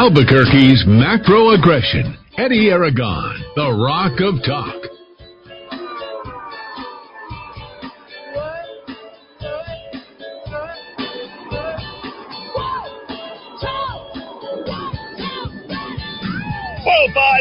Albuquerque's macro aggression, Eddie Aragon, the Rock of Talk.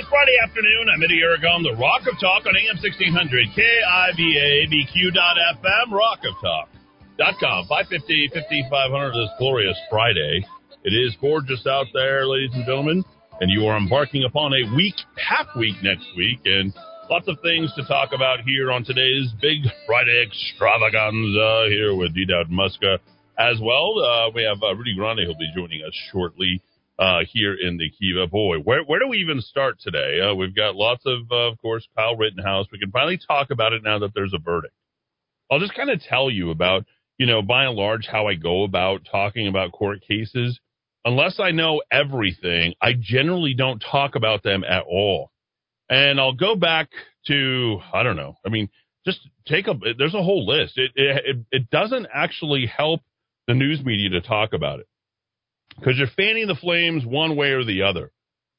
Friday afternoon, I'm Eddie Aragon, the Rock of Talk on AM 1600, KIVA BQ.FM, rockoftalk.com, 550, 5500 this glorious Friday. It is gorgeous out there, ladies and gentlemen, and you are embarking upon a week, half week next week, and lots of things to talk about here on today's Big Friday Extravaganza here with D.D. Muska as well. We have Rudy Grande who'll be joining us shortly. Here in the Kiva. Boy, where do we even start today? We've got lots of course, Kyle Rittenhouse. We can finally talk about it now that there's a verdict. I'll just kind of tell you about, by and large, how I go about talking about court cases. Unless I know everything, I generally don't talk about them at all. And I'll go back to, I don't know. I mean, just there's a whole list. It doesn't actually help the news media to talk about it, because you're fanning the flames one way or the other.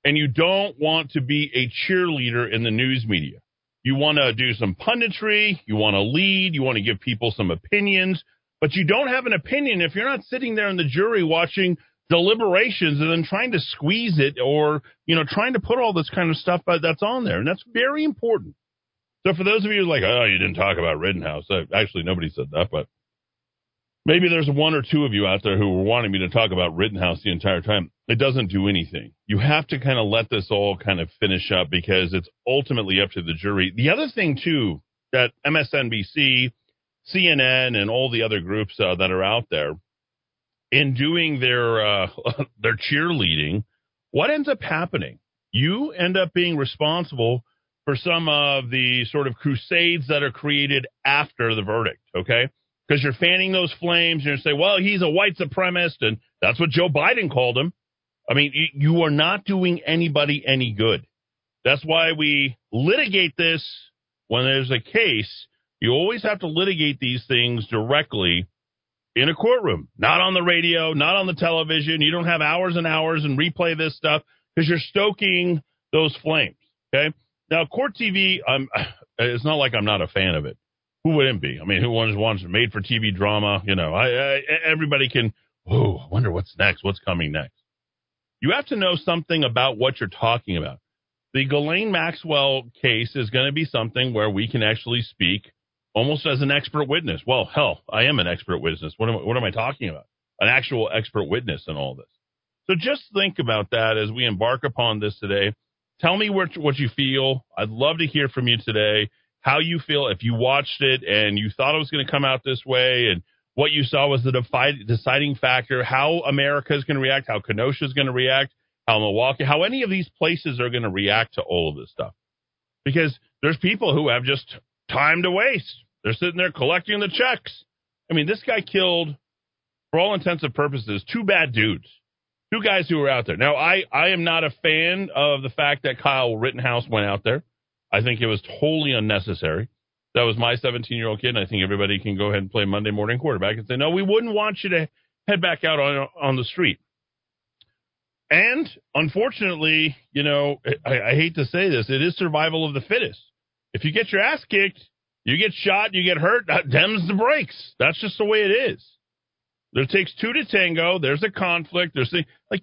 And you don't want to be a cheerleader in the news media. You want to do some punditry. You want to lead. You want to give people some opinions. But you don't have an opinion if you're not sitting there in the jury watching deliberations and then trying to squeeze it or, trying to put all this kind of stuff that's on there. And that's very important. So for those of you who are like, oh, you didn't talk about Rittenhouse. Actually, nobody said that, but maybe there's one or two of you out there who were wanting me to talk about Rittenhouse the entire time. It doesn't do anything. You have to kind of let this all kind of finish up because it's ultimately up to the jury. The other thing, too, that MSNBC, CNN, and all the other groups that are out there in doing their cheerleading, what ends up happening? You end up being responsible for some of the sort of crusades that are created after the verdict, okay? Because you're fanning those flames, and you're saying, well, he's a white supremacist, and that's what Joe Biden called him. I mean, you are not doing anybody any good. That's why we litigate this when there's a case. You always have to litigate these things directly in a courtroom, not on the radio, not on the television. You don't have hours and hours and replay this stuff because you're stoking those flames, okay? Now, Court TV, it's not like I'm not a fan of it. Who wouldn't be? I mean, who wants made-for-TV drama? I everybody can, I wonder what's next, what's coming next. You have to know something about what you're talking about. The Ghislaine Maxwell case is going to be something where we can actually speak almost as an expert witness. Well, hell, I am an expert witness. What am I talking about? An actual expert witness in all this. So just think about that as we embark upon this today. Tell me what you feel. I'd love to hear from you today. How you feel if you watched it and you thought it was going to come out this way and what you saw was the deciding factor, how America is going to react, how Kenosha is going to react, how Milwaukee, how any of these places are going to react to all of this stuff. Because there's people who have just time to waste. They're sitting there collecting the checks. I mean, this guy killed, for all intents and purposes, two bad dudes, two guys who were out there. Now, I am not a fan of the fact that Kyle Rittenhouse went out there. I think it was totally unnecessary. That was my 17-year-old kid, and I think everybody can go ahead and play Monday morning quarterback and say, no, we wouldn't want you to head back out on the street. And unfortunately, I hate to say this, it is survival of the fittest. If you get your ass kicked, you get shot, you get hurt, that dems the brakes. That's just the way it is. There takes two to tango. There's a conflict.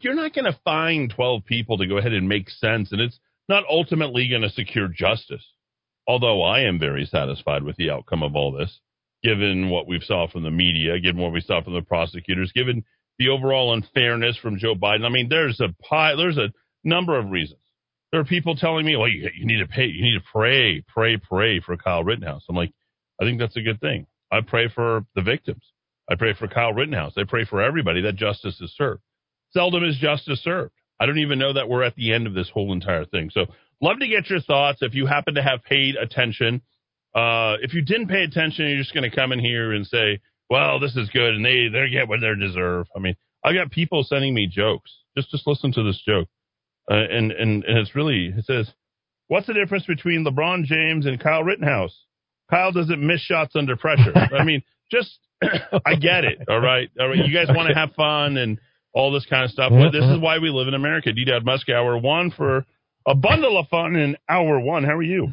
You're not going to find 12 people to go ahead and make sense, and it's not ultimately going to secure justice, although I am very satisfied with the outcome of all this, given what we saw from the media, given what we saw from the prosecutors, given the overall unfairness from Joe Biden. I mean, there's a number of reasons. There are people telling me, well, you need to pay. You need to pray for Kyle Rittenhouse. I'm like, I think that's a good thing. I pray for the victims. I pray for Kyle Rittenhouse. I pray for everybody that justice is served. Seldom is justice served. I don't even know that we're at the end of this whole entire thing. So love to get your thoughts. If you happen to have paid attention, if you didn't pay attention, you're just going to come in here and say, well, this is good. And they get what they deserve. I mean, I got people sending me jokes. Just listen to this joke. And it says, what's the difference between LeBron James and Kyle Rittenhouse? Kyle doesn't miss shots under pressure. I mean, I get it. All right. You guys want to have fun and all this kind of stuff. Well, this is why we live in America. D.D. Muska, hour one for a bundle of fun in hour one. How are you?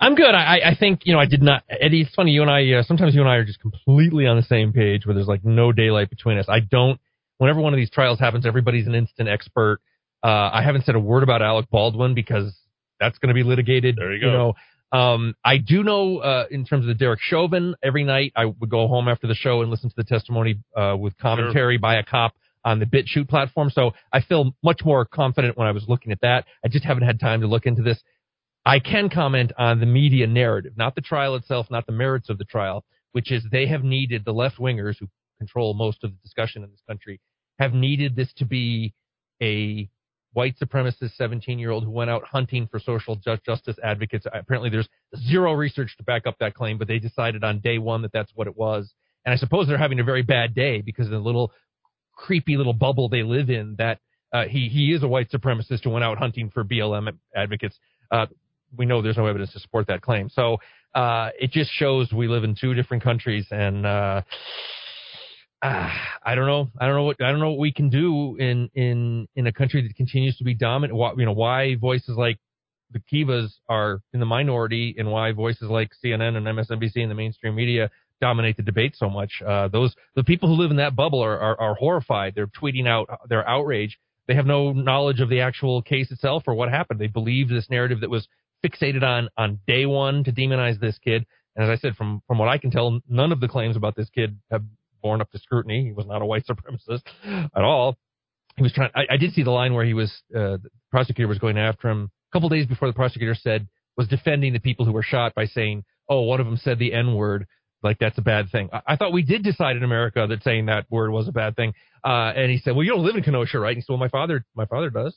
I'm good. I think, you know, I did not, Eddie, it's funny, you and I, sometimes you and I are just completely on the same page where there's like no daylight between us. I don't, whenever one of these trials happens, everybody's an instant expert. I haven't said a word about Alec Baldwin because that's going to be litigated. There you go. You know, I do know, in terms of the Derek Chauvin, every night I would go home after the show and listen to the testimony, with commentary by a cop on the BitChute platform. So I feel much more confident when I was looking at that. I just haven't had time to look into this. I can comment on the media narrative, not the trial itself, not the merits of the trial, which is they have needed, the left-wingers who control most of the discussion in this country, have needed this to be a white supremacist 17-year-old who went out hunting for social justice advocates. Apparently there's zero research to back up that claim, but they decided on day one that that's what it was. And I suppose they're having a very bad day because of the little creepy little bubble they live in that he is a white supremacist who went out hunting for BLM advocates. We know there's no evidence to support that claim. So it just shows we live in two different countries, and I don't know what we can do in a country that continues to be dominant. Why, you know, why voices like the KIVAs are in the minority, and why voices like CNN and MSNBC and the mainstream media dominate the debate so much. The people who live in that bubble are horrified. They're tweeting out their outrage. They have no knowledge of the actual case itself or what happened. They believe this narrative that was fixated on day one to demonize this kid. And as I said, from what I can tell, none of the claims about this kid have borne up to scrutiny. He was not a white supremacist at all. He was trying. I did see the line where he was, the prosecutor was going after him a couple days before the prosecutor was defending the people who were shot by saying, oh, one of them said the N-word. Like, that's a bad thing. I thought we did decide in America that saying that word was a bad thing. And he said, well, you don't live in Kenosha, right? And he said, well, my father does.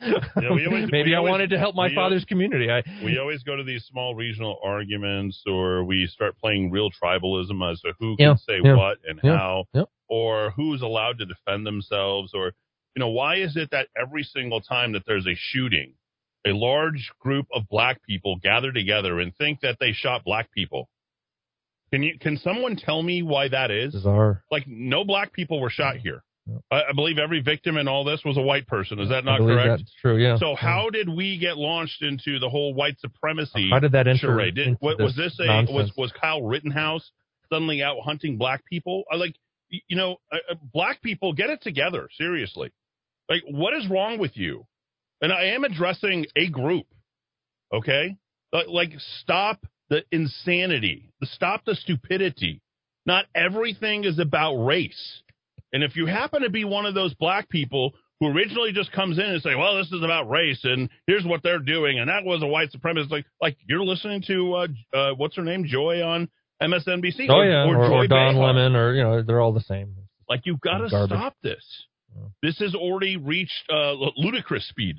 Yeah, I wanted to help my father's community. We always go to these small regional arguments, or we start playing real tribalism as to who can say what and how, or who's allowed to defend themselves, or, you know, why is it that every single time that there's a shooting, a large group of black people gather together and think that they shot black people? Can someone tell me why that is? Bizarre. Like, no black people were shot here. Yep. I believe every victim in all this was a white person. Is that not correct? That's true, yeah. So how did we get launched into the whole white supremacy? How did that enter? Was Kyle Rittenhouse suddenly out hunting black people? Black people, get it together, seriously. Like, what is wrong with you? And I am addressing a group, okay? Like, stop the insanity, stop the stupidity. Not everything is about race. And if you happen to be one of those black people who originally just comes in and say, well, this is about race, and here's what they're doing, and that was a white supremacist, like you're listening to, what's her name, Joy on MSNBC? Oh, yeah, or Don Lemon, or, you know, they're all the same. Like, you've got to stop this. Yeah. This has already reached ludicrous speed,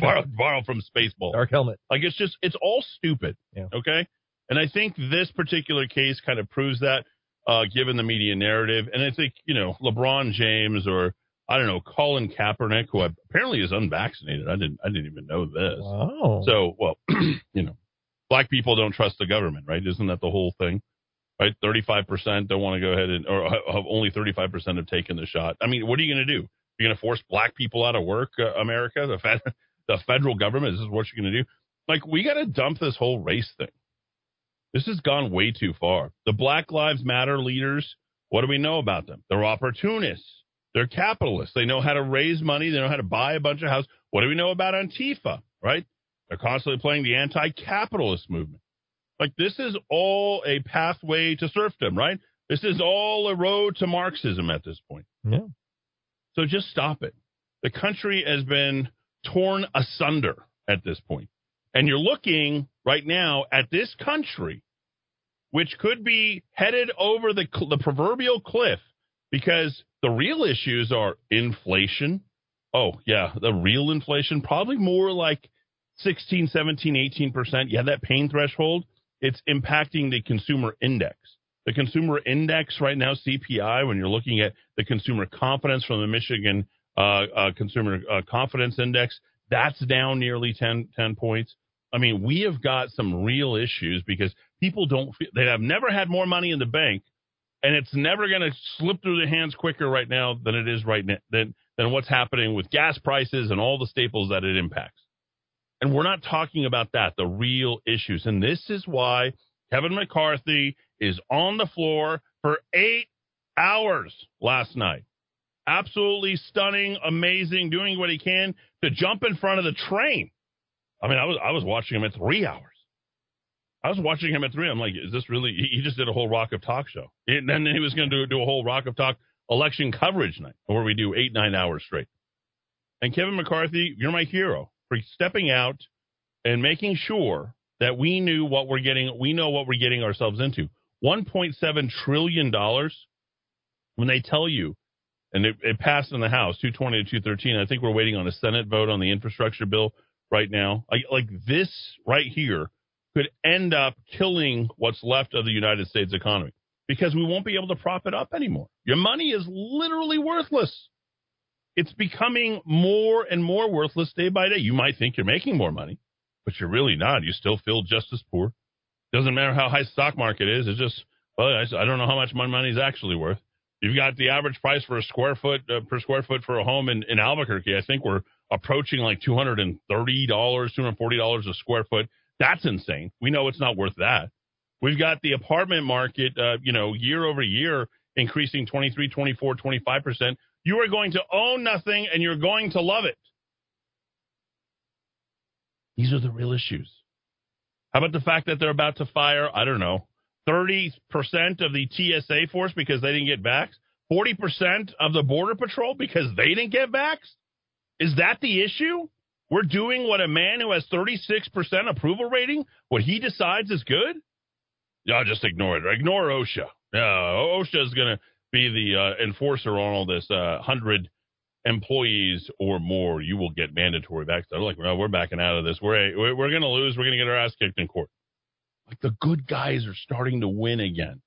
borrowed from Spaceball. Dark helmet. Like, it's just, it's all stupid, okay? And I think this particular case kind of proves that, given the media narrative. And I think, you know, LeBron James or, I don't know, Colin Kaepernick, who apparently is unvaccinated. I didn't even know this. Wow. So, well, you know, black people don't trust the government, right? Isn't that the whole thing? Right? 35% don't want to go ahead or have only 35% have taken the shot. I mean, what are you going to do? You're going to force black people out of work, America? The federal government, this is what you're going to do? Like, we got to dump this whole race thing. This has gone way too far. The Black Lives Matter leaders, what do we know about them? They're opportunists. They're capitalists. They know how to raise money. They know how to buy a bunch of houses. What do we know about Antifa, right? They're constantly playing the anti-capitalist movement. Like, this is all a pathway to serfdom, right? This is all a road to Marxism at this point. Yeah. So just stop it. The country has been torn asunder at this point. And you're looking right now at this country, which could be headed over the proverbial cliff, because the real issues are inflation. Oh, yeah, the real inflation, probably more like 16, 17, 18%. Yeah, that pain threshold, it's impacting the consumer index. The consumer index right now, CPI, when you're looking at the consumer confidence from the Michigan Consumer Confidence Index, that's down nearly 10 points. I mean, we have got some real issues because people don't feel, they have never had more money in the bank And it's never going to slip through the hands quicker right now than it is right now, than what's happening with gas prices and all the staples that it impacts. And we're not talking about that, the real issues. And this is why Kevin McCarthy is on the floor for 8 hours last night. Absolutely stunning, amazing, doing what he can to jump in front of the train. I mean, I was watching him at 3 hours. I'm like, is this really? He just did a whole Rock of Talk show. And then he was going to do a whole Rock of Talk election coverage night where we do 8-9 hours straight. And Kevin McCarthy, you're my hero for stepping out and making sure that we knew what we're getting. We know what we're getting ourselves into. $1.7 trillion. When they tell you, and it passed in the House, 220 to 213, I think we're waiting on a Senate vote on the infrastructure bill right now. Like this right here could end up killing what's left of the United States economy because we won't be able to prop it up anymore. Your money is literally worthless. It's becoming more and more worthless day by day. You might think you're making more money, but you're really not. You still feel just as poor. Doesn't matter how high the stock market is. It's just, well, I don't know how much my money is actually worth. You've got the average price for a square foot for a home in Albuquerque. I think we're approaching like $230, $240 a square foot. That's insane. We know it's not worth that. We've got the apartment market, year over year, increasing 23, 24, 25%. You are going to own nothing and you're going to love it. These are the real issues. How about the fact that they're about to fire, 30% of the TSA force because they didn't get vaxxed? 40% of the Border Patrol because they didn't get vaxxed? Is that the issue? We're doing what a man who has 36% approval rating, what he decides is good? Y'all just ignore it. Ignore OSHA. OSHA is going to be the enforcer on all this. 100 employees or more, you will get mandatory vaccines. They're like, no, we're backing out of this. We're going to lose. We're going to get our ass kicked in court. Like the good guys are starting to win again.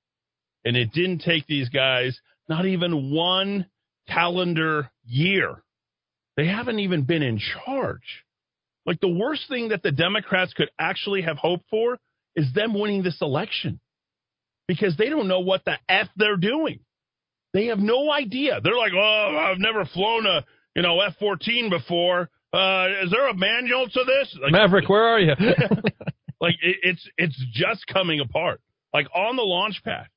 And it didn't take these guys not even one calendar year. They haven't even been in charge. Like the worst thing that the Democrats could actually have hoped for is them winning this election because they don't know what the F they're doing. They have no idea. They're like, oh, I've never flown a, F-14 before. Is there a manual to this? Like, Maverick, where are you? Like it's just coming apart, like on the launch pad.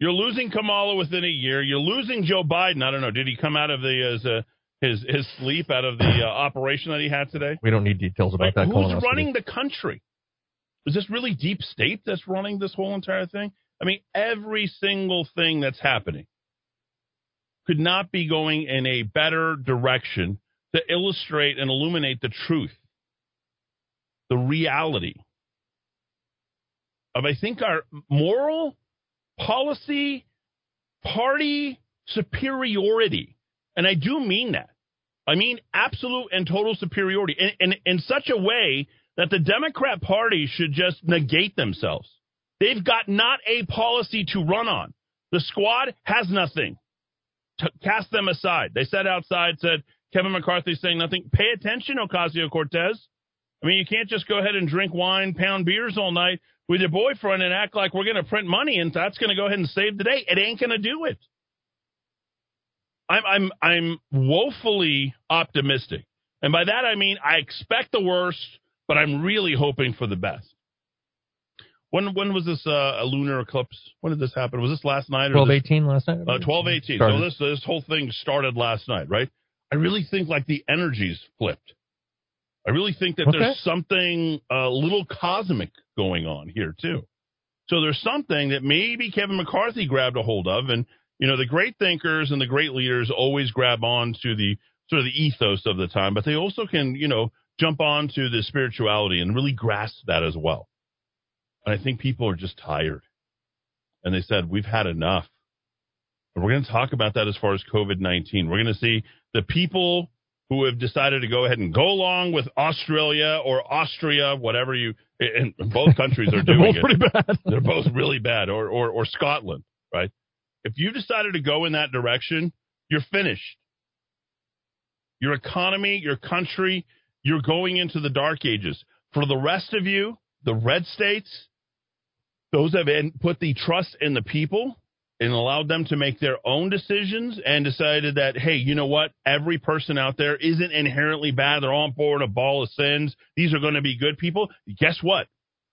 You're losing Kamala within a year. You're losing Joe Biden. I don't know. Did he come out of his sleep out of the operation that he had today? We don't need details about that. Who's running the country? Is this really deep state that's running this whole entire thing? I mean, every single thing that's happening could not be going in a better direction to illustrate and illuminate the truth, the reality of, I think, our moral, policy, party superiority. And I do mean that. I mean absolute and total superiority in such a way that the Democrat Party should just negate themselves. They've got not a policy to run on. The squad has nothing. Cast them aside. They sat outside, said, Kevin McCarthy saying nothing. Pay attention, Ocasio-Cortez. I mean, you can't just go ahead and drink wine, pound beers all night with your boyfriend and act like we're going to print money and that's going to go ahead and save the day. It ain't going to do it. I'm woefully optimistic. And by that, I mean, I expect the worst, but I'm really hoping for the best. When was this a lunar eclipse? When did this happen? Was this last night? 12/18 last night? 12/18. So this whole thing started last night, right? I really think like the energy's flipped. I really think that there's something a little cosmic going on here, too. So there's something that maybe Kevin McCarthy grabbed a hold of. And, the great thinkers and the great leaders always grab on to the sort of the ethos of the time, but they also can, jump on to the spirituality and really grasp that as well. And I think people are just tired. And they said, we've had enough. And we're going to talk about that as far as COVID-19. We're going to see the people who have decided to go ahead and go along with Australia or Austria, whatever and both countries are doing it. Pretty bad. They're both really bad, or Scotland, right? If you decided to go in that direction, you're finished. Your economy, your country, you're going into the dark ages. For the rest of you, the red states, Those have put the trust in the people and allowed them to make their own decisions and decided that, hey, you know what? Every person out there isn't inherently bad. They're on board a ball of sins. These are going to be good people. Guess what?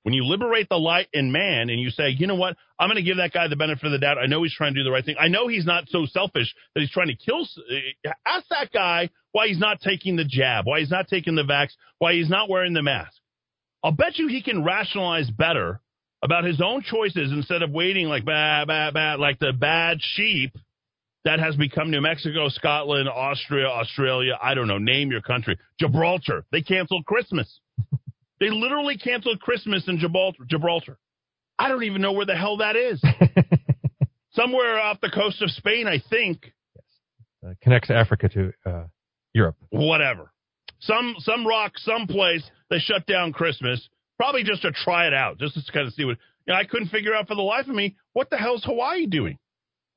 When you liberate the light in man and you say, you know what? I'm going to give that guy the benefit of the doubt. I know he's trying to do the right thing. I know he's not so selfish that he's trying to kill. Ask that guy why he's not taking the jab, why he's not taking the vax, why he's not wearing the mask. I'll bet you he can rationalize better about his own choices instead of waiting like like the bad sheep that has become New Mexico, Scotland, Austria, Australia. I don't know. Name your country. Gibraltar. They canceled Christmas. They literally canceled Christmas in Gibraltar. I don't even know where the hell that is. Somewhere off the coast of Spain, I think. Yes. Connects Africa to Europe. Whatever. Some rock, some place. They shut down Christmas. Probably just to try it out, just to kind of see what. You know, I couldn't figure out for the life of me what the hell's Hawaii doing.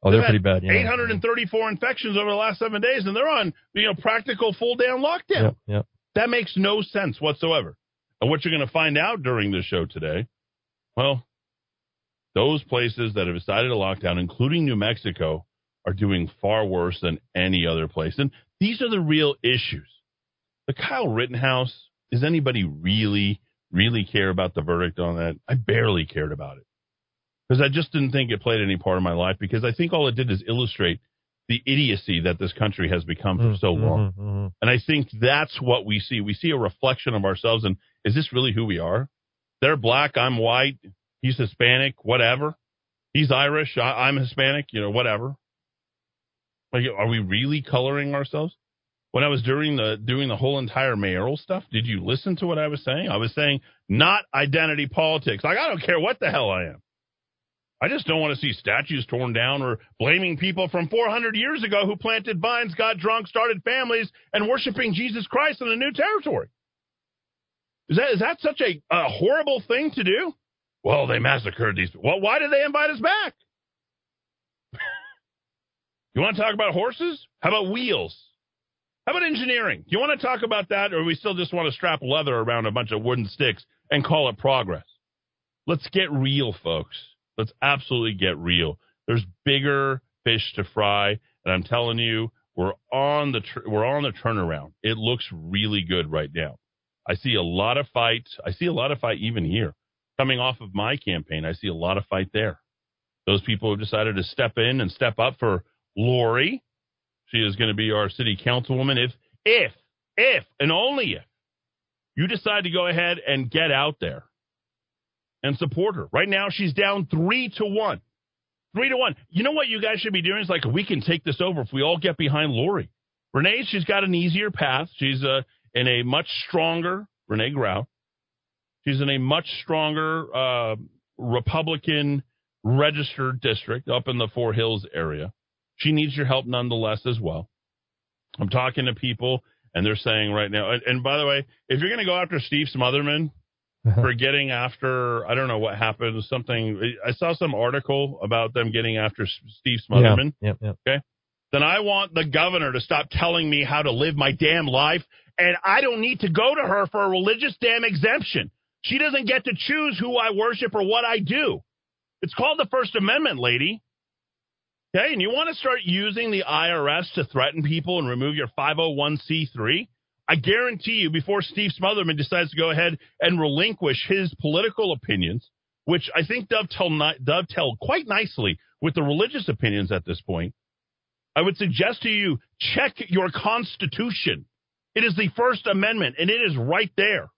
Oh, they're pretty bad. Yeah. 834 infections over the last 7 days, and they're on practical full down lockdown. Yep. That makes no sense whatsoever. And what you're going to find out during the show today, well, those places that have decided to lock down, including New Mexico, are doing far worse than any other place. And these are the real issues. The Kyle Rittenhouse. Does anybody really care about the verdict on that? I barely cared about it because I just didn't think it played any part of my life, because I think all it did is illustrate the idiocy that this country has become for so long. Mm-hmm. And I think that's what we see. We see a reflection of ourselves. And is this really who we are? They're black. I'm white. He's Hispanic, whatever. He's Irish. I'm Hispanic, whatever. Like, are we really coloring ourselves? When I was doing the whole entire mayoral stuff, did you listen to what I was saying? I was saying not identity politics. Like, I don't care what the hell I am. I just don't want to see statues torn down or blaming people from 400 years ago who planted vines, got drunk, started families, and worshiping Jesus Christ in a new territory. Is that such a horrible thing to do? Well, they massacred these people. Well, why did they invite us back? You want to talk about horses? How about wheels? How about engineering? Do you want to talk about that, or we still just want to strap leather around a bunch of wooden sticks and call it progress? Let's get real, folks. Let's absolutely get real. There's bigger fish to fry, and I'm telling you, we're on the turnaround. It looks really good right now. I see a lot of fight. I see a lot of fight even here. Coming off of my campaign, I see a lot of fight there. Those people have decided to step in and step up for Lori. She is going to be our city councilwoman. If, and only if, you decide to go ahead and get out there and support her. Right now, she's down 3-1. 3-1. You know what you guys should be doing? It's like, we can take this over if we all get behind Lori. Renee, she's got an easier path. She's in a much stronger, Renee Grout. She's in a much stronger Republican registered district up in the Four Hills area. She needs your help nonetheless as well. I'm talking to people, and they're saying right now, and by the way, if you're going to go after Steve Smotherman for getting after, I don't know what happened, something, I saw some article about them getting after Steve Smotherman. Yeah. Okay. Then I want the governor to stop telling me how to live my damn life, and I don't need to go to her for a religious damn exemption. She doesn't get to choose who I worship or what I do. It's called the First Amendment, lady. Okay, and you want to start using the IRS to threaten people and remove your 501c3? I guarantee you, before Steve Smotherman decides to go ahead and relinquish his political opinions, which I think dovetail quite nicely with the religious opinions at this point, I would suggest to you, check your Constitution. It is the First Amendment, and it is right there.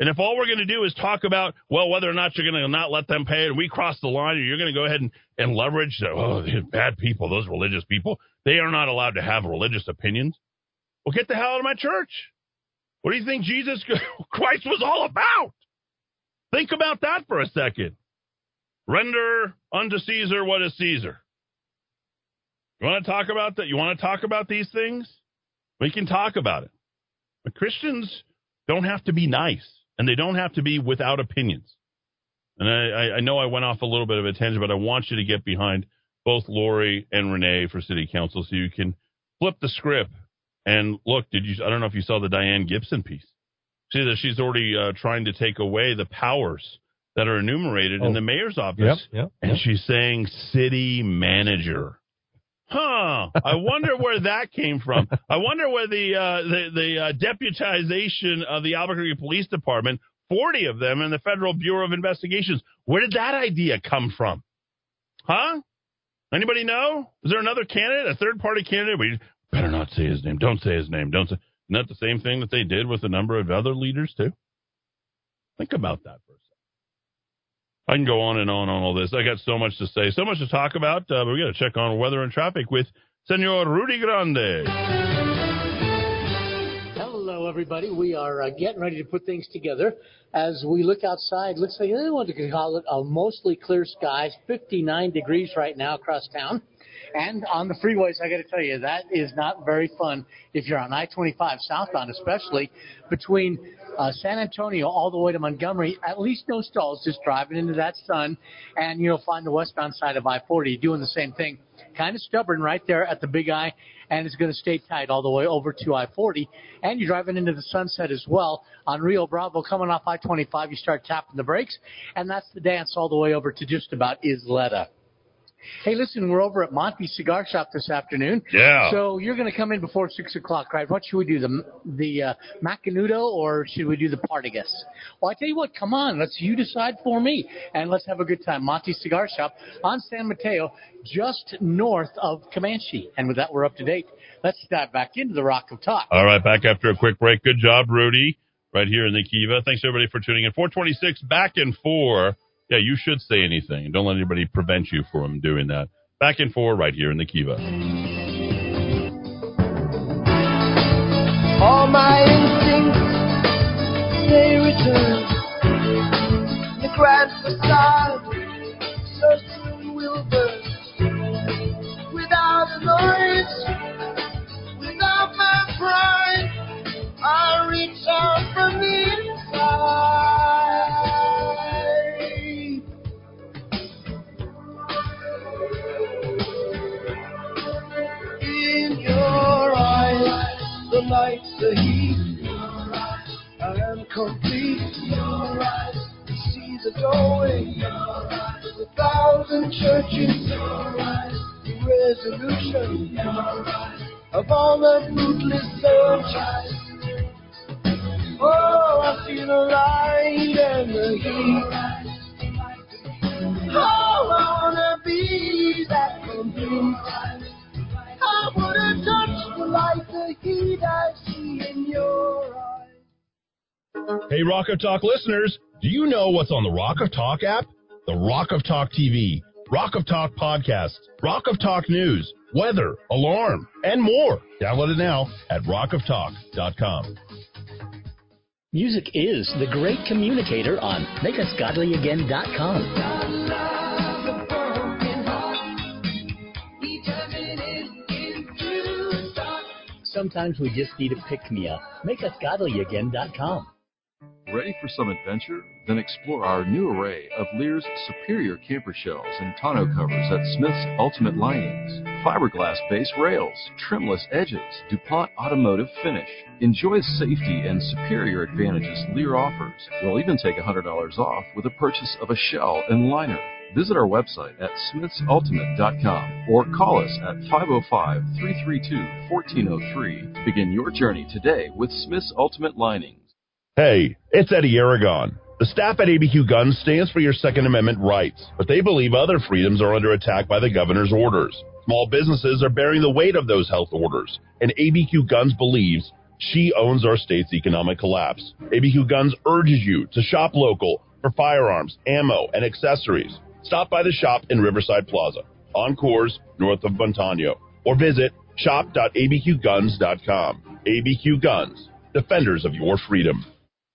And if all we're going to do is talk about, well, whether or not you're going to not let them pay it, we cross the line, or you're going to go ahead and leverage, these bad people, those religious people, they are not allowed to have religious opinions. Well, get the hell out of my church. What do you think Jesus Christ was all about? Think about that for a second. Render unto Caesar what is Caesar. You want to talk about that? You want to talk about these things? We can talk about it. But Christians don't have to be nice, and they don't have to be without opinions. And I know I went off a little bit of a tangent, but I want you to get behind both Lori and Renee for city council so you can flip the script. And look, I don't know if you saw the Diane Gibson piece. See that she's already trying to take away the powers that are enumerated in the mayor's office. Yep. And she's saying city manager. Huh. I wonder where that came from. I wonder where the deputization of the Albuquerque Police Department, 40 of them, and the Federal Bureau of Investigations. Where did that idea come from? Huh? Anybody know? Is there another candidate, a third-party candidate? We better not say his name. Don't say his name. Don't say. Isn't that the same thing that they did with a number of other leaders, too? Think about that for a second. I can go on all this. I got so much to say, so much to talk about. But we got to check on weather and traffic with Senor Rudy Grande. Hello, everybody. We are getting ready to put things together. As we look outside, looks like they want to call it a mostly clear skies, 59 degrees right now across town. And on the freeways, I got to tell you, that is not very fun if you're on I-25 southbound, especially between San Antonio all the way to Montgomery. At least no stalls, just driving into that sun. And you'll find the westbound side of I-40 doing the same thing. Kind of stubborn right there at the Big Eye, and it's going to stay tight all the way over to I-40. And you're driving into the sunset as well on Rio Bravo coming off I-25. You start tapping the brakes, and that's the dance all the way over to just about Isleta. Hey, listen, we're over at Monty's Cigar Shop this afternoon. Yeah. So you're going to come in before 6 o'clock, right? What should we do, the Macanudo, or should we do the Partagas? Well, I tell you what, come on. You decide for me, and let's have a good time. Monty's Cigar Shop on San Mateo, just north of Comanche. And with that, we're up to date. Let's dive back into the Rock of Talk. All right, back after a quick break. Good job, Rudy, right here in the Kiva. Thanks, everybody, for tuning in. 426, back and 4. Yeah, you should say anything. Don't let anybody prevent you from doing that. Back and forth right here in the Kiva. All my instincts, they return. The crimes were silent, so soon will burn. Without a noise, without my pride, I reach out from inside. The light, the heat, I am complete. I see the doorway, the 1,000 churches, the resolution of all the fruitless search. Oh, I see the light and the heat. Oh, I wanna be that complete. I wouldn't touch the light, the heat I see in your eyes. Hey, Rock of Talk listeners, do you know what's on the Rock of Talk app? The Rock of Talk TV, Rock of Talk podcasts, Rock of Talk news, weather, alarm, and more. Download it now at rockoftalk.com. Music is the great communicator on MakeUsGodlyAgain.com. Sometimes we just need a pick-me-up. MakeUsGodlyAgain.com. Ready for some adventure? Then explore our new array of Lear's superior camper shells and tonneau covers at Smith's Ultimate Linings. Fiberglass-based rails, trimless edges, DuPont automotive finish. Enjoy the safety and superior advantages Lear offers. We'll even take $100 off with the purchase of a shell and liner. Visit our website at smithsultimate.com or call us at 505-332-1403 to begin your journey today with Smith's Ultimate Linings. Hey, it's Eddie Aragon. The staff at ABQ Guns stands for your Second Amendment rights, but they believe other freedoms are under attack by the governor's orders. Small businesses are bearing the weight of those health orders, and ABQ Guns believes she owns our state's economic collapse. ABQ Guns urges you to shop local for firearms, ammo, and accessories. Stop by the shop in Riverside Plaza, on Coors, north of Montano, or visit shop.abqguns.com. ABQ Guns, defenders of your freedom.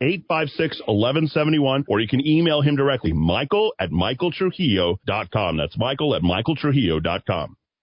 856-1171. Or you can email him directly, michael@michaeltrujillo.com. That's michael@michaeltrujillo.com.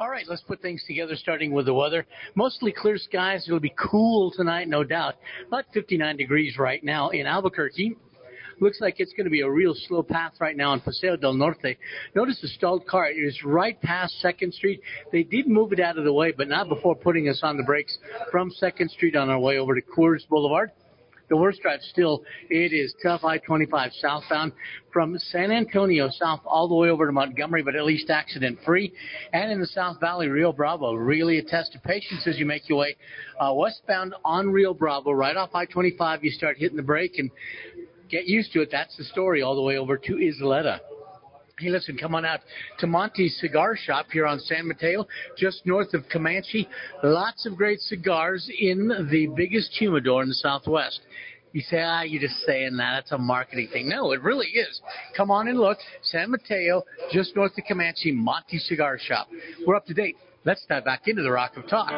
All right, let's put things together, starting with the weather. Mostly clear skies. It'll be cool tonight, no doubt. About 59 degrees right now in Albuquerque. Looks like it's going to be a real slow path right now on Paseo del Norte. Notice the stalled car. It is right past 2nd Street. They did move it out of the way, but not before putting us on the brakes from 2nd Street on our way over to Coors Boulevard. The worst drive still, it is tough, I-25 southbound from San Antonio south all the way over to Montgomery, but at least accident-free. And in the South Valley, Rio Bravo, really a test of patience as you make your way westbound on Rio Bravo. Right off I-25, you start hitting the brake and get used to it. That's the story all the way over to Isleta. Hey, listen, come on out to Monty's Cigar Shop here on San Mateo, just north of Comanche. Lots of great cigars in the biggest humidor in the Southwest. You say, you're just saying that. That's a marketing thing. No, it really is. Come on and look. San Mateo, just north of Comanche, Monty's Cigar Shop. We're up to date. Let's dive back into the Rock of Talk.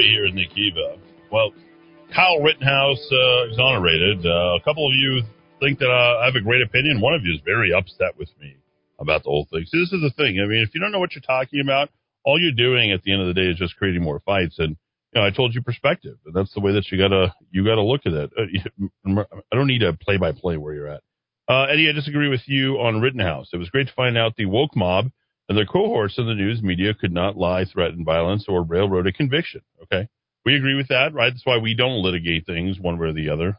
Here in the KIVA. Well, Kyle Rittenhouse exonerated. A couple of you think that I have a great opinion. One of you is very upset with me about the whole thing. See, this is the thing. I mean, if you don't know what you're talking about, all you're doing at the end of the day is just creating more fights. And you know, I told you perspective, and that's the way that you gotta look at it. I don't need a play-by-play where you're at. Eddie, I disagree with you on Rittenhouse. It was great to find out the woke mob and their cohorts in the news media could not lie, threaten violence, or railroad a conviction. Okay, we agree with that, right? That's why we don't litigate things one way or the other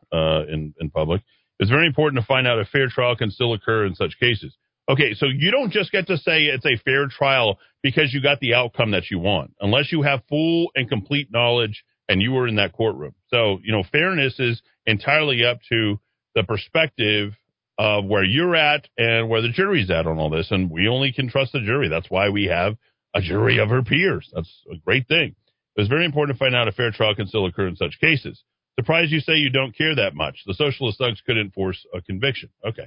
in public. It's very important to find out if fair trial can still occur in such cases. Okay, so you don't just get to say it's a fair trial because you got the outcome that you want, unless you have full and complete knowledge and you were in that courtroom. So, you know, fairness is entirely up to the perspective of where you're at and where the jury's at on all this. And we only can trust the jury. That's why we have a jury of her peers. That's a great thing. It's very important to find out if fair trial can still occur in such cases. Surprised you say you don't care that much. The socialist thugs couldn't enforce a conviction. Okay.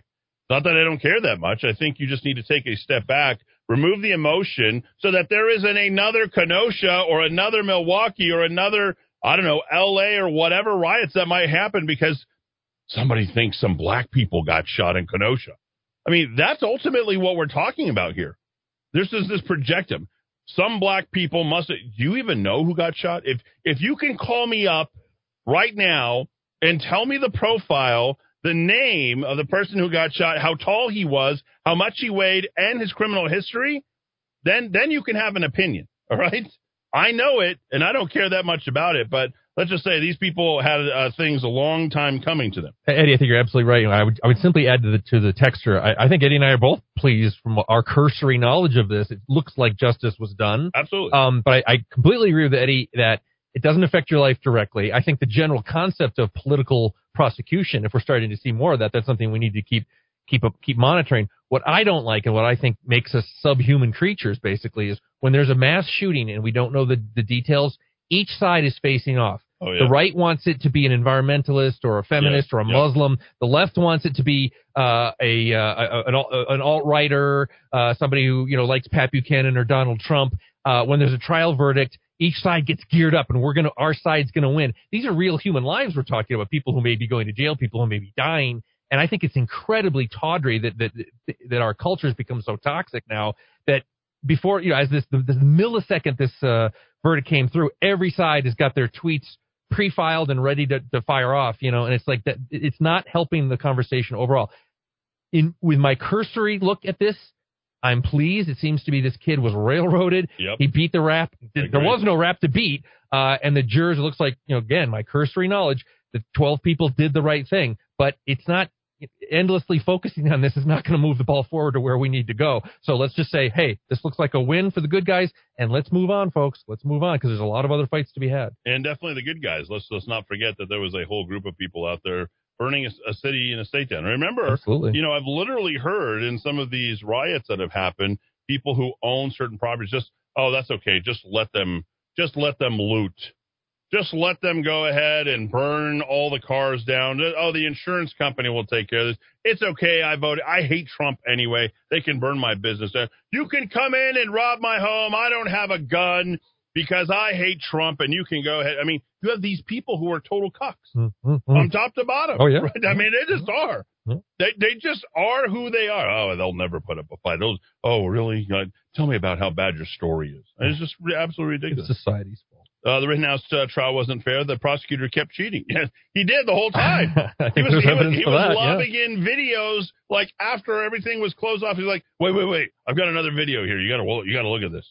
Not that I don't care that much. I think you just need to take a step back, remove the emotion so that there isn't another Kenosha or another Milwaukee or another, I don't know, LA or whatever riots that might happen because somebody thinks some black people got shot in Kenosha. I mean, that's ultimately what we're talking about here. This is this projectum. Some black people must. Do you even know who got shot? If you can call me up right now and tell me the profile the name of the person who got shot, how tall he was, how much he weighed, and his criminal history, then you can have an opinion, all right? I know it, and I don't care that much about it, but let's just say these people had things a long time coming to them. Eddie, I think you're absolutely right. You know, I would simply add to the texture, I think Eddie and I are both pleased from our cursory knowledge of this. It looks like justice was done. Absolutely. But I completely agree with Eddie that it doesn't affect your life directly. I think the general concept of political prosecution, if we're starting to see more of that, that's something we need to keep monitoring. What I don't like and what I think makes us subhuman creatures, basically, is when there's a mass shooting and we don't know the details, each side is facing off. Oh, yeah. The right wants it to be an environmentalist or a feminist or a Muslim. The left wants it to be an alt-righter, somebody who likes Pat Buchanan or Donald Trump. When there's a trial verdict, each side gets geared up, and our side's gonna win. These are real human lives we're talking about. People who may be going to jail, people who may be dying. And I think it's incredibly tawdry that our culture has become so toxic now that before, as this millisecond this verdict came through, every side has got their tweets pre-filed and ready to fire off, and it's like that. It's not helping the conversation overall. With my cursory look at this, I'm pleased. It seems to be this kid was railroaded. Yep. He beat the rap. There was no rap to beat. And the jurors, it looks like, again, my cursory knowledge, the 12 people did the right thing, but it's not. Endlessly focusing on this is not going to move the ball forward to where we need to go. So let's just say, hey, this looks like a win for the good guys, and let's move on, folks. Let's move on, because there's a lot of other fights to be had. And definitely the good guys. Let's not forget that there was a whole group of people out there burning a city and a state down. Remember, absolutely. I've literally heard in some of these riots that have happened, people who own certain properties that's okay. Just let them loot. Just let them go ahead and burn all the cars down. Oh, the insurance company will take care of this. It's okay. I voted. I hate Trump anyway. They can burn my business down. You can come in and rob my home. I don't have a gun because I hate Trump, and you can go ahead. I mean, you have these people who are total cucks from top to bottom. Oh, yeah. Right? I mean, they just are. Mm-hmm. They just are who they are. Oh, they'll never put up a fight. Oh, really? Tell me about how bad your story is. And it's just absolutely ridiculous. It's society's fault. The Rittenhouse trial wasn't fair. The prosecutor kept cheating. Yes, he did the whole time. He was lobbing in videos like after everything was closed off. He's like, wait. I've got another video here. You got to look at this.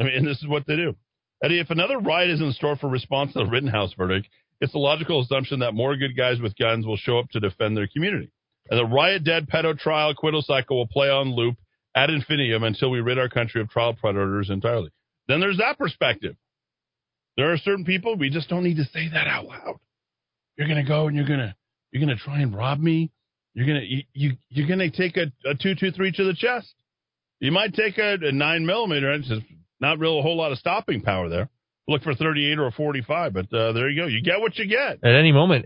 I mean, and this is what they do. Eddie, if another riot is in store for response to the Rittenhouse verdict, it's a logical assumption that more good guys with guns will show up to defend their community. And the riot, dead, pedo trial, acquittal cycle will play on loop ad infinitum until we rid our country of trial predators entirely. Then there's that perspective. There are certain people, we just don't need to say that out loud. You're going to go and you're going to try and rob me. You're going to take a 223 to the chest. You might take a 9mm. It's just not real a whole lot of stopping power there. Look for 38 or a 45, but there you go. You get what you get. At any moment,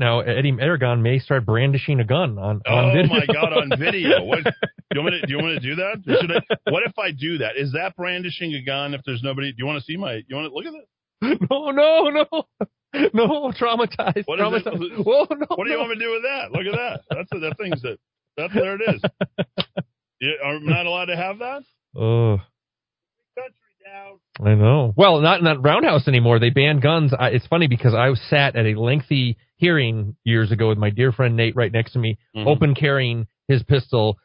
now, Eddie Aragon may start brandishing a gun on video. Oh my God, on video! What, do you want me to do that? What if I do that? Is that brandishing a gun? If there's nobody, do you want to see you want to look at this? No! Traumatized. What is it? Whoa, no! What do you want me to do with that? Look at that. That's there it is. I'm not allowed to have that. Oh. I know. Well, not in that Roundhouse anymore. They banned guns. It's funny because I sat at a lengthy hearing years ago with my dear friend Nate right next to me, open carrying his pistol.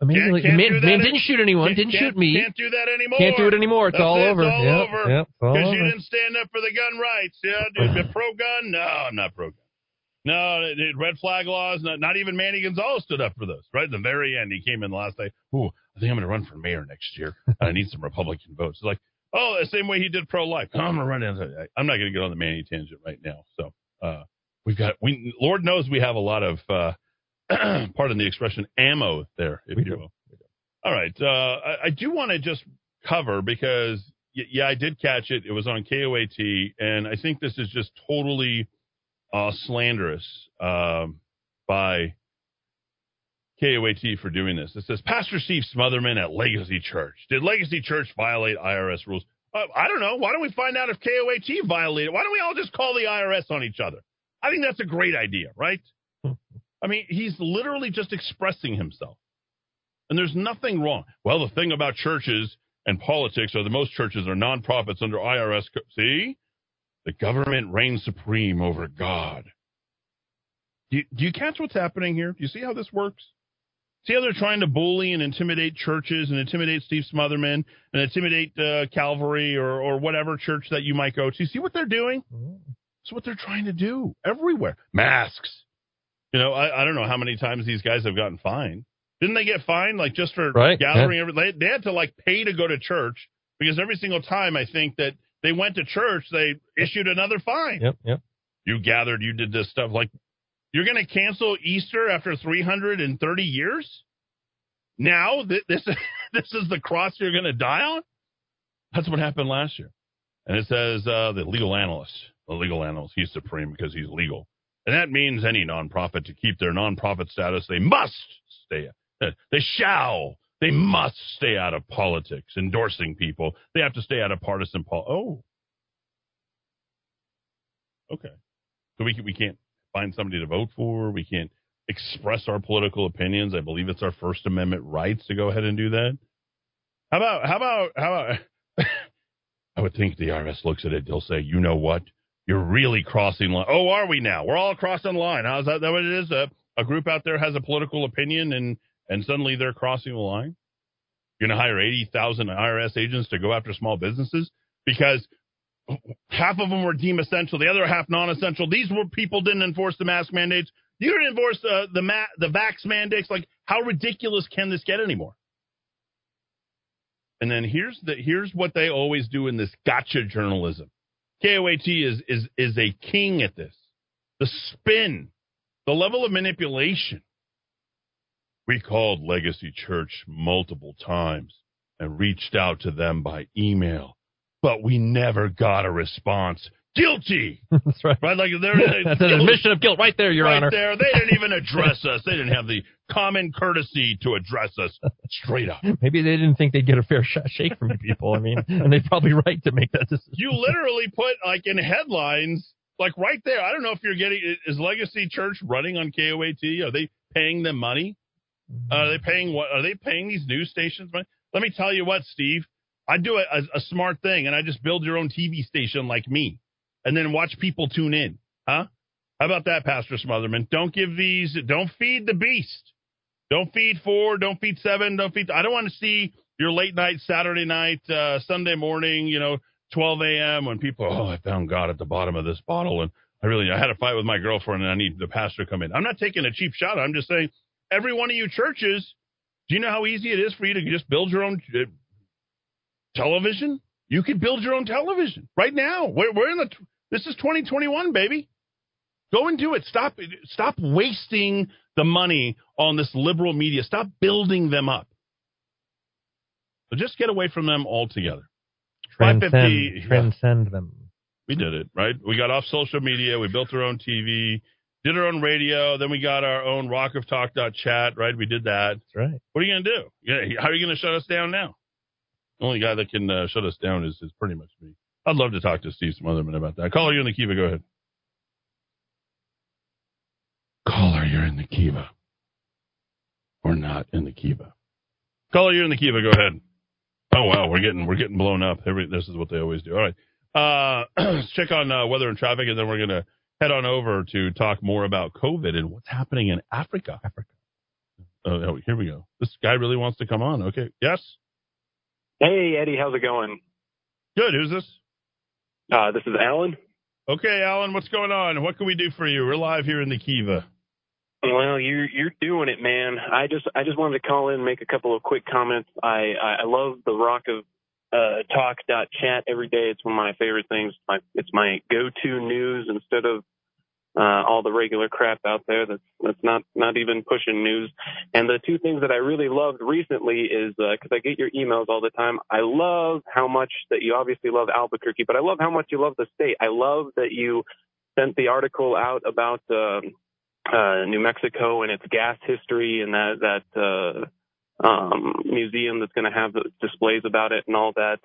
Amazingly, man didn't shoot anyone. Didn't shoot me. Can't do that anymore. Can't do it anymore. It's all over. It's all over. Because you didn't stand up for the gun rights. Yeah, dude. Pro gun? No, I'm not pro gun. No, red flag laws. Not even Manny Gonzalez stood up for those. Right at the very end, he came in last night. Ooh, I think I'm going to run for mayor next year. I need some Republican votes. It's like, oh, the same way he did pro-life. I'm going to run in. I'm not going to get on the Manny tangent right now. So we Lord knows we have a lot of, pardon the expression, ammo there, if you will. All right. I do want to just cover because, I did catch it. It was on KOAT, and I think this is just totally slanderous by KOAT for doing this. It says, Pastor Steve Smotherman at Legacy Church. Did Legacy Church violate IRS rules? I don't know. Why don't we find out if KOAT violated? Why don't we all just call the IRS on each other? I think that's a great idea, right? I mean, he's literally just expressing himself. And there's nothing wrong. Well, the thing about churches and politics are that most churches are nonprofits under IRS. See? The government reigns supreme over God. Do you catch what's happening here? Do you see how this works? See how they're trying to bully and intimidate churches and intimidate Steve Smotherman and intimidate Calvary or whatever church that you might go to. See what they're doing? That's what they're trying to do everywhere. Masks. You know, I don't know how many times these guys have gotten fined. Didn't they get fined, like, just for gathering? Yeah. They had to, like, pay to go to church because every single time I think that they went to church, they issued another fine. Yep, yep. You gathered, you did this stuff. Like, you're going to cancel Easter after 330 years? Now, this is the cross you're going to die on? That's what happened last year. And it says the legal analyst, he's supreme because he's legal. And that means any nonprofit, to keep their nonprofit status, they must stay. They must stay out of politics, endorsing people. They have to stay out of partisan Okay. So we can't find somebody to vote for. We can't express our political opinions. I believe it's our First Amendment rights to go ahead and do that. How about I would think the IRS looks at it. They'll say, you know what? You're really crossing line. Oh, are we now? We're all crossing line. How's that what it is? A group out there has a political opinion and suddenly they're crossing the line. You're going to hire 80,000 IRS agents to go after small businesses because half of them were deemed essential, the other half non-essential. These were people didn't enforce the mask mandates. You didn't enforce the vax mandates. Like, how ridiculous can this get anymore? And then here's what they always do in this gotcha journalism. KOAT is a king at this. The spin, the level of manipulation. We called Legacy Church multiple times and reached out to them by email, but we never got a response. Guilty. That's right. Right? Like that's an admission of guilt right there, Your Honor. Right there. They didn't even address us. They didn't have the common courtesy to address us straight up. Maybe they didn't think they'd get a fair shake from people. I mean, and they're probably right to make that decision. You literally put, like, in headlines, like, right there. I don't know if you're getting, is Legacy Church running on KOAT? Are they paying them money? Are they paying these news stations money? Let me tell you what, Steve. I do a smart thing, and I just build your own TV station like me. And then watch people tune in. Huh? How about that, Pastor Smotherman? Don't feed the beast. Don't feed 4, don't feed 7, don't feed. I don't want to see your late night, Saturday night, Sunday morning, 12 a.m. when people, I found God at the bottom of this bottle. And I had a fight with my girlfriend and I need the pastor to come in. I'm not taking a cheap shot. I'm just saying, every one of you churches, do you know how easy it is for you to just build your own television? You could build your own television right now. We're in the... This is 2021, baby. Go and do it. Stop wasting the money on this liberal media. Stop building them up. So just get away from them altogether. Transcend them. We did it, right? We got off social media. We built our own TV, did our own radio. Then we got our own rockoftalk.chat, right? We did that. That's right. What are you going to do? How are you going to shut us down now? The only guy that can shut us down is pretty much me. I'd love to talk to Steve Smotherman about that. Caller, you're in the Kiva. Go ahead. Caller, you're in the Kiva. Or not in the Kiva. Caller, you're in the Kiva. Go ahead. Oh, wow. We're getting blown up. This is what they always do. All right. Let's check on weather and traffic, and then we're going to head on over to talk more about COVID and what's happening in Africa. Oh, here we go. This guy really wants to come on. Okay. Yes? Hey, Eddie. How's it going? Good. Who's this? This is Alan. Okay, Alan, what's going on? What can we do for you? We're live here in the Kiva. Well, you're doing it, man. I just wanted to call in and make a couple of quick comments. I love the Rock of Talk.chat every day. It's one of my favorite things. It's my go-to news instead of all the regular crap out there that's not even pushing news. And the two things that I really loved recently is, because I get your emails all the time, I love how much that you obviously love Albuquerque, but I love how much you love the state. I love that you sent the article out about New Mexico and its gas history and that museum that's going to have displays about it and all that.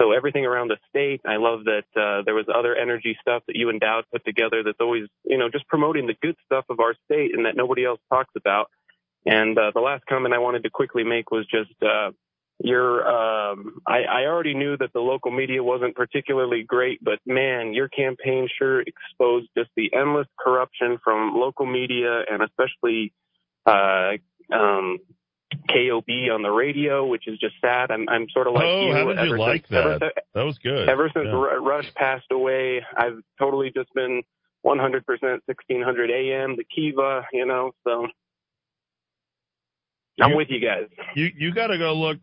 So everything around the state. I love that there was other energy stuff that you and Dowd put together that's always, just promoting the good stuff of our state and that nobody else talks about. And the last comment I wanted to quickly make was just I already knew that the local media wasn't particularly great, but man, your campaign sure exposed just the endless corruption from local media and especially KOB on the radio, which is just sad. I'm sort of like that was good. Ever since Rush passed away, I've totally just been 100% 1600 AM, the KIVA, you know, so. I'm with you guys. You got to go look.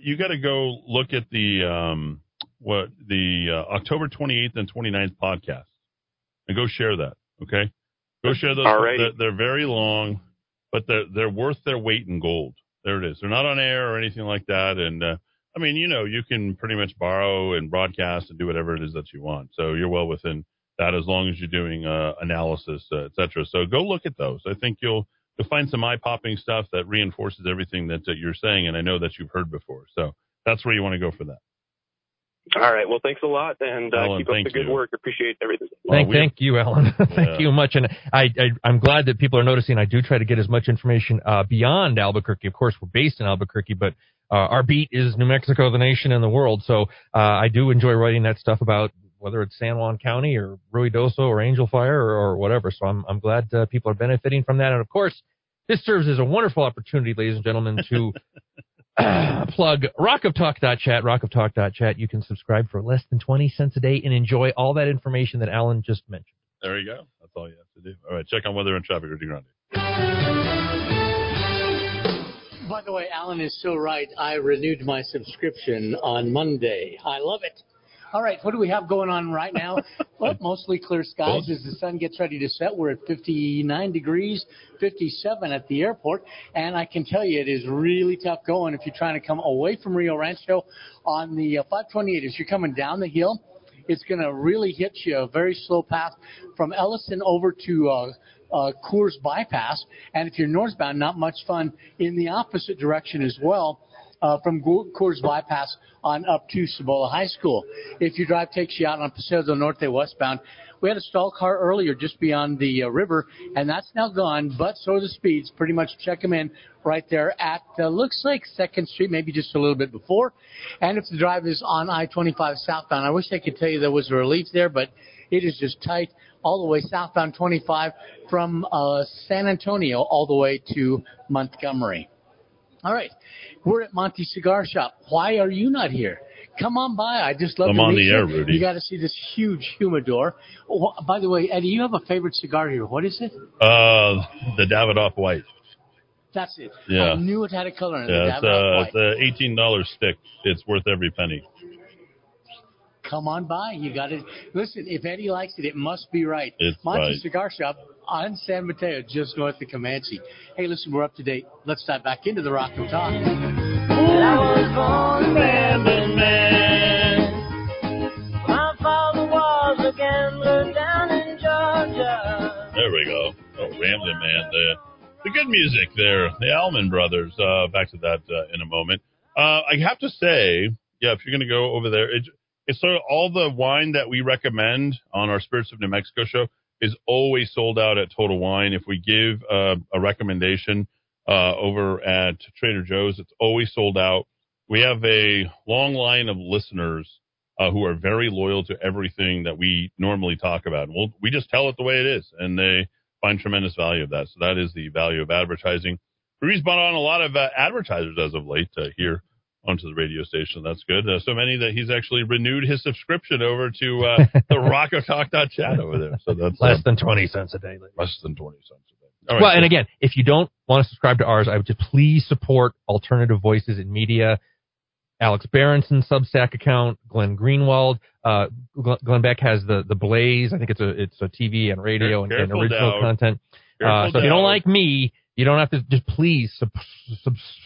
You got to go look at the October 28th and 29th podcast, and go share that. Okay, go share those. They're very long, but they're worth their weight in gold. There it is. They're not on air or anything like that. And I mean, you know, you can pretty much borrow and broadcast and do whatever it is that you want. So you're well within that as long as you're doing analysis, etc. So go look at those. I think you'll find some eye-popping stuff that reinforces everything that you're saying, and I know that you've heard before. So that's where you want to go for that. All right. Well, thanks a lot, and Ellen, keep up the good work. Appreciate everything. Thank you, Ellen. Thank you much. And I'm glad that people are noticing. I do try to get as much information beyond Albuquerque. Of course, we're based in Albuquerque, but our beat is New Mexico, the nation, and the world. So I do enjoy writing that stuff about whether it's San Juan County or Ruidoso or Angel Fire or whatever. So I'm glad people are benefiting from that. And, of course, this serves as a wonderful opportunity, ladies and gentlemen, to plug rockoftalk.chat, rockoftalk.chat. You can subscribe for less than 20 cents a day and enjoy all that information that Alan just mentioned. There you go. That's all you have to do. All right, check on weather and traffic, Rudy Grande. By the way, Alan is so right. I renewed my subscription on Monday. I love it. All right, what do we have going on right now? Well, mostly clear skies as the sun gets ready to set. We're at 59 degrees, 57 at the airport. And I can tell you it is really tough going if you're trying to come away from Rio Rancho on the 528. As you're coming down the hill, it's going to really hit you a very slow path from Ellison over to Coors Bypass. And if you're northbound, not much fun in the opposite direction as well. From Coors Bypass on up to Cibola High School. If your drive takes you out on Paseo del Norte westbound, we had a stall car earlier just beyond the river, and that's now gone, but so are the speeds. Pretty much check them in right there at, looks like 2nd Street, maybe just a little bit before. And if the drive is on I-25 southbound, I wish I could tell you there was a relief there, but it is just tight all the way southbound 25 from San Antonio all the way to Montgomery. All right. We're at Monty Cigar Shop. Why are you not here? Come on by. I just love to meet you. I'm on the air, Rudy. You got to see this huge humidor. Oh, by the way, Eddie, you have a favorite cigar here. What is it? The Davidoff White. That's it. Yeah. I knew it had a color in it. Yeah, it's an $18 stick. It's worth every penny. Come on by. You got it. Listen, if Eddie likes it, it must be right. It's Monty Cigar Shop on San Mateo, just north of Comanche. Hey, listen, we're up to date. Let's dive back into the Rock and Talk. I was born a gambling man. My father was a gambler down in Georgia. There we go. Oh, Rambling Man. The good music there. The Allman Brothers. Back to that in a moment. I have to say, yeah, if you're going to go over there, it's sort of all the wine that we recommend on our Spirits of New Mexico show is always sold out at Total Wine. If we give a recommendation over at Trader Joe's, it's always sold out. We have a long line of listeners who are very loyal to everything that we normally talk about. And we just tell it the way it is, and they find tremendous value of that. So that is the value of advertising. Brewery's brought on a lot of advertisers as of late here onto the radio station. That's good. So many that he's actually renewed his subscription over to the rockoftalk.chat over there. So that's less than 20 cents a day. Less than 20 cents a day. All right, well, and again, if you don't want to subscribe to ours, I would just please support alternative voices in media. Alex Berenson's Substack account, Glenn Greenwald. Glenn Beck has the Blaze. I think it's a TV and radio and original content. So if you don't like me, you don't have to. Just please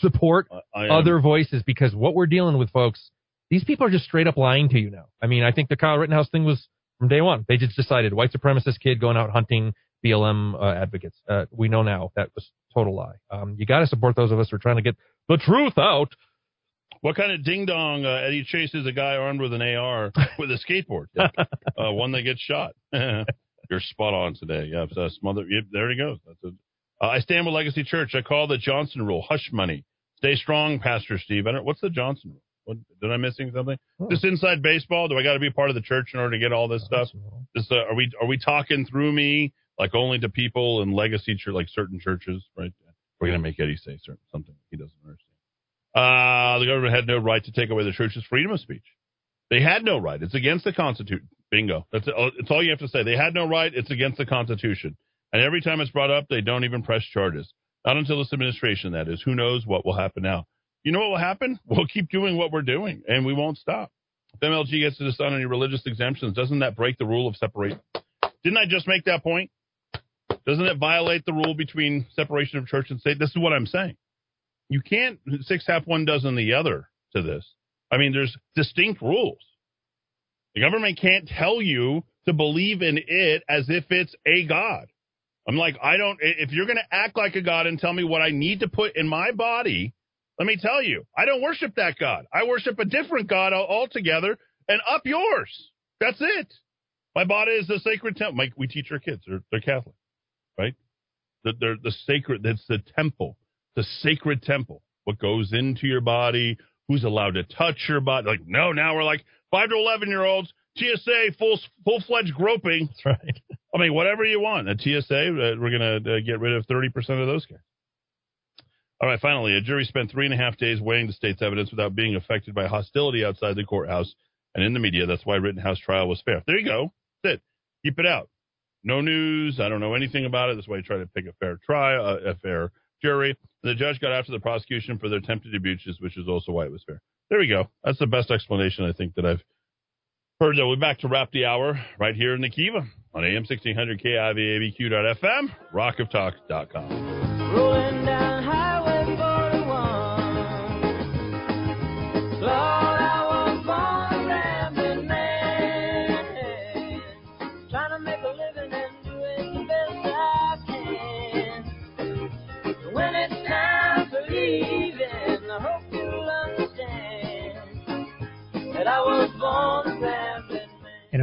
support other voices, because what we're dealing with, folks, these people are just straight up lying to you now. I mean, I think the Kyle Rittenhouse thing was from day one. They just decided white supremacist kid going out hunting BLM advocates. We know now that was a total lie. You got to support those of us who are trying to get the truth out. What kind of ding-dong Eddie chases a guy armed with an AR with a skateboard? One that gets shot. You're spot on today. Yeah, there he goes. That's I stand with Legacy Church. I call the Johnson rule hush money. Stay strong, Pastor Steve. I don't. What's the Johnson rule? Did I missing something? Oh. Just inside baseball? Do I got to be part of the church in order to get all this stuff? Just, are we talking through me, like only to people in Legacy Church, like certain churches, right? We're going to make Eddie say something he doesn't understand. The government had no right to take away the church's freedom of speech. They had no right. It's against the Constitution. Bingo. That's it. It's all you have to say. They had no right. It's against the Constitution. And every time it's brought up, they don't even press charges. Not until this administration, that is. Who knows what will happen now? You know what will happen? We'll keep doing what we're doing, and we won't stop. If MLG gets to decide any religious exemptions, doesn't that break the rule of separation? Didn't I just make that point? Doesn't it violate the rule between separation of church and state? This is what I'm saying. You can't six half one dozen the other to this. I mean, there's distinct rules. The government can't tell you to believe in it as if it's a god. I'm like, if you're going to act like a god and tell me what I need to put in my body, let me tell you, I don't worship that god. I worship a different god altogether, and up yours. That's it. My body is the sacred temple. Mike, we teach our kids. They're Catholic, right? They're the sacred. That's the temple, the sacred temple. What goes into your body, who's allowed to touch your body. Like, no, now we're like 5 to 11-year-olds, TSA, full-fledged groping. That's right. I mean, whatever you want. At TSA, we're going to get rid of 30% of those guys. All right, finally, a jury spent 3.5 days weighing the state's evidence without being affected by hostility outside the courthouse and in the media. That's why Rittenhouse trial was fair. There you go. That's it. Keep it out. No news. I don't know anything about it. That's why you try to pick a fair trial, a fair jury. The judge got after the prosecution for their attempted abuses, which is also why it was fair. There we go. That's the best explanation I think that I've heard. We're back to wrap the hour right here in the Kiva on AM 1600 KIVABQ.FM, rockoftalk.com. Rolling down Highway 41. Lord, I was born a rampant man, trying to make a living and doing the best I can. When it's time for leaving, I hope you'll understand that I was born a rampant man. In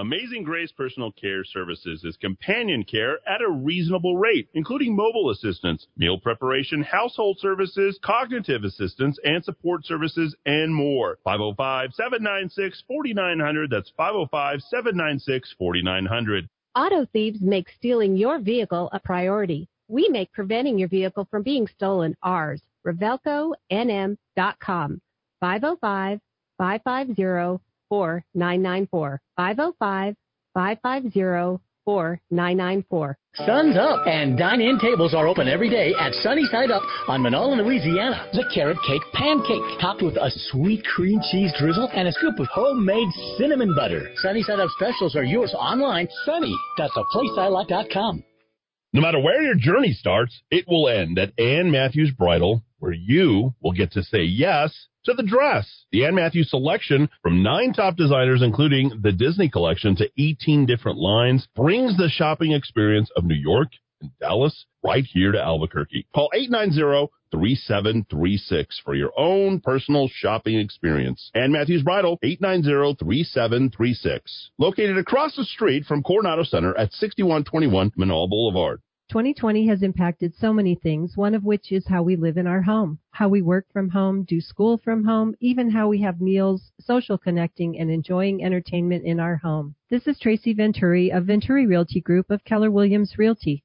Amazing Grace Personal Care Services is companion care at a reasonable rate, including mobile assistance, meal preparation, household services, cognitive assistance, and support services, and more. 505-796-4900. That's 505-796-4900. Auto thieves make stealing your vehicle a priority. We make preventing your vehicle from being stolen ours. RevelcoNM.com. 505-550-4900. 4994 505-550-4994. Sun's up, and dine-in tables are open every day at Sunny Side Up on Manola, Louisiana. The carrot cake pancake, topped with a sweet cream cheese drizzle and a scoop of homemade cinnamon butter. Sunny Side Up specials are yours online. Sunny.theplaceilike.com. No matter where your journey starts, it will end at Ann Matthews Bridal, where you will get to say yes to the dress. The Ann Matthews selection from 9 top designers, including the Disney collection, to 18 different lines, brings the shopping experience of New York and Dallas right here to Albuquerque. Call 890-3736 for your own personal shopping experience. Ann Matthews Bridal, 890-3736. Located across the street from Coronado Center at 6121 Manoa Boulevard. 2020 has impacted so many things, one of which is how we live in our home, how we work from home, do school from home, even how we have meals, social connecting, and enjoying entertainment in our home. This is Tracy Venturi of Venturi Realty Group of Keller Williams Realty.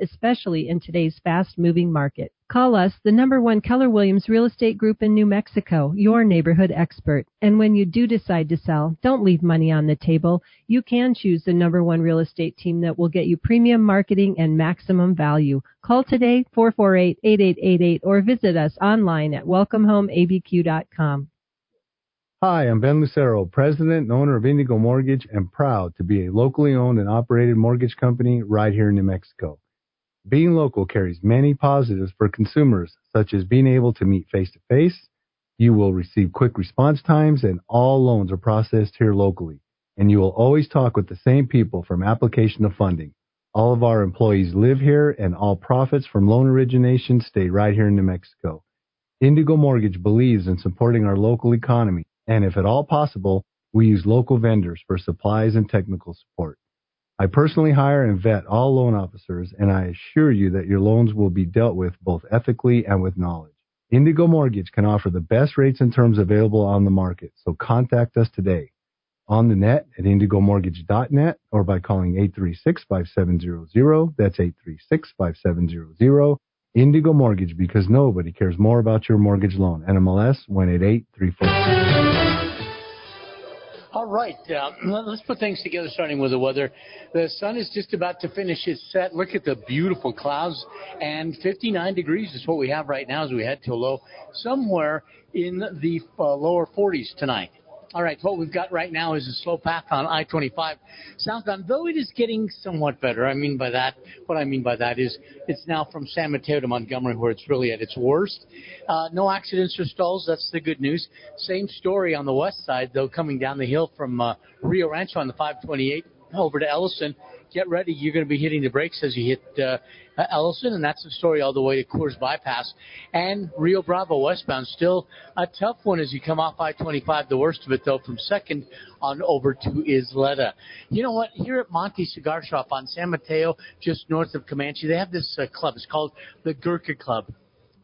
especially in today's fast-moving market. Call us, the #1 Keller Williams Real Estate Group in New Mexico, your neighborhood expert. And when you do decide to sell, don't leave money on the table. You can choose the #1 real estate team that will get you premium marketing and maximum value. Call today, 448-8888, or visit us online at welcomehomeabq.com. Hi, I'm Ben Lucero, president and owner of Indigo Mortgage, and proud to be a locally owned and operated mortgage company right here in New Mexico. Being local carries many positives for consumers, such as being able to meet face-to-face, you will receive quick response times, and all loans are processed here locally, and you will always talk with the same people from application to funding. All of our employees live here, and all profits from loan origination stay right here in New Mexico. Indigo Mortgage believes in supporting our local economy, and if at all possible, we use local vendors for supplies and technical support. I personally hire and vet all loan officers, and I assure you that your loans will be dealt with both ethically and with knowledge. Indigo Mortgage can offer the best rates and terms available on the market, so contact us today on the net at indigomortgage.net or by calling 836-5700. That's 836-5700. Indigo Mortgage, because nobody cares more about your mortgage loan. NMLS 18834. All right, let's put things together, starting with the weather. The sun is just about to finish its set. Look at the beautiful clouds, and 59 degrees is what we have right now as we head to a low somewhere in the lower 40s tonight. All right, what we've got right now is a slow path on I-25 southbound, though it is getting somewhat better. What I mean by that is it's now from San Mateo to Montgomery where it's really at its worst. No accidents or stalls. That's the good news. Same story on the west side, though, coming down the hill from Rio Rancho on the 528 over to Ellison. Get ready. You're going to be hitting the brakes as you hit Ellison, and that's the story all the way to Coors Bypass. And Rio Bravo westbound, still a tough one as you come off I-25. The worst of it, though, from 2nd on over to Isleta. You know what? Here at Monty Cigar Shop on San Mateo, just north of Comanche, they have this club. It's called the Gurkha Club.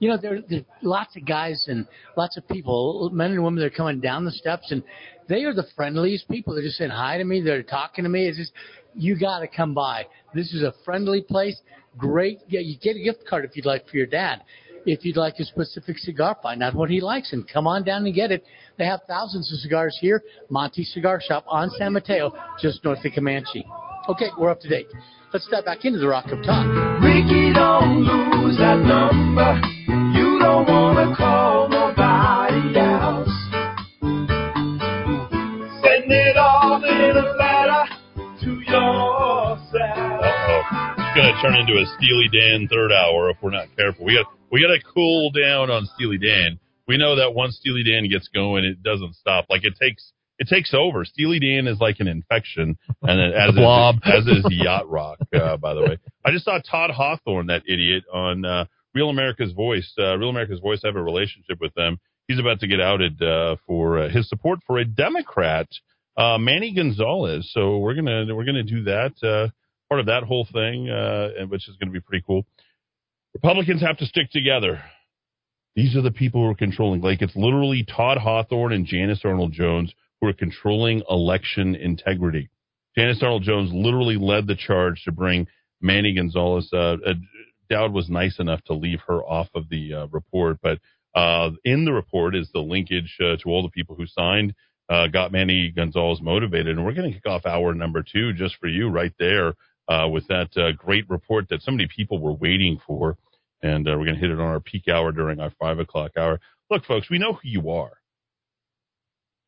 You know, there are lots of guys and lots of people, men and women, that are coming down the steps, and they are the friendliest people. They're just saying hi to me. They're talking to me. It's just, you got to come by. This is a friendly place. Great. Yeah, you get a gift card if you'd like for your dad. If you'd like a specific cigar, find out what he likes and come on down and get it. They have thousands of cigars here. Monty Cigar Shop on San Mateo, just north of Comanche. Okay, we're up to date. Let's step back into the Rock of Talk. Ricky, don't lose that number. You don't want to call nobody else. Send it all in a letter to yourself. It's going to turn into a Steely Dan third hour if we're not careful. We got to cool down on Steely Dan. We know that once Steely Dan gets going, it doesn't stop. Like it takes over. Steely Dan is like an infection, and as blob. As is yacht rock. By the way, I just saw Todd Hawthorne, that idiot, on Real America's Voice. Real America's Voice. I have a relationship with them. He's about to get outed for his support for a Democrat, Manny Gonzalez. So we're gonna do that. Part of that whole thing, which is going to be pretty cool. Republicans have to stick together. These are the people who are controlling. Like, it's literally Todd Hawthorne and Janice Arnold-Jones who are controlling election integrity. Janice Arnold-Jones literally led the charge to bring Manny Gonzalez. Dowd was nice enough to leave her off of the report, but in the report is the linkage to all the people who signed, got Manny Gonzalez motivated. And we're going to kick off hour #2 just for you right there. With that great report that so many people were waiting for. And we're going to hit it on our peak hour during our 5 o'clock hour. Look, folks, we know who you are.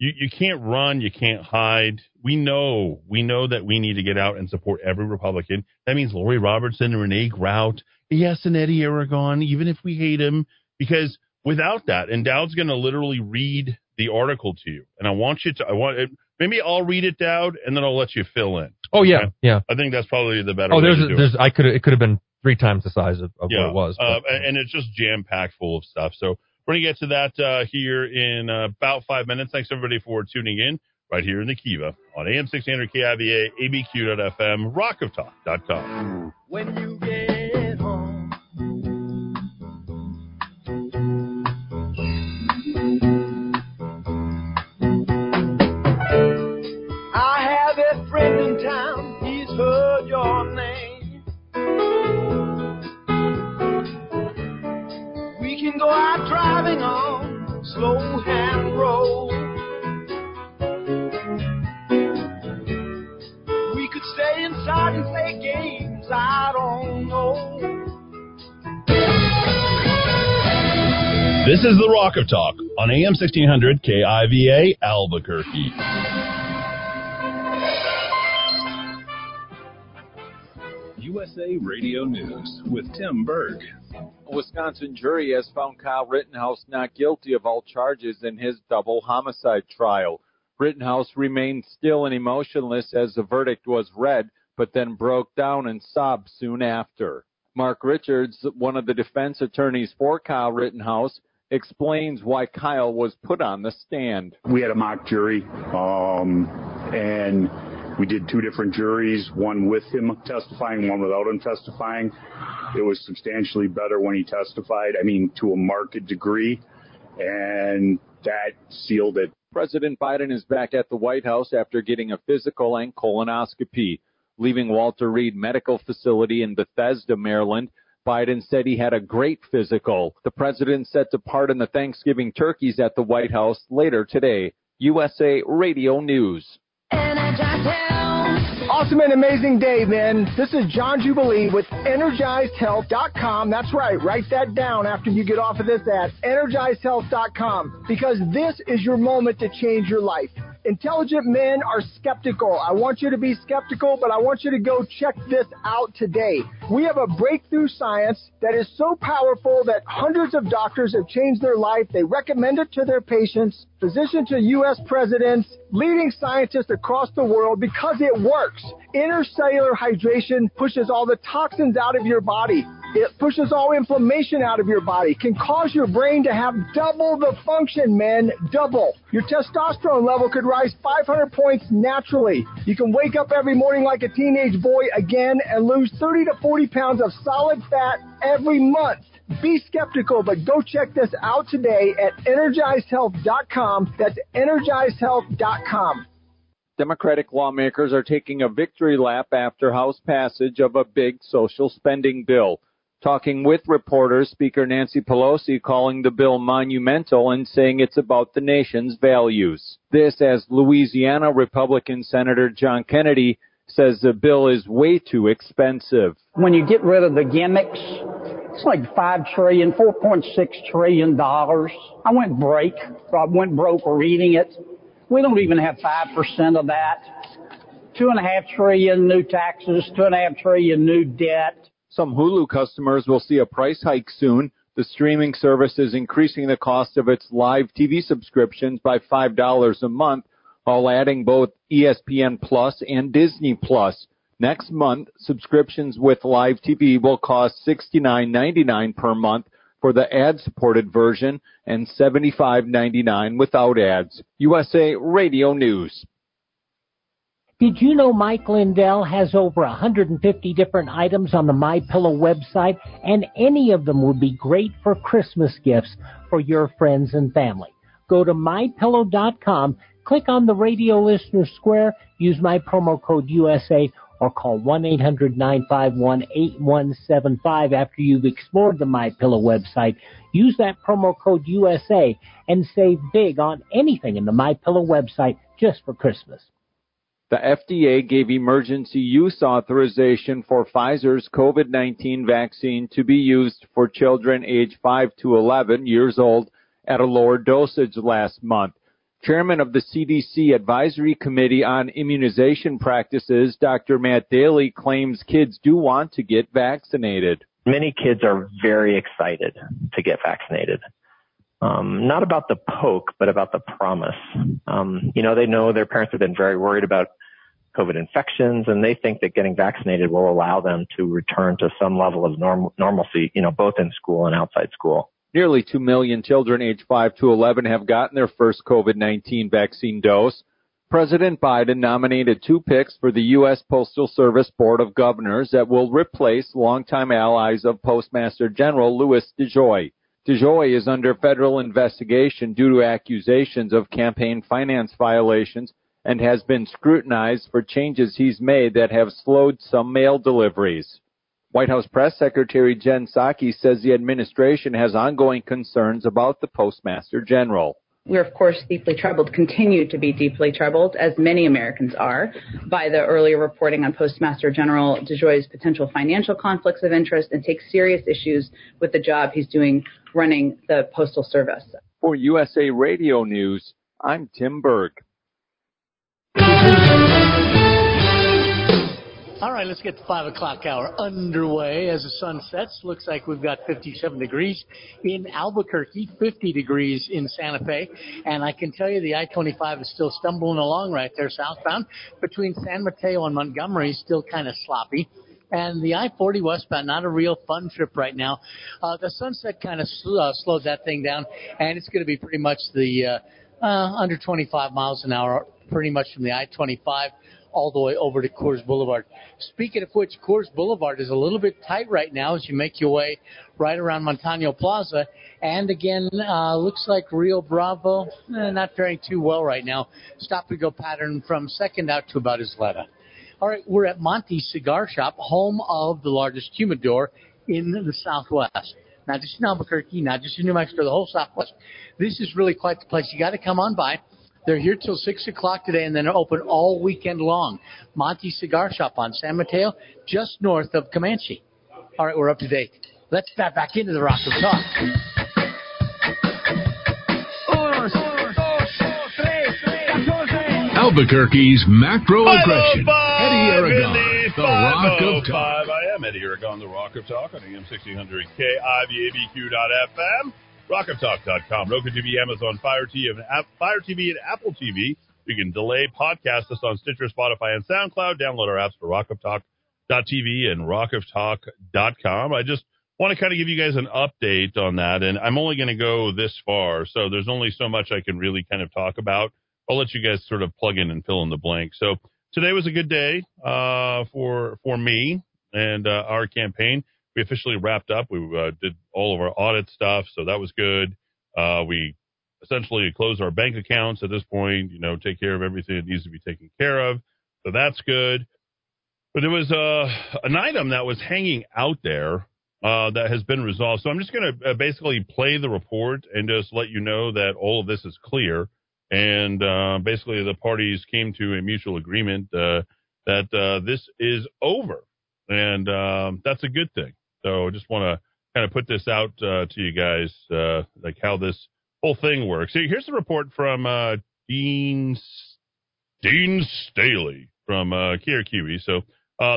You can't run. You can't hide. We know that we need to get out and support every Republican. That means Lori Robertson and Renee Grout. Yes, and Eddie Aragon, even if we hate him. Because without that, and Dowd's going to literally read the article to you. And maybe I'll read it, Dowd, and then I'll let you fill in. Oh, yeah, okay? Yeah. I think that's probably the better way to do it. It could have been 3 times the size of what it was. And it's just jam-packed full of stuff. So We're going to get to that here in about 5 minutes. Thanks, everybody, for tuning in right here in the KIVA on AM 600 KIVA, abq.fm, rockoftalk.com. When you get home, I have a friend in town, he's heard your name. We can go out driving on slow hand road. Stay inside and play games, I don't know. This is the Rock of Talk on AM 1600 KIVA Albuquerque. USA Radio News with Tim Berg. A Wisconsin jury has found Kyle Rittenhouse not guilty of all charges in his double homicide trial. Rittenhouse remained still and emotionless as the verdict was read, but then broke down and sobbed soon after. Mark Richards, one of the defense attorneys for Kyle Rittenhouse, explains why Kyle was put on the stand. We had a mock jury, and we did two different juries, one with him testifying, one without him testifying. It was substantially better when he testified, I mean, to a marked degree, and that sealed it. President Biden is back at the White House after getting a physical and colonoscopy. Leaving Walter Reed Medical Facility in Bethesda, Maryland, Biden said he had a great physical. The president set to part in the Thanksgiving turkeys at the White House later today. USA Radio News. Awesome and amazing day, man. This is John Jubilee with EnergizedHealth.com. That's right. Write that down after you get off of this ad. EnergizedHealth.com. Because this is your moment to change your life. Intelligent men are skeptical. I want you to be skeptical, but I want you to go check this out today. We have a breakthrough science that is so powerful that hundreds of doctors have changed their life. They recommend it to their patients, physicians to U.S. presidents, leading scientists across the world because it works. Intercellular hydration pushes all the toxins out of your body. It pushes all inflammation out of your body, can cause your brain to have double the function, man, double. Your testosterone level could rise 500 points naturally. You can wake up every morning like a teenage boy again and lose 30 to 40 pounds of solid fat every month. Be skeptical, but go check this out today at EnergizedHealth.com. That's EnergizedHealth.com. Democratic lawmakers are taking a victory lap after House passage of a big social spending bill. Talking with reporters, Speaker Nancy Pelosi calling the bill monumental and saying it's about the nation's values. This as Louisiana Republican Senator John Kennedy says the bill is way too expensive. When you get rid of the gimmicks, it's like $5 trillion, $4.6 trillion. I went broke reading it. We don't even have 5% of that. $2.5 trillion new taxes, $2.5 trillion new debt. Some Hulu customers will see a price hike soon. The streaming service is increasing the cost of its live TV subscriptions by $5 a month, while adding both ESPN Plus and Disney Plus. Next month, subscriptions with live TV will cost $69.99 per month for the ad-supported version and $75.99 without ads. USA Radio News. Did you know Mike Lindell has over 150 different items on the MyPillow website, and any of them would be great for Christmas gifts for your friends and family? Go to MyPillow.com, click on the Radio Listener Square, use my promo code USA, or call 1-800-951-8175 after you've explored the MyPillow website. Use that promo code USA and save big on anything in the MyPillow website just for Christmas. The FDA gave emergency use authorization for Pfizer's COVID-19 vaccine to be used for children age 5 to 11 years old at a lower dosage last month. Chairman of the CDC Advisory Committee on Immunization Practices, Dr. Matt Daly, claims kids do want to get vaccinated. Many kids are very excited to get vaccinated. Not about the poke, but about the promise. They know their parents have been very worried about COVID infections, and they think that getting vaccinated will allow them to return to some level of normalcy, both in school and outside school. Nearly 2 million children aged 5 to 11 have gotten their first COVID-19 vaccine dose. President Biden nominated two picks for the U.S. Postal Service Board of Governors that will replace longtime allies of Postmaster General Louis DeJoy. DeJoy is under federal investigation due to accusations of campaign finance violations and has been scrutinized for changes he's made that have slowed some mail deliveries. White House Press Secretary Jen Psaki says the administration has ongoing concerns about the Postmaster General. We're, of course, deeply troubled, continue to be deeply troubled, as many Americans are, by the earlier reporting on Postmaster General DeJoy's potential financial conflicts of interest, and take serious issues with the job he's doing running the Postal Service. For USA Radio News, I'm Tim Berg. All right, let's get the 5 o'clock hour underway as the sun sets. Looks like we've got 57 degrees in Albuquerque, 50 degrees in Santa Fe. And I can tell you the I-25 is still stumbling along right there southbound between San Mateo and Montgomery, still kind of sloppy. And the I-40 westbound, not a real fun trip right now. The sunset kind of slowed that thing down, and it's going to be pretty much the under 25 miles an hour, pretty much from the I-25 all the way over to Coors Boulevard. Speaking of which, Coors Boulevard is a little bit tight right now as you make your way right around Montano Plaza. And again, looks like Rio Bravo, not faring too well right now. Stop and go pattern from 2nd out to about Isleta. All right, we're at Monty's Cigar Shop, home of the largest humidor in the Southwest. Not just in Albuquerque, not just in New Mexico, the whole Southwest. This is really quite the place. You got to come on by. They're here till 6 o'clock today, and then they're open all weekend long. Monty's Cigar Shop on San Mateo, just north of Comanche. All right, we're up to date. Let's dive back into the Rock of Talk. Albuquerque's macro aggression. Eddie Aragon, the Rock of Talk. I am Eddie Aragon, the Rock of Talk on AM 1600 KIVABQ.FM. rockoftalk.com, Roku TV, Amazon Fire TV, and Apple TV. You can delay podcasts us on Stitcher, Spotify, and SoundCloud. Download our apps for rockoftalk.tv and rockoftalk.com. I just want to kind of give you guys an update on that, and I'm only going to go this far, so there's only so much I can really kind of talk about. I'll let you guys sort of plug in and fill in the blank. So today was a good day for me and our campaign. We officially wrapped up. We did all of our audit stuff, so that was good. We essentially closed our bank accounts at this point, you know, take care of everything that needs to be taken care of. So that's good. But there was an item that was hanging out there that has been resolved. So I'm just going to basically play the report and just let you know that all of this is clear. And basically the parties came to a mutual agreement that this is over. And that's a good thing. So I just want to kind of put this out to you guys, like how this whole thing works. So here's the report from Dean Staley from KRQE. So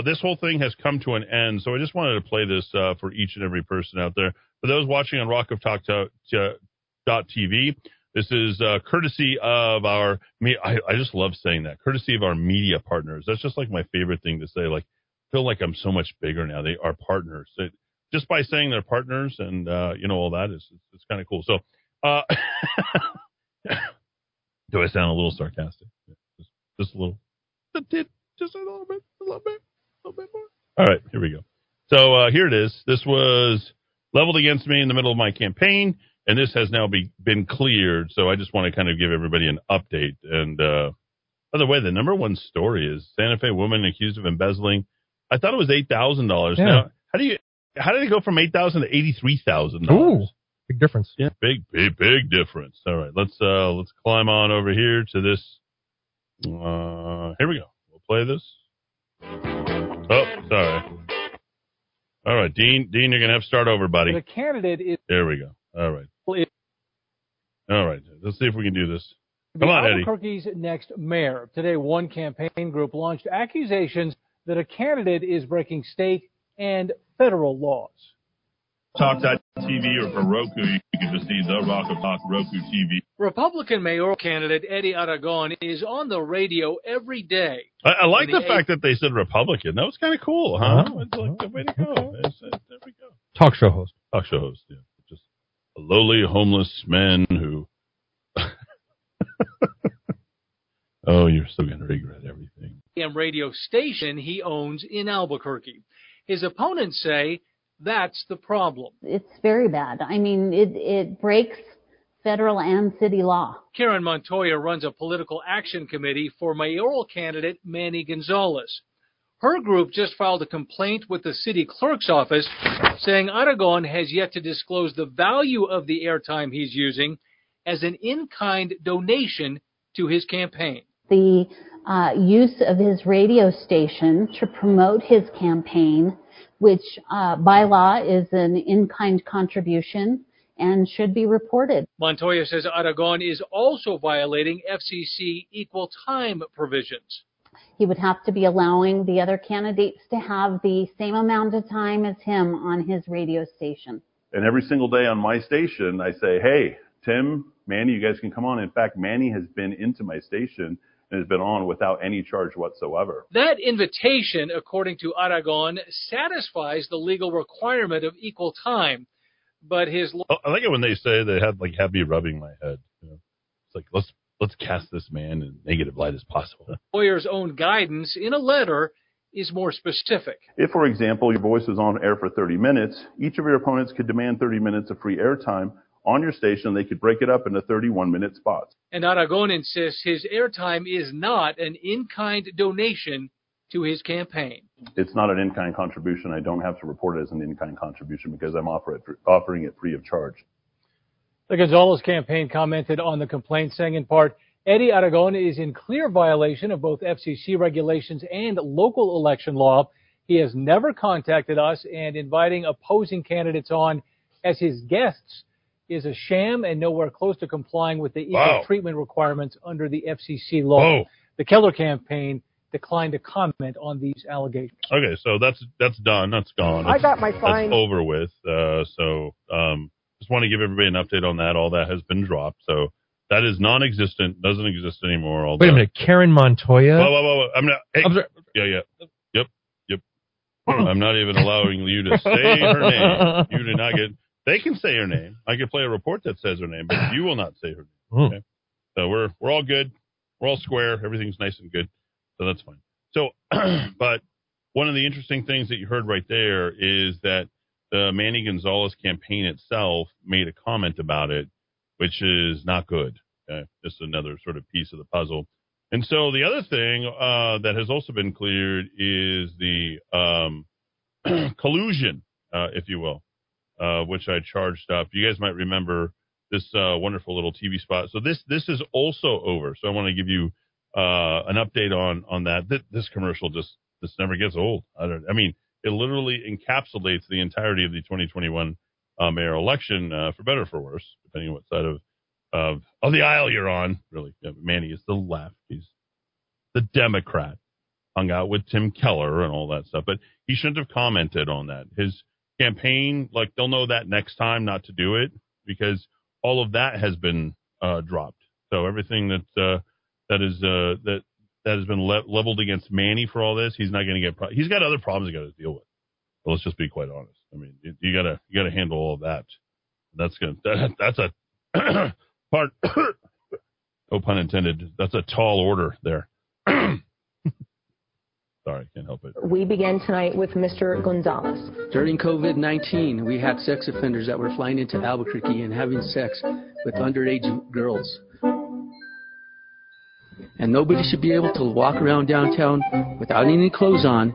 this whole thing has come to an end. So I just wanted to play this for each and every person out there. For those watching on rockoftalk.tv, this is courtesy of our – I just love saying that, courtesy of our media partners. That's just like my favorite thing to say, like, feel like I'm so much bigger now. They are partners. It, just by saying they're partners and, you know, all that is it's kind of cool. So do I sound a little sarcastic? Just a little. Just a little bit. A little bit. A little bit more. All right. Here we go. So here it is. This was leveled against me in the middle of my campaign, and this has now been cleared. So I just want to kind of give everybody an update. And by the way, the number one story is Santa Fe woman accused of embezzling. I thought it was $8,000. Yeah. Now, how did it go from $8,000 to $83,000? Ooh, big difference. Yeah, big difference. All right, let's climb on over here to this. Here we go. We'll play this. Oh, sorry. All right, Dean, you're gonna have to start over, buddy. The candidate is. There we go. All right. All right. Let's see if we can do this. Come on, Eddie. Albuquerque's next mayor. Today, one campaign group launched accusations that a candidate is breaking state and federal laws. Talk.tv or for Roku, you can just see the Rock of Talk Roku TV. Republican mayoral candidate Eddie Aragon is on the radio every day. I like the fact that they said Republican. That was kind of cool, huh? It's like the way to go. There we go. Talk show host. Yeah. Just a lowly homeless man who, oh, you're still going to regret everything. Radio station he owns in Albuquerque. His opponents say that's the problem. It's very bad. I mean, it breaks federal and city law. Karen Montoya runs a political action committee for mayoral candidate Manny Gonzalez. Her group just filed a complaint with the city clerk's office saying Aragon has yet to disclose the value of the airtime he's using as an in-kind donation to his campaign. The use of his radio station to promote his campaign, which by law is an in-kind contribution, and should be reported. Montoya says Aragon is also violating FCC equal time provisions. He would have to be allowing the other candidates to have the same amount of time as him on his radio station. And every single day on my station, I say, hey, Tim, Manny, you guys can come on. In fact, Manny has been into my station and has been on without any charge whatsoever. That invitation, according to Aragon, satisfies the legal requirement of equal time. But his I like it when they say they have, like, have me rubbing my head. You know? It's like, let's cast this man in negative light as possible. Lawyer's own guidance in a letter is more specific. If, for example, your voice is on air for 30 minutes, each of your opponents could demand 30 minutes of free airtime on your station. They could break it up into 31-minute spots. And Aragon insists his airtime is not an in-kind donation to his campaign. It's not an in-kind contribution. I don't have to report it as an in-kind contribution because I'm offering it free of charge. The Gonzalez campaign commented on the complaint, saying in part, Eddie Aragon is in clear violation of both FCC regulations and local election law. He has never contacted us, and inviting opposing candidates on as his guests is a sham and nowhere close to complying with the equal treatment requirements under the FCC law. Whoa. The Keller campaign declined to comment on these allegations. Okay, so that's done. That's gone. I got my fine. That's over with. Just want to give everybody an update on that. All that has been dropped. So that is non-existent. Doesn't exist anymore. Wait a minute. Karen Montoya? Whoa. I'm not. Hey, Yep. I'm not even allowing you to say her name. You do not get. They can say her name. I can play a report that says her name, but you will not say her name. Okay? So we're all good. We're all square. Everything's nice and good. So that's fine. So, but one of the interesting things that you heard right there is that the Manny Gonzalez campaign itself made a comment about it, which is not good. Okay? Just another sort of piece of the puzzle. And so the other thing that has also been cleared is the collusion, if you will, which I charged up. You guys might remember this wonderful little TV spot. So this is also over. So I want to give you an update on that. This commercial just never gets old. It literally encapsulates the entirety of the 2021 mayor election, for better or for worse, depending on what side of the aisle you're on. Really, yeah, Manny is the left. He's the Democrat. Hung out with Tim Keller and all that stuff, but he shouldn't have commented on that. His campaign, like, they'll know that next time not to do it, because all of that has been dropped. So everything that has been leveled against Manny for all this, he's not going to get. He's got other problems he got to deal with. But let's just be quite honest. I mean, you gotta handle all of that. That's a part. No pun intended. That's a tall order there. Sorry, can't help it. We began tonight with Mr. Gonzalez. During COVID-19, we had sex offenders that were flying into Albuquerque and having sex with underage girls. And nobody should be able to walk around downtown without any clothes on.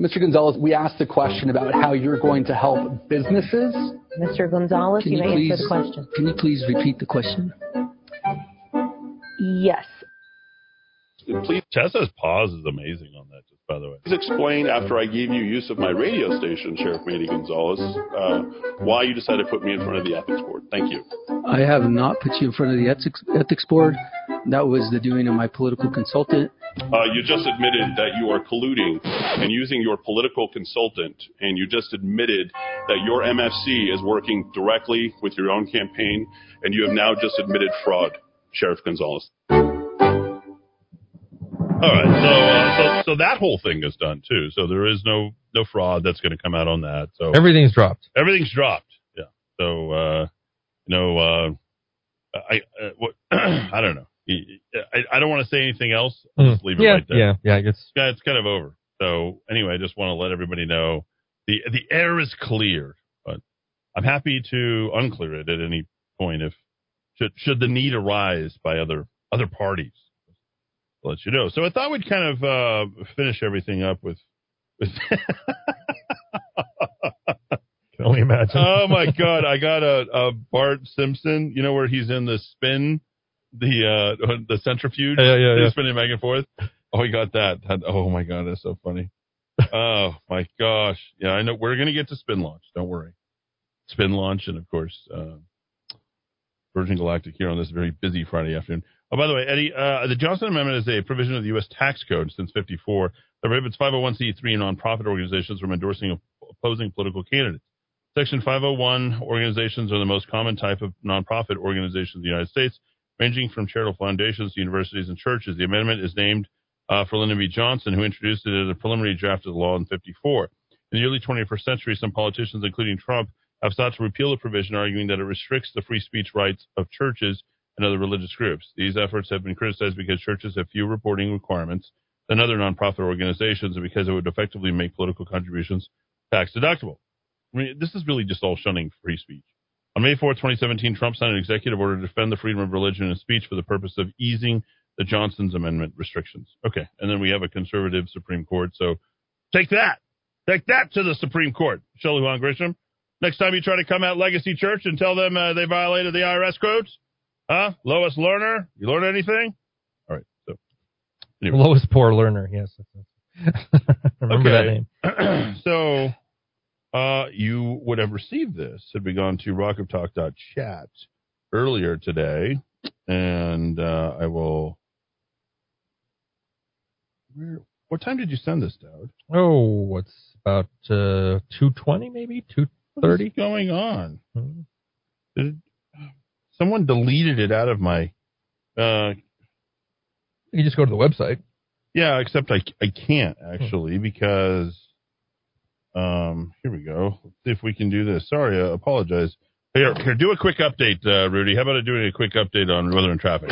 Mr. Gonzalez, we asked the question about how you're going to help businesses. Mr. Gonzalez, you may answer the question. Can you please repeat the question? Yes. Please. Tessa's pause is amazing on that, just by the way. Please explain, after I gave you use of my radio station, Sheriff Manny Gonzalez, why you decided to put me in front of the ethics board. Thank you. I have not put you in front of the ethics board. That was the doing of my political consultant. You just admitted that you are colluding and using your political consultant, and you just admitted that your MFC is working directly with your own campaign, and you have now just admitted fraud, Sheriff Gonzalez. All right, so that whole thing is done too. So there is no fraud that's going to come out on that. So everything's dropped. Yeah. So, I don't know. I don't want to say anything else. I'll just leave it right there. Yeah, I guess. Yeah, it's kind of over. So anyway, I just want to let everybody know the air is clear, but I'm happy to unclear it at any point if should the need arise by other parties. I'll let you know. So I thought we'd kind of finish everything up with Can only imagine. Oh my God! I got a Bart Simpson. You know where he's in the spin, the centrifuge. Yeah. Spinning back and forth. Oh, he got that. Oh my God, that's so funny. Oh my gosh. Yeah, I know we're gonna get to spin launch. Don't worry. Spin launch, and of course, Virgin Galactic here on this very busy Friday afternoon. Oh, by the way, Eddie, the Johnson Amendment is a provision of the U.S. tax code since '54 that prohibits 501c3 nonprofit organizations from endorsing opposing political candidates. Section 501 organizations are the most common type of nonprofit organizations in the United States, ranging from charitable foundations to universities and churches. The amendment is named for Lyndon B. Johnson, who introduced it as a preliminary draft of the law in '54. In the early 21st century, some politicians, including Trump, have sought to repeal the provision, arguing that it restricts the free speech rights of churches and other religious groups. These efforts have been criticized because churches have fewer reporting requirements than other nonprofit organizations and because it would effectively make political contributions tax deductible. I mean, this is really just all shunning free speech. On May 4, 2017, Trump signed an executive order to defend the freedom of religion and speech for the purpose of easing the Johnson's Amendment restrictions. Okay, and then we have a conservative Supreme Court, so take that. Take that to the Supreme Court. Michelle Lujan Grisham, next time you try to come at Legacy Church and tell them they violated the IRS codes, huh? Lois Lerner, you learn anything? All right, so. Anyway. Lois Poor Lerner, yes. Remember that name. So. You would have received this had we gone to rockoftalk.chat earlier today, and I will. What time did you send this, Dowd? Oh, it's about 2:20, maybe 2:30. What's going on? Hmm? Someone deleted it out of my. You can just go to the website. Yeah, except I can't actually because. Here we go. Let's see if we can do this. Sorry, I apologize. Here, do a quick update, Rudy. How about doing a quick update on weather and traffic?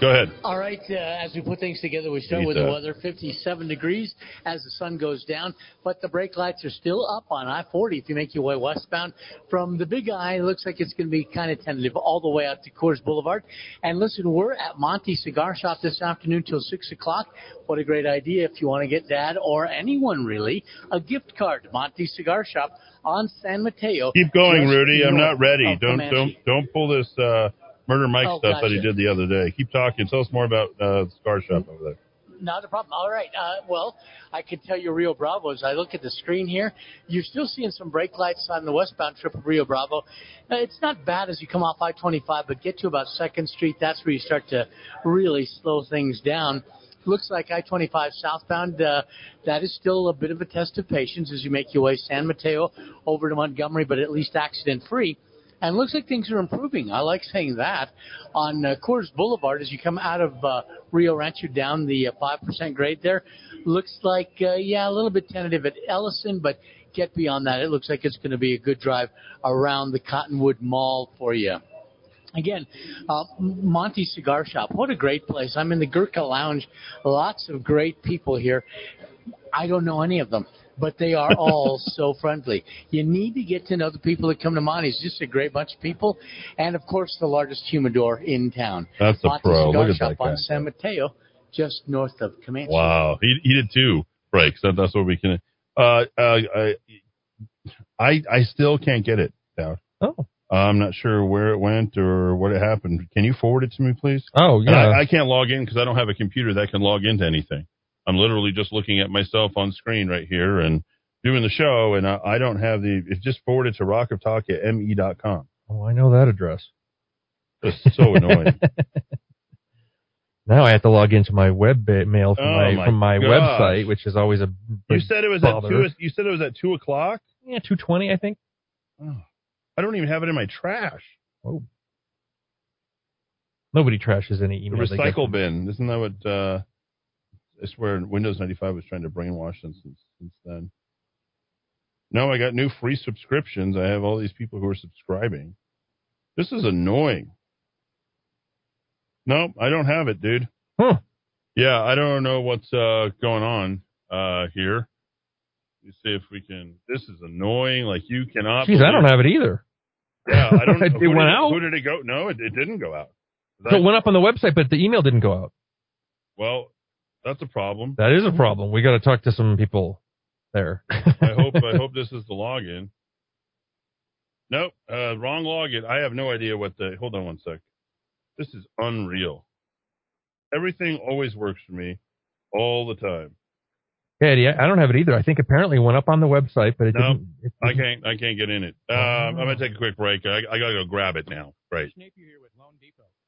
Go ahead. All right. As we put things together, we start with the weather. 57 degrees as the sun goes down, but the brake lights are still up on I-40 if you make your way westbound. From the Big Eye, it looks like it's going to be kind of tentative all the way out to Coors Boulevard. And listen, we're at Monty Cigar Shop this afternoon till 6 o'clock. What a great idea if you want to get Dad or anyone, really, a gift card to Monty Cigar Shop on San Mateo. Keep going, Rudy. I'm not ready. Don't pull this... Murder Mike stuff that he did the other day. Keep talking. Tell us more about the cigar shop over there. Not a problem. All right. Well, I can tell you Rio Bravo. As I look at the screen here, you're still seeing some brake lights on the westbound trip of Rio Bravo. It's not bad as you come off I-25, but get to about 2nd Street. That's where you start to really slow things down. Looks like I-25 southbound, that is still a bit of a test of patience as you make your way San Mateo over to Montgomery, but at least accident-free. And looks like things are improving. I like saying that. On Coors Boulevard, as you come out of Rio Rancho down the 5% grade there, looks like, a little bit tentative at Ellison, but get beyond that. It looks like it's going to be a good drive around the Cottonwood Mall for you. Again, Monty Cigar Shop, what a great place. I'm in the Gurkha Lounge. Lots of great people here. I don't know any of them. But they are all so friendly. You need to get to know the people that come to Monty's. Just a great bunch of people. And, of course, the largest humidor in town. That's a pro. Look at that guy. Monty's Cigar Shop on San Mateo, just north of Comanche. Wow. He did two breaks. That's what we can I still can't get it now. Oh. I'm not sure where it went or what it happened. Can you forward it to me, please? Oh, yeah. I can't log in because I don't have a computer that can log into anything. I'm literally just looking at myself on screen right here and doing the show, and I don't have the. It's just forwarded to rockoftalk@me.com. Oh, I know that address. It's so annoying. Now I have to log into my web mail from my website, which is always a. You said it was bother. You said it was at 2:00. Yeah, 2:20, I think. Oh, I don't even have it in my trash. Oh. Nobody trashes any email. The recycle bin, isn't that what? I swear Windows 95 was trying to brainwash them since then. Now I got new free subscriptions. I have all these people who are subscribing. This is annoying. Nope, I don't have it, dude. Huh. Yeah, I don't know what's going on here. You see if we can. This is annoying. Like, you cannot. Jeez, I don't have it either. Yeah, I don't know. It went out? Who did it go? No, it didn't go out. So it went up on the website, but the email didn't go out. Well, that's a problem. That is a problem. We got to talk to some people there. I hope this is the login. Nope, wrong login. I have no idea what the. Hold on one sec. This is unreal. Everything always works for me, all the time. Yeah, Eddie, I don't have it either. I think apparently it went up on the website, but it didn't. I can't get in it. I'm going to take a quick break. I got to go grab it now. Right.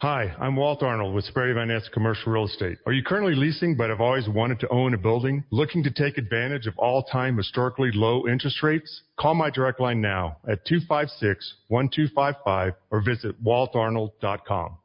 Hi, I'm Walt Arnold with Sperry Van Ness Commercial Real Estate. Are you currently leasing but have always wanted to own a building? Looking to take advantage of all-time historically low interest rates? Call my direct line now at 256-1255 or visit waltarnold.com.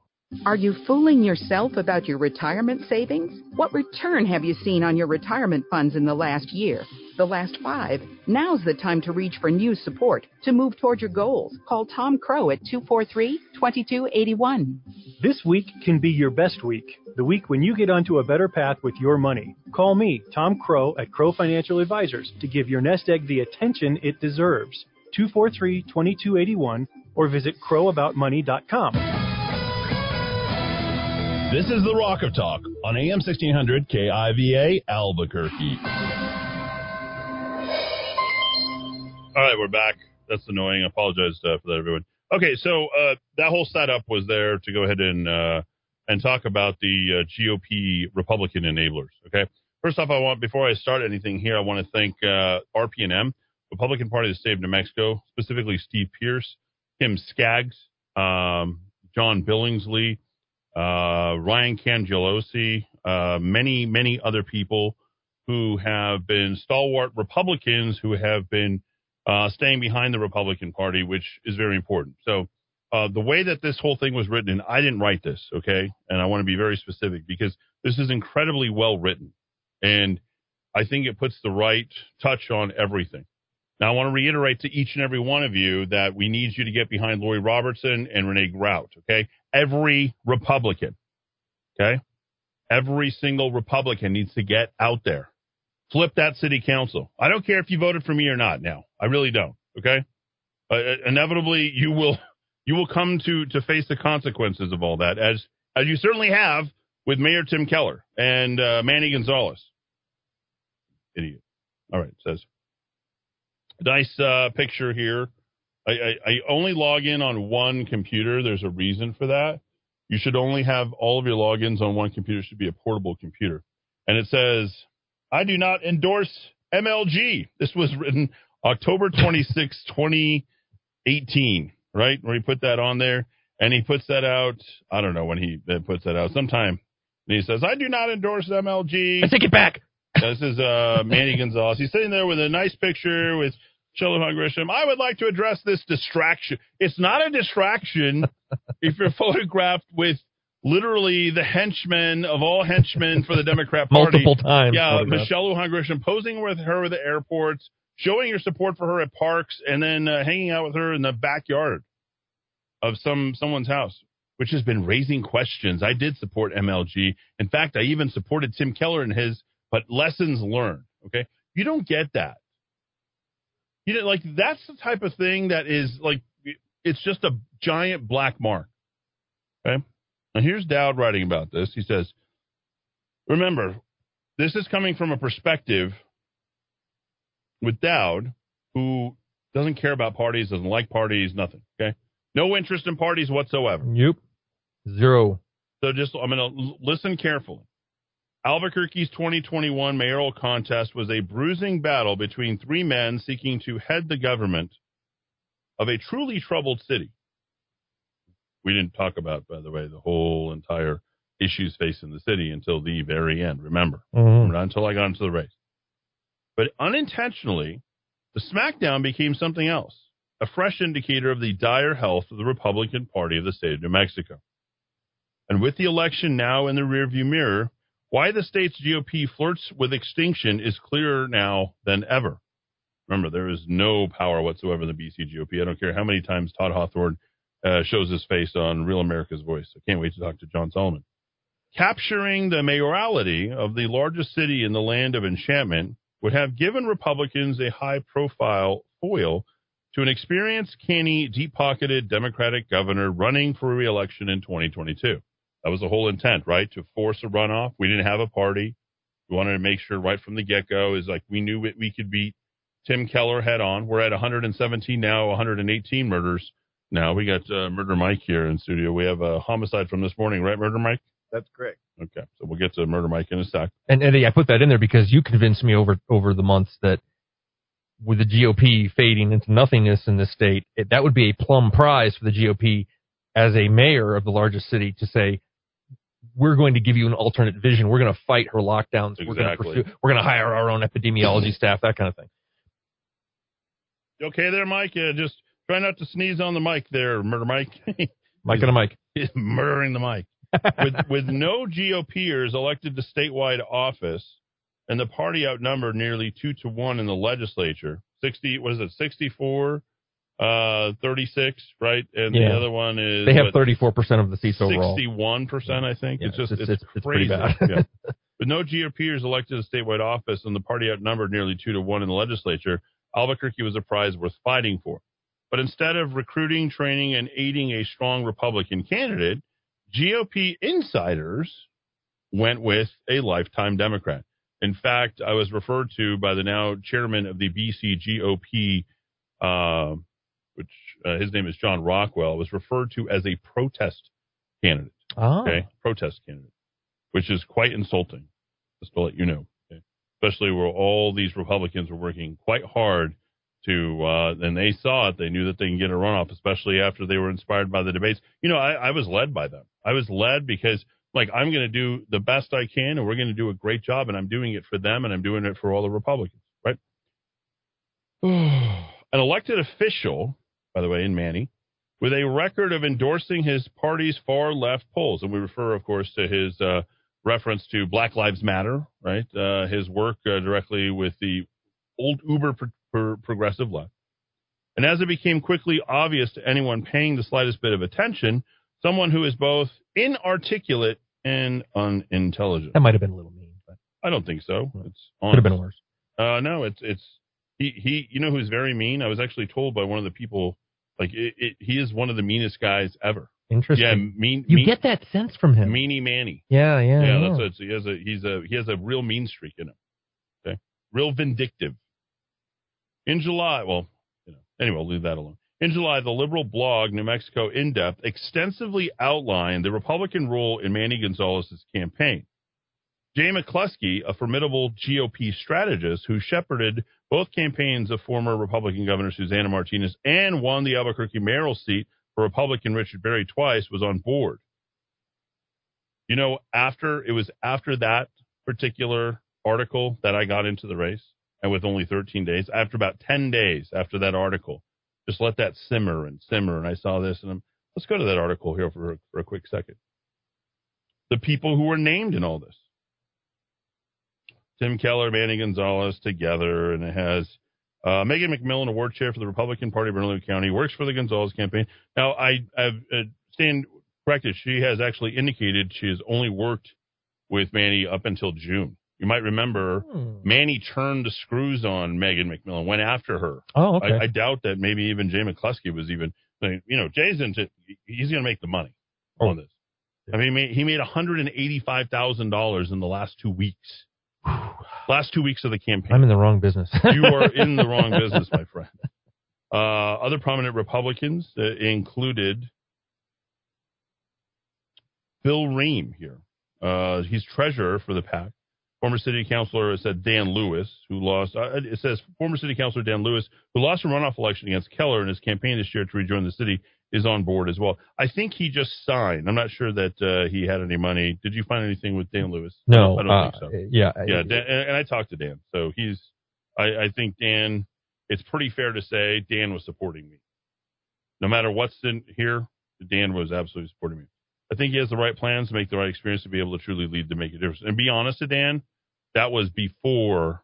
Are you fooling yourself about your retirement savings? What return have you seen on your retirement funds in the last year? The last 5? Now's the time to reach for new support to move toward your goals. Call Tom Crow at 243-2281. This week can be your best week, the week when you get onto a better path with your money. Call me, Tom Crow, at Crow Financial Advisors to give your nest egg the attention it deserves. 243-2281 or visit crowaboutmoney.com. This is The Rock of Talk on AM 1600 KIVA Albuquerque. All right, we're back. That's annoying. I apologize for that, everyone. Okay, so that whole setup was there to go ahead and talk about the GOP Republican enablers, okay? First off, before I start anything here, I want to thank RPNM, Republican Party of the State of New Mexico, specifically Steve Pierce, Kim Skaggs, John Billingsley, Ryan Cangelosi, many, many other people who have been stalwart Republicans who have been staying behind the Republican Party, which is very important. So the way that this whole thing was written, and I didn't write this, okay, and I want to be very specific because this is incredibly well written, and I think it puts the right touch on everything. Now, I want to reiterate to each and every one of you that we need you to get behind Lori Robertson and Renee Grout, okay? Every Republican, okay? Every single Republican needs to get out there. Flip that city council. I don't care if you voted for me or not now. I really don't, okay? Inevitably, you will come to face the consequences of all that, as you certainly have with Mayor Tim Keller and Manny Gonzalez. Idiot. All right, says... Nice picture here. I only log in on one computer. There's a reason for that. You should only have all of your logins on one computer. It should be a portable computer. And it says, I do not endorse MLG. This was written October 26, 2018, right? Where he put that on there. And he puts that out. I don't know when he puts that out. Sometime. And he says, I do not endorse MLG. I take it back. This is Manny Gonzalez. He's sitting there with a nice picture with... Michelle Lujan Grisham, I would like to address this distraction. It's not a distraction if you're photographed with literally the henchmen of all henchmen for the Democrat Party. Multiple times. Yeah, Michelle Lujan Grisham posing with her at the airports, showing your support for her at parks, and then hanging out with her in the backyard of someone's house, which has been raising questions. I did support MLG. In fact, I even supported Tim Keller and his, but lessons learned. Okay, you don't get that. You know, like, that's the type of thing that is, like, it's just a giant black mark, okay? Now, here's Dowd writing about this. He says, remember, this is coming from a perspective with Dowd, who doesn't care about parties, doesn't like parties, nothing, okay? No interest in parties whatsoever. Nope. Zero. So just, I'm going to listen carefully. Albuquerque's 2021 mayoral contest was a bruising battle between three men seeking to head the government of a truly troubled city. We didn't talk about, by the way, the whole entire issues facing the city until the very end, remember. Mm-hmm. Not until I got into the race. But unintentionally, The smackdown became something else, a fresh indicator of the dire health of the Republican Party of the state of New Mexico. And with the election now in the rearview mirror, why the state's GOP flirts with extinction is clearer now than ever. Remember, there is no power whatsoever in the BC GOP. I don't care how many times Todd Hawthorne shows his face on Real America's Voice. I can't wait to talk to John Solomon. Capturing the mayoralty of the largest city in the land of enchantment would have given Republicans a high-profile foil to an experienced, canny, deep-pocketed Democratic governor running for re-election in 2022. That was the whole intent, right? To force a runoff. We didn't have a party. We wanted to make sure right from the get-go is like we knew we could beat Tim Keller head-on. We're at 117 now, 118 murders. Now we got Murder Mike here in studio. We have a homicide from this morning, right, Murder Mike? That's correct. Okay, so we'll get to Murder Mike in a sec. And Eddie, I put that in there because you convinced me over the months that with the GOP fading into nothingness in this state, that would be a plum prize for the GOP as a mayor of the largest city to say, we're going to give you an alternate vision. We're going to fight her lockdowns. Exactly. We're going to hire our own epidemiology staff, that kind of thing. You okay there, Mike? Yeah, just try not to sneeze on the mic there, Murder Mike. Mike on the mic. He's murdering the mic. With no GOPers elected to statewide office and the party outnumbered nearly 2-1 in the legislature, 64, 36, right? And yeah. The other one is... They have 34% of the seats overall. 61%, I think. Yeah, it's crazy. It's pretty bad. Yeah. With no GOPers elected to statewide office and the party outnumbered nearly 2-1 in the legislature, Albuquerque was a prize worth fighting for. But instead of recruiting, training, and aiding a strong Republican candidate, GOP insiders went with a lifetime Democrat. In fact, I was referred to by the now chairman of the BC GOP, which his name is John Rockwell, was referred to as a protest candidate. Oh. Okay, protest candidate, which is quite insulting, just to let you know, okay? Especially where all these Republicans were working quite hard to, and they saw it, they knew that they can get a runoff, especially after they were inspired by the debates. You know, I was led by them. I was led because, like, I'm going to do the best I can, and we're going to do a great job, and I'm doing it for them, and I'm doing it for all the Republicans, right? An elected official, by the way, in Manny, with a record of endorsing his party's far-left polls, and we refer, of course, to his reference to Black Lives Matter, right? His work directly with the old Uber progressive left. And as it became quickly obvious to anyone paying the slightest bit of attention, someone who is both inarticulate and unintelligent. That might have been a little mean, but I don't think so. It's honest. Could have been worse. No, it's he. You know who's very mean? I was actually told by one of the people, like he is one of the meanest guys ever. Interesting. Yeah, mean. You get that sense from him. Meanie Manny. Yeah. That's what he has a real mean streak in him. Okay, real vindictive. In July, I'll leave that alone. In July, the liberal blog New Mexico In-Depth extensively outlined the Republican role in Manny Gonzalez's campaign. Jay McCluskey, a formidable GOP strategist who shepherded both campaigns of former Republican Governor Susana Martinez and won the Albuquerque mayoral seat for Republican Richard Berry twice, was on board. You know, it was after that particular article that I got into the race. And with only 13 days, after about 10 days after that article, just let that simmer. And I saw this, and let's go to that article here for a quick second. The people who were named in all this. Tim Keller, Manny Gonzalez together, and it has Megan McMillan, award chair for the Republican Party of Bernalillo County, works for the Gonzalez campaign. Now, I stand corrected. She has actually indicated she has only worked with Manny up until June. You might remember Manny turned the screws on Megan McMillan, went after her. Oh, okay. I doubt that maybe even Jay McCluskey was even saying, Jay's into, he's going to make the money on this. Yeah. I mean, he made $185,000 in the last 2 weeks. Last 2 weeks of the campaign. I'm in the wrong business. You are in the wrong business, my friend. Other prominent Republicans included Bill Rehm here. He's treasurer for the PAC. Former city councilor, former city councilor Dan Lewis, who lost a runoff election against Keller in his campaign this year to rejoin the city, is on board as well. I think he just signed. I'm not sure that he had any money. Did you find anything with Dan Lewis? No. I don't think so. Yeah. Dan, and I talked to Dan. So I think Dan, it's pretty fair to say Dan was supporting me. No matter what's in here, Dan was absolutely supporting me. I think he has the right plans to make the right experience to be able to truly lead to make a difference. And be honest to Dan, that was before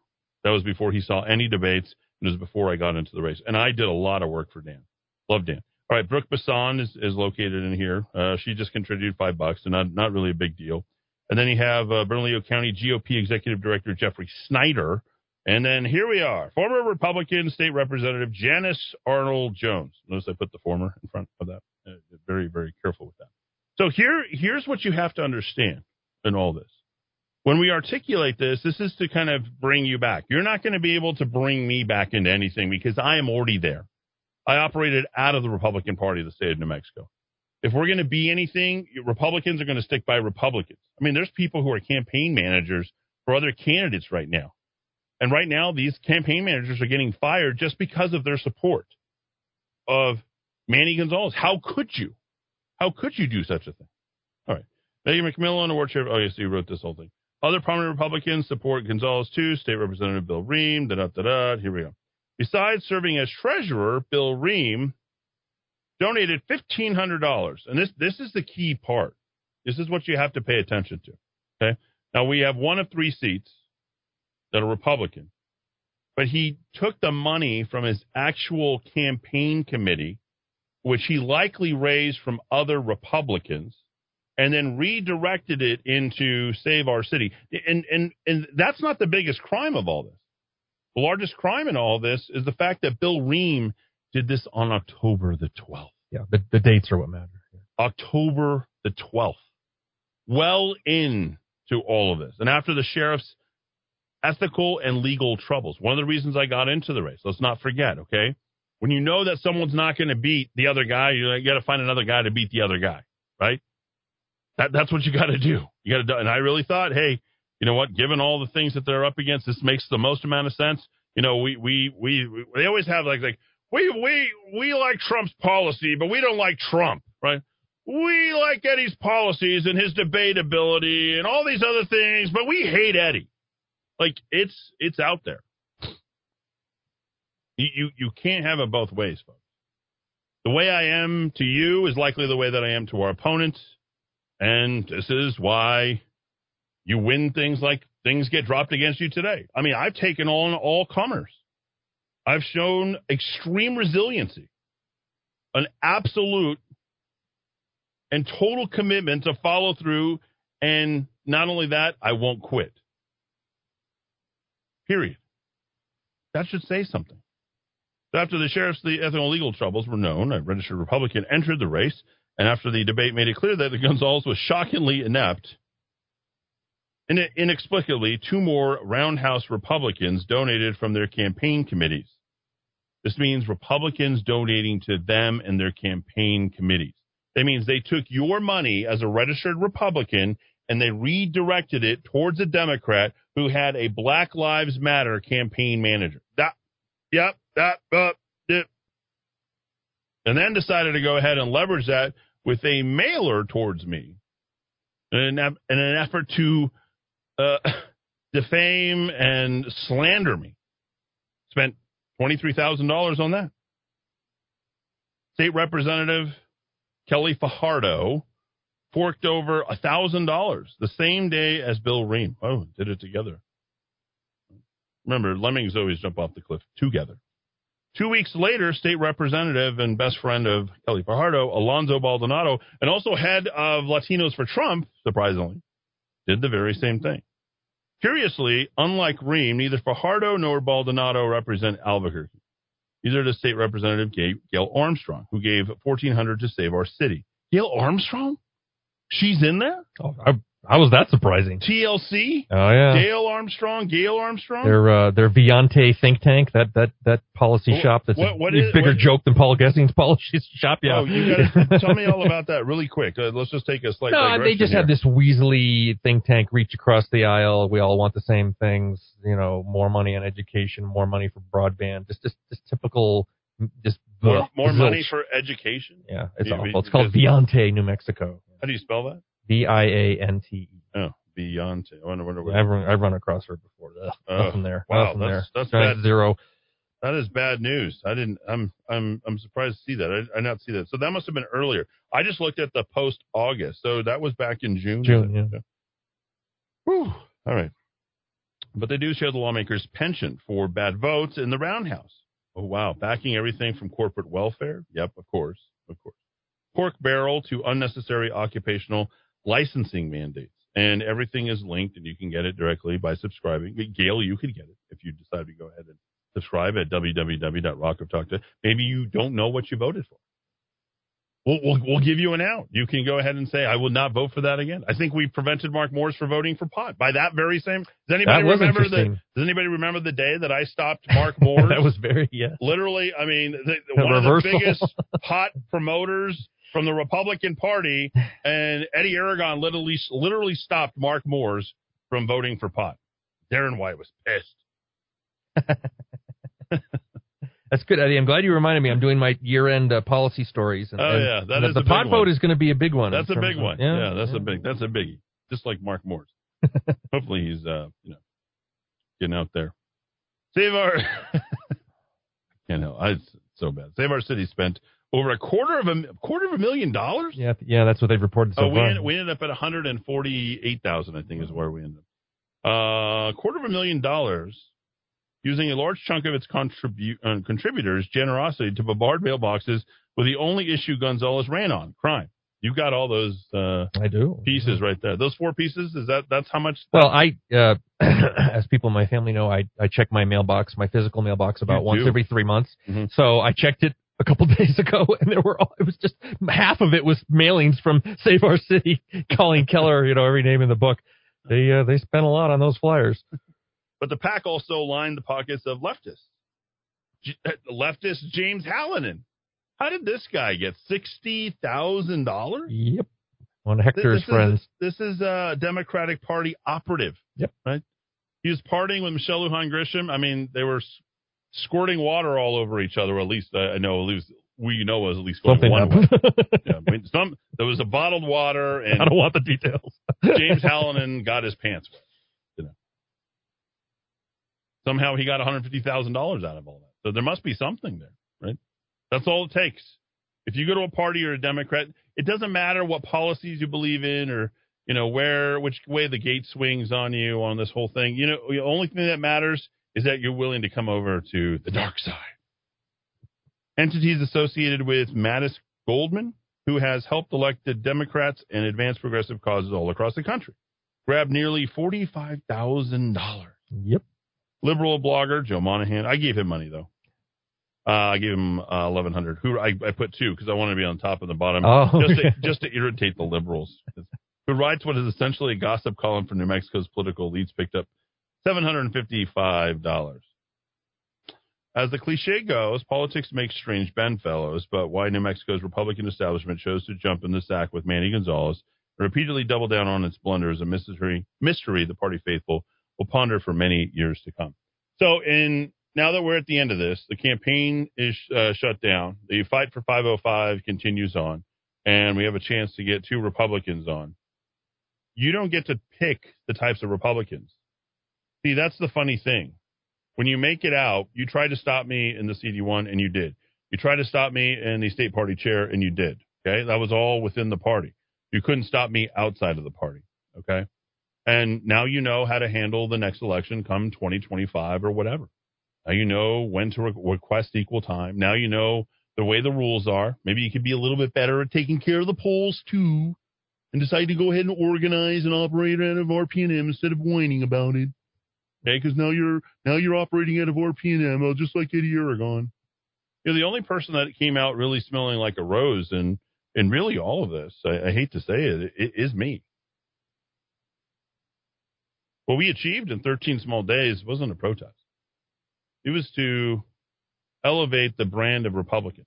he saw any debates. It was before I got into the race. And I did a lot of work for Dan. Love Dan. All right, Brooke Bassan is located in here. She just contributed $5, so not really a big deal. And then you have Bernalillo County GOP Executive Director Jeffrey Snyder. And then here we are, former Republican State Representative Janice Arnold-Jones. Notice I put the former in front of that. Very, very careful with that. So here's what you have to understand in all this. When we articulate this, this is to kind of bring you back. You're not going to be able to bring me back into anything because I am already there. I operated out of the Republican Party of the state of New Mexico. If we're going to be anything, Republicans are going to stick by Republicans. I mean, there's people who are campaign managers for other candidates right now. And right now, these campaign managers are getting fired just because of their support of Manny Gonzalez. How could you? How could you do such a thing? All right. Megan McMillan, award chair. Oh, yes, you wrote this whole thing. Other prominent Republicans support Gonzalez, too. State Representative Bill Rehm. Here we go. Besides serving as treasurer, Bill Rehm donated $1,500. And this is the key part. This is what you have to pay attention to. Okay. Now, we have one of three seats that are Republican. But he took the money from his actual campaign committee, which he likely raised from other Republicans, and then redirected it into Save Our City. And that's not the biggest crime of all this. The largest crime in all this is the fact that Bill Rehm did this on October the 12th. Yeah, the dates are what matter. Yeah. October the 12th. Well into all of this. And after the sheriff's ethical and legal troubles. One of the reasons I got into the race. Let's not forget, okay? When you know that someone's not going to beat the other guy, you got to find another guy to beat the other guy, right? That's what you got to do. And I really thought, hey, you know what? Given all the things that they're up against, this makes the most amount of sense. You know, they always have like we like Trump's policy, but we don't like Trump, right? We like Eddie's policies and his debatability and all these other things, but we hate Eddie. Like, it's out there. You can't have it both ways, folks. The way I am to you is likely the way that I am to our opponents, and this is why you win things like things get dropped against you today. I mean, I've taken on all comers. I've shown extreme resiliency, an absolute and total commitment to follow through, and not only that, I won't quit. Period. That should say something. So after the sheriff's ethical legal troubles were known, a registered Republican entered the race, and after the debate made it clear that Gonzalez was shockingly inept, inexplicably, two more roundhouse Republicans donated from their campaign committees. This means Republicans donating to them and their campaign committees. That means they took your money as a registered Republican and they redirected it towards a Democrat who had a Black Lives Matter campaign manager. And then decided to go ahead and leverage that with a mailer towards me in an effort to defame and slander me. Spent $23,000 on that. State Representative Kelly Fajardo forked over $1,000 the same day as Bill Rehm. Oh, did it together. Remember, lemmings always jump off the cliff together. 2 weeks later, State Representative and best friend of Kelly Fajardo, Alonzo Baldonado, and also head of Latinos for Trump, surprisingly, did the very same thing. Curiously, unlike Rehm, neither Fajardo nor Baldonado represent Albuquerque. Neither does State Representative Gail Armstrong, who gave $1,400 to Save Our City. Gail Armstrong? She's in there? Oh, how was that surprising? TLC? Oh, yeah. Gail Armstrong? Their Viante think tank, that policy shop that's a bigger joke than Paul Gessing's policy shop. Yeah. Oh, you gotta tell me all about that really quick. Let's just take a slight digression. No, they just have this weaselly think tank reach across the aisle. We all want the same things, you know, more money on education, more money for broadband, just typical... Just more money for education. Yeah, it's awful. It's called Viante, New Mexico. How do you spell that? Viante. Oh, Viante. I wonder. I've run across her before. Nothing there. Wow, that's bad. Zero. That is bad news. I'm surprised to see that. I did not see that. So that must have been earlier. I just looked at the post August. So that was back in June. Yeah. Whew. All right. But they do share the lawmakers' penchant for bad votes in the roundhouse. Oh, wow. Backing everything from corporate welfare. Yep, of course. Of course. Pork barrel to unnecessary occupational licensing mandates. And everything is linked, and you can get it directly by subscribing. Gail, you could get it if you decide to go ahead and subscribe at www.rockoftalk.com. Maybe you don't know what you voted for. We'll give you an out. You can go ahead and say, I will not vote for that again. I think we prevented Mark Morris from voting for pot by that very same. Does anybody remember the day that I stopped Mark Morris? That was very, yeah. Literally, I mean, one of the biggest pot promoters from the Republican Party, and Eddie Aragon literally stopped Mark Morris from voting for pot. Darren White was pissed. That's good, Eddie. I'm glad you reminded me. I'm doing my year-end policy stories. The pot vote is going to be a big one. That's a big one. That's a biggie. Just like Mark Morris. Hopefully he's getting out there. Save our, it's so bad. Save Our City spent over $250,000. Yeah, that's what they've reported so far. We ended up at $148,000. I think is where we ended up. $250,000. Using a large chunk of its contributors' generosity to bombard mailboxes with the only issue Gonzalez ran on, crime. You've got all those pieces right there. Those four pieces, that's how much? Well, I as people in my family know, I check my mailbox, my physical mailbox, about once every 3 months. Mm-hmm. So I checked it a couple days ago, and it was just half of it was mailings from Save Our City, Colin Keller, every name in the book. They spent a lot on those flyers. But the PAC also lined the pockets of leftists. Leftist James Hallinan. How did this guy get $60,000? Yep. One of Hector's friends. This is a Democratic Party operative. Yep. Right? He was partying with Michelle Lujan Grisham. I mean, they were squirting water all over each other, or at least I know it was at least going one way. There was a bottled water. And I don't want the details. James Hallinan got his pants wet. Somehow he got $150,000 out of all that. So there must be something there, right? That's all it takes. If you go to a party or a Democrat, it doesn't matter what policies you believe in or, which way the gate swings on you on this whole thing. The only thing that matters is that you're willing to come over to the dark side. Entities associated with Mattis Goldman, who has helped elect the Democrats and advance progressive causes all across the country, grabbed nearly $45,000. Yep. Liberal blogger Joe Monahan. I gave him money, though. I gave him $1,100. I put two because I wanted to be on top and the bottom, just to irritate the liberals. Who writes what is essentially a gossip column for New Mexico's political elites, picked up $755. As the cliche goes, politics makes strange bedfellows, but why New Mexico's Republican establishment chose to jump in the sack with Manny Gonzalez and repeatedly double down on its blunder is a mystery the party faithful will ponder for many years to come. So now that we're at the end of this, the campaign is shut down. The fight for 505 continues on, and we have a chance to get two Republicans on. You don't get to pick the types of Republicans. See, that's the funny thing. When you make it out, you try to stop me in the CD1, and you did. You try to stop me in the state party chair, and you did. Okay? That was all within the party. You couldn't stop me outside of the party. Okay? And now you know how to handle the next election come 2025 or whatever. Now you know when to request equal time. Now you know the way the rules are. Maybe you could be a little bit better at taking care of the polls, too, and decide to go ahead and organize and operate out of RPNM instead of whining about it. Okay, because now you're operating out of RPNM, just like Eddie Aragon. You're the only person that came out really smelling like a rose, and really all of this, I hate to say it is me. What we achieved in 13 small days wasn't a protest. It was to elevate the brand of Republicans.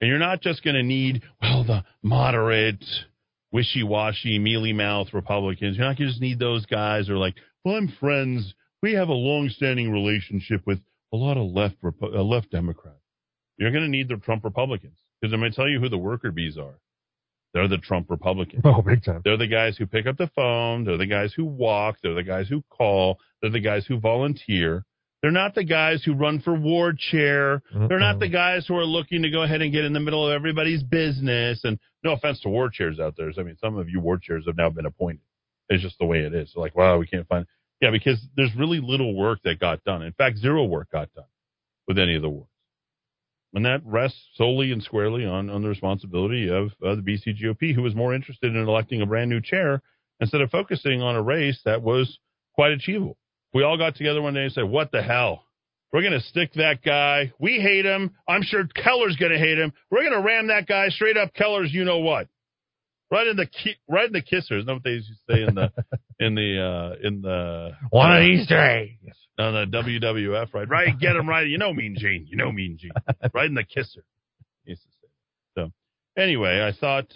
And you're not just going to need, the moderate, wishy-washy, mealy-mouthed Republicans. You're not going to just need those guys who are like, I'm friends. We have a long-standing relationship with a lot of left Democrats. You're going to need the Trump Republicans, because I'm going to tell you who the worker bees are. They're the Trump Republicans. Oh, big time. They're the guys who pick up the phone. They're the guys who walk. They're the guys who call. They're the guys who volunteer. They're not the guys who run for ward chair. They're not the guys who are looking to go ahead and get in the middle of everybody's business. And no offense to ward chairs out there. I mean, some of you ward chairs have now been appointed. It's just the way it is. So like, wow, we can't find. Yeah, because there's really little work that got done. In fact, zero work got done with any of the wards. And that rests solely and squarely on the responsibility of the BC GOP, who was more interested in electing a brand new chair instead of focusing on a race that was quite achievable. We all got together one day and said, what the hell? We're going to stick that guy. We hate him. I'm sure Keller's going to hate him. We're going to ram that guy straight up Keller's you-know-what. Right in the kisser. Is that what they used to say in the one of these days? No, the WWF, right. Get him right. You know, Mean Gene. Right in the kisser. So anyway, I thought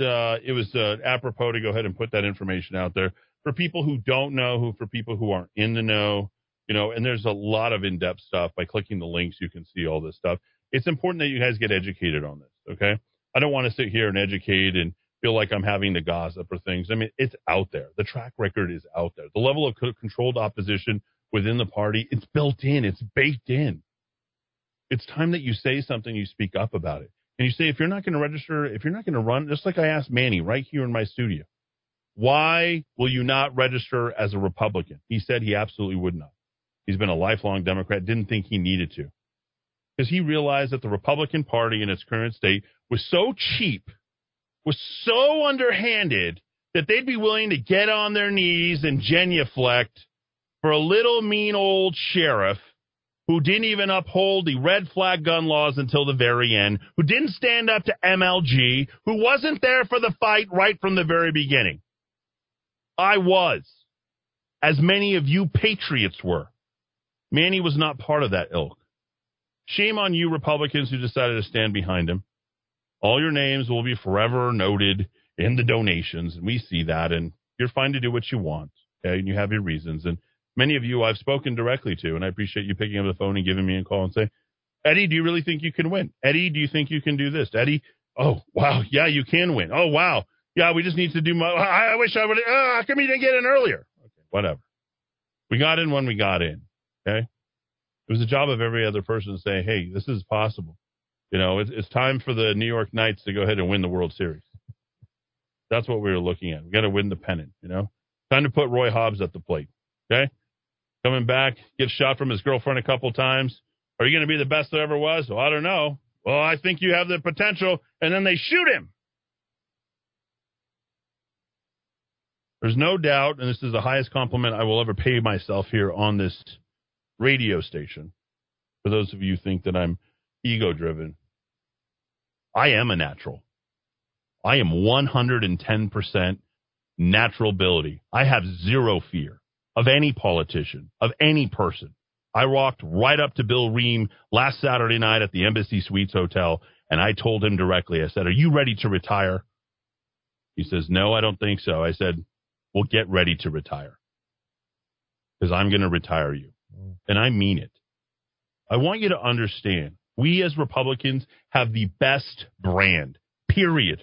it was apropos to go ahead and put that information out there for people who don't know, for people who aren't in the know, you know. And there's a lot of in-depth stuff. By clicking the links, you can see all this stuff. It's important that you guys get educated on this. Okay, I don't want to sit here and educate and feel like I'm having to gossip or things. I mean, it's out there. The track record is out there. The level of controlled opposition within the party, it's built in. It's baked in. It's time that you say something, you speak up about it. And you say, if you're not going to register, if you're not going to run, just like I asked Manny right here in my studio, why will you not register as a Republican? He said he absolutely would not. He's been a lifelong Democrat, didn't think he needed to. Because he realized that the Republican Party in its current state was so cheap, was so underhanded, that they'd be willing to get on their knees and genuflect for a little mean old sheriff who didn't even uphold the red flag gun laws until the very end, who didn't stand up to MLG, who wasn't there for the fight right from the very beginning. I was, as many of you patriots were. Manny was not part of that ilk. Shame on you Republicans who decided to stand behind him. All your names will be forever noted in the donations, and we see that, and you're fine to do what you want, okay? And you have your reasons, and many of you I've spoken directly to, and I appreciate you picking up the phone and giving me a call and say, Eddie, do you really think you can win? Eddie, do you think you can do this? Eddie, oh, wow, yeah, you can win. Oh, wow, yeah, we just need to do more. I wish I would. How come you didn't get in earlier? Okay, whatever. We got in when we got in, okay? It was the job of every other person to say, hey, this is possible. You know, it's time for the New York Knights to go ahead and win the World Series. That's what we were looking at. We got to win the pennant, you know. Time to put Roy Hobbs at the plate, okay? Coming back, gets shot from his girlfriend a couple times. Are you going to be the best there ever was? Well, I don't know. Well, I think you have the potential, and then they shoot him. There's no doubt, and this is the highest compliment I will ever pay myself here on this radio station, for those of you who think that I'm ego-driven. I am a natural. I am 110% natural ability. I have zero fear of any politician, of any person. I walked right up to Bill Rehm last Saturday night at the Embassy Suites Hotel, and I told him directly, I said, are you ready to retire? He says, no, I don't think so. I said, well, get ready to retire, because I'm going to retire you. And I mean it. I want you to understand, we as Republicans have the best brand, period.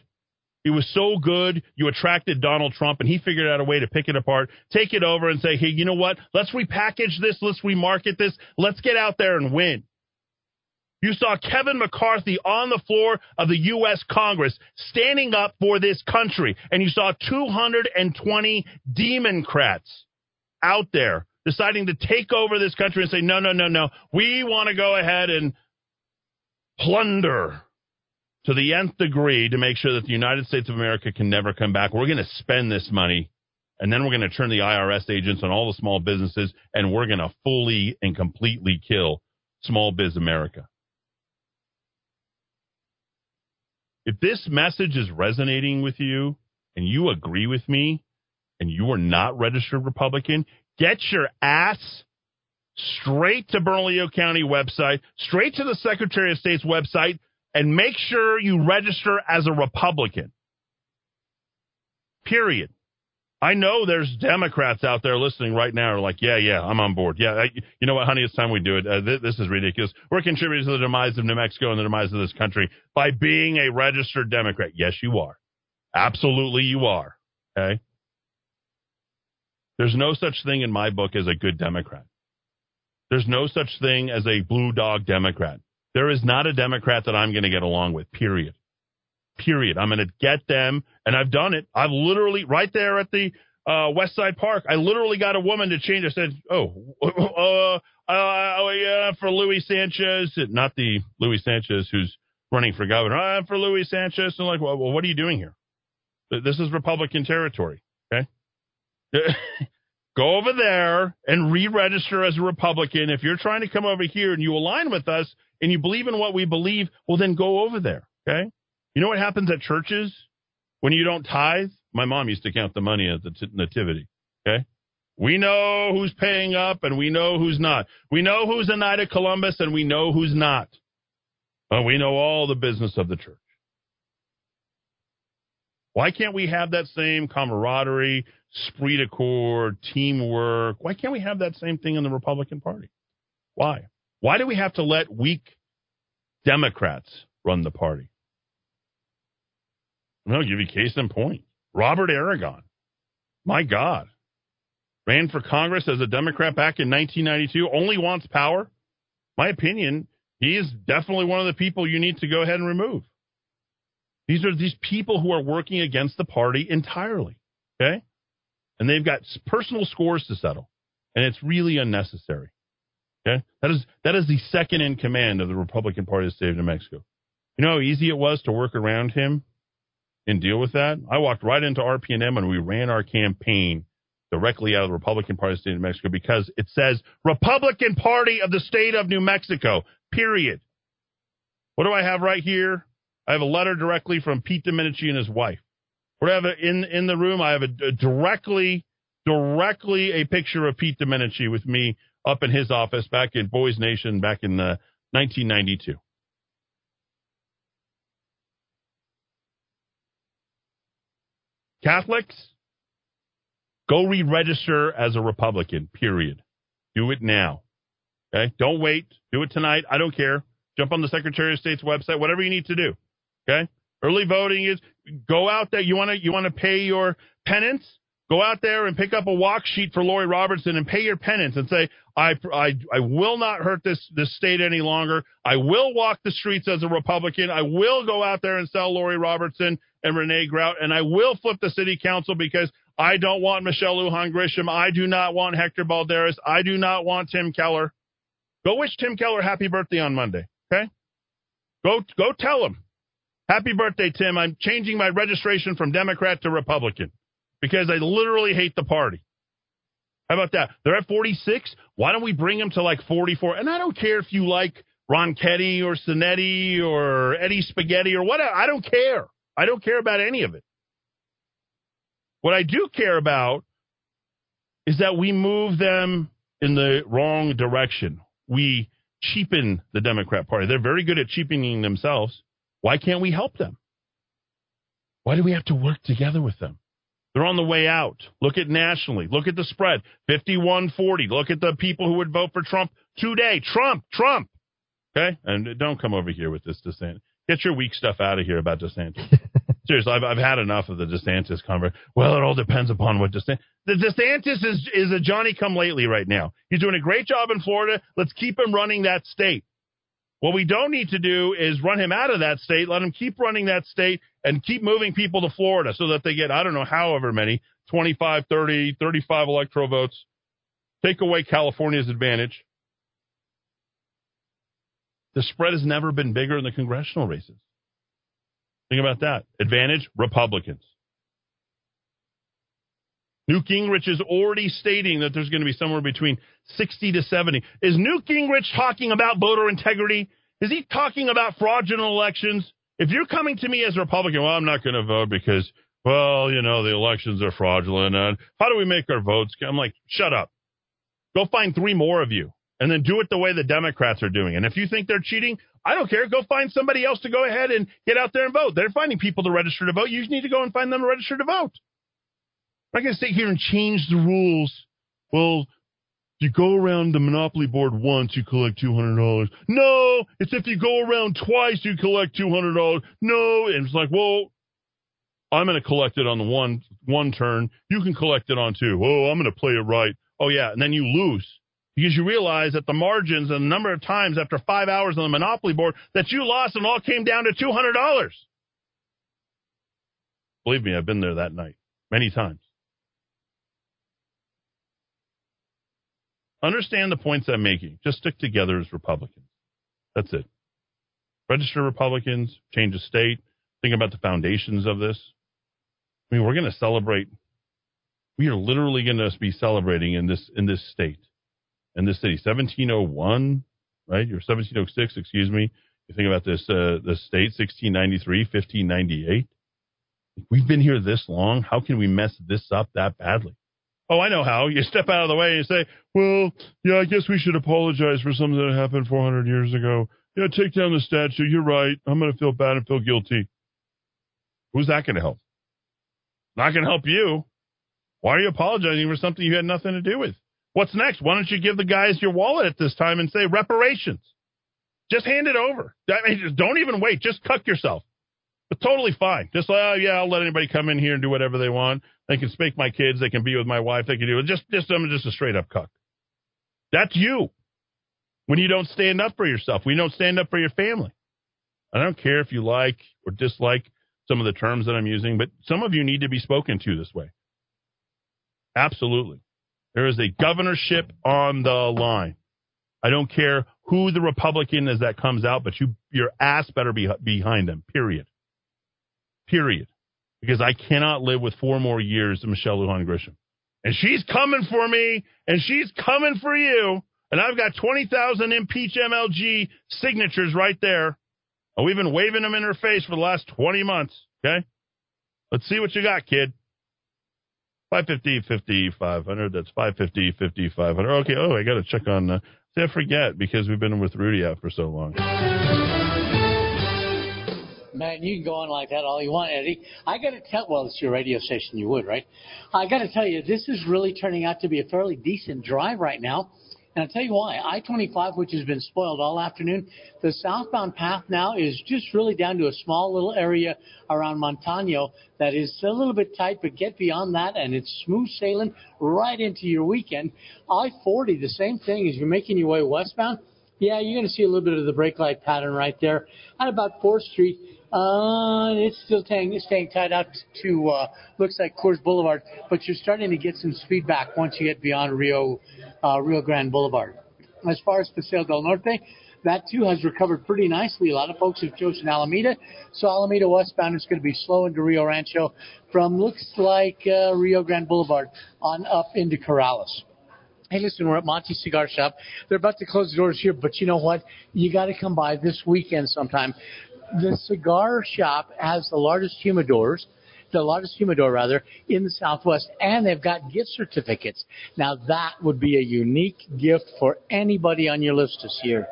It was so good, you attracted Donald Trump, and he figured out a way to pick it apart, take it over, and say, hey, you know what? Let's repackage this. Let's remarket this. Let's get out there and win. You saw Kevin McCarthy on the floor of the U.S. Congress standing up for this country, and you saw 220 Democrats out there deciding to take over this country and say, no, we want to go ahead and plunder to the nth degree to make sure that the United States of America can never come back. We're going to spend this money, and then we're going to turn the IRS agents on all the small businesses, and we're going to fully and completely kill small biz America. If this message is resonating with you and you agree with me and you are not registered Republican, get your ass straight to Bernalillo County website, straight to the Secretary of State's website, and make sure you register as a Republican. Period. I know there's Democrats out there listening right now who are like, yeah, I'm on board. Yeah, you know what, honey, it's time we do it. This is ridiculous. We're contributing to the demise of New Mexico and the demise of this country by being a registered Democrat. Yes, you are. Absolutely you are. Okay? There's no such thing in my book as a good Democrat. There's no such thing as a blue dog Democrat. There is not a Democrat that I'm going to get along with, period. Period. I'm going to get them, and I've done it. I've literally, right there at the West Side Park, I literally got a woman to change. I said, yeah, for Louis Sanchez, not the Louis Sanchez who's running for governor. I'm for Louis Sanchez. And like, well, what are you doing here? This is Republican territory, okay? Go over there and re-register as a Republican. If you're trying to come over here and you align with us and you believe in what we believe, well, then go over there, okay? You know what happens at churches when you don't tithe? My mom used to count the money at the nativity, okay? We know who's paying up and we know who's not. We know who's a Knight of Columbus and we know who's not. We know all the business of the church. Why can't we have that same camaraderie, esprit de corps, teamwork? Why can't we have that same thing in the Republican Party? Why? Why do we have to let weak Democrats run the party? I'll give you case in point. Robert Aragon, my God, ran for Congress as a Democrat back in 1992, only wants power. My opinion, he is definitely one of the people you need to go ahead and remove. These are these people who are working against the party entirely, okay? And they've got personal scores to settle, and it's really unnecessary, okay? That is the second in command of the Republican Party of the state of New Mexico. You know how easy it was to work around him and deal with that? I walked right into RPNM, and we ran our campaign directly out of the Republican Party of the state of New Mexico because it says Republican Party of the state of New Mexico, period. What do I have right here? I have a letter directly from Pete Domenici and his wife. Whatever in the room, I have directly a picture of Pete Domenici with me up in his office back in Boys Nation back in 1992. Catholics, go re-register as a Republican, period. Do it now. Okay? Don't wait. Do it tonight. I don't care. Jump on the Secretary of State's website, whatever you need to do. Okay? Early voting is go out there. You want to pay your penance? Go out there and pick up a walk sheet for Lori Robertson and pay your penance and say, I will not hurt this state any longer. I will walk the streets as a Republican. I will go out there and sell Lori Robertson and Renee Grout, and I will flip the city council because I don't want Michelle Lujan Grisham. I do not want Hector Balderas. I do not want Tim Keller. Go wish Tim Keller happy birthday on Monday. Okay? Go tell him. Happy birthday, Tim. I'm changing my registration from Democrat to Republican because I literally hate the party. How about that? They're at 46. Why don't we bring them to like 44? And I don't care if you like Ronchetti or Sinetti or Eddie Spaghetti or whatever. I don't care. I don't care about any of it. What I do care about is that we move them in the wrong direction. We cheapen the Democrat Party. They're very good at cheapening themselves. Why can't we help them? Why do we have to work together with them? They're on the way out. Look at nationally. Look at the spread. 51-40. Look at the people who would vote for Trump today. Trump. Okay? And don't come over here with this DeSantis. Get your weak stuff out of here about DeSantis. Seriously, I've had enough of the DeSantis conversation. Well, it all depends upon what DeSantis... The DeSantis is a Johnny-come-lately right now. He's doing a great job in Florida. Let's keep him running that state. What we don't need to do is run him out of that state, let him keep running that state, and keep moving people to Florida so that they get, I don't know, however many, 25, 30, 35 electoral votes. Take away California's advantage. The spread has never been bigger in the congressional races. Think about that. Advantage, Republicans. Newt Gingrich is already stating that there's going to be somewhere between 60 to 70. Is Newt Gingrich talking about voter integrity? Is he talking about fraudulent elections? If you're coming to me as a Republican, well, I'm not going to vote because, well, you know, the elections are fraudulent. And how do we make our votes? I'm like, shut up. Go find three more of you and then do it the way the Democrats are doing. And if you think they're cheating, I don't care. Go find somebody else to go ahead and get out there and vote. They're finding people to register to vote. You just need to go and find them to register to vote. I'm not going to sit here and change the rules. Well, you go around the Monopoly board once, you collect $200. No, it's if you go around twice, you collect $200. No, and it's like, well, I'm going to collect it on the one turn. You can collect it on two. Oh, I'm going to play it right. Oh, yeah, and then you lose. because you realize that the margins and the number of times after 5 hours on the Monopoly board that you lost and all came down to $200. Believe me, I've been there that night many times. Understand the points I'm making. Just stick together as Republicans. That's it. Register Republicans, change the state, think about the foundations of this. I mean, we're going to celebrate. We are literally going to be celebrating in this state, in this city. 1701, right? Or 1706, excuse me. You think about this, this state, 1693, 1598. If we've been here this long. How can we mess this up that badly? Oh, I know how. You step out of the way and you say, well, yeah, I guess we should apologize for something that happened 400 years ago. Yeah, take down the statue. You're right. I'm going to feel bad and feel guilty. Who's that going to help? Not going to help you. Why are you apologizing for something you had nothing to do with? What's next? Why don't you give the guys your wallet at this time and say reparations? Just hand it over. I mean, just don't even wait. Just cuck yourself. It's totally fine. Just like, oh, yeah, I'll let anybody come in here and do whatever they want. They can spank my kids. They can be with my wife. They can do it. I'm just a straight-up cuck. That's you. When you don't stand up for yourself. When you don't stand up for your family. I don't care if you like or dislike some of the terms that I'm using, but some of you need to be spoken to this way. Absolutely. There is a governorship on the line. I don't care who the Republican is that comes out, but your ass better be behind them, period. Period. Because I cannot live with 4 more years of Michelle Lujan Grisham. And she's coming for me, and she's coming for you, and I've got 20,000 Impeach MLG signatures right there. And we've been waving them in her face for the last 20 months, okay? Let's see what you got, kid. 550, 50, 500. That's 550, 50, 500. Okay, oh, I got to check on... see, I forget because we've been with Rudy out for so long. Man, you can go on like that all you want, Eddie. I got to tell... Well, it's your radio station. You would, right? I got to tell you, this is really turning out to be a fairly decent drive right now. And I'll tell you why. I-25, which has been spoiled all afternoon, the southbound path now is just really down to a small little area around Montano that is a little bit tight, but get beyond that, and it's smooth sailing right into your weekend. I-40, the same thing as you're making your way westbound. Yeah, you're going to see a little bit of the brake light pattern right there at about 4th Street. It's still staying tied out to, looks like Coors Boulevard, but you're starting to get some speed back once you get beyond Rio Grande Boulevard. As far as Paseo del Norte, that too has recovered pretty nicely. A lot of folks have chosen Alameda, so Alameda westbound is going to be slow into Rio Rancho from looks like, Rio Grande Boulevard on up into Corrales. Hey, listen, we're at Monty's Cigar Shop. They're about to close the doors here, but you know what? You got to come by this weekend sometime. The cigar shop has the largest humidor, in the Southwest, and they've got gift certificates. Now, that would be a unique gift for anybody on your list this year.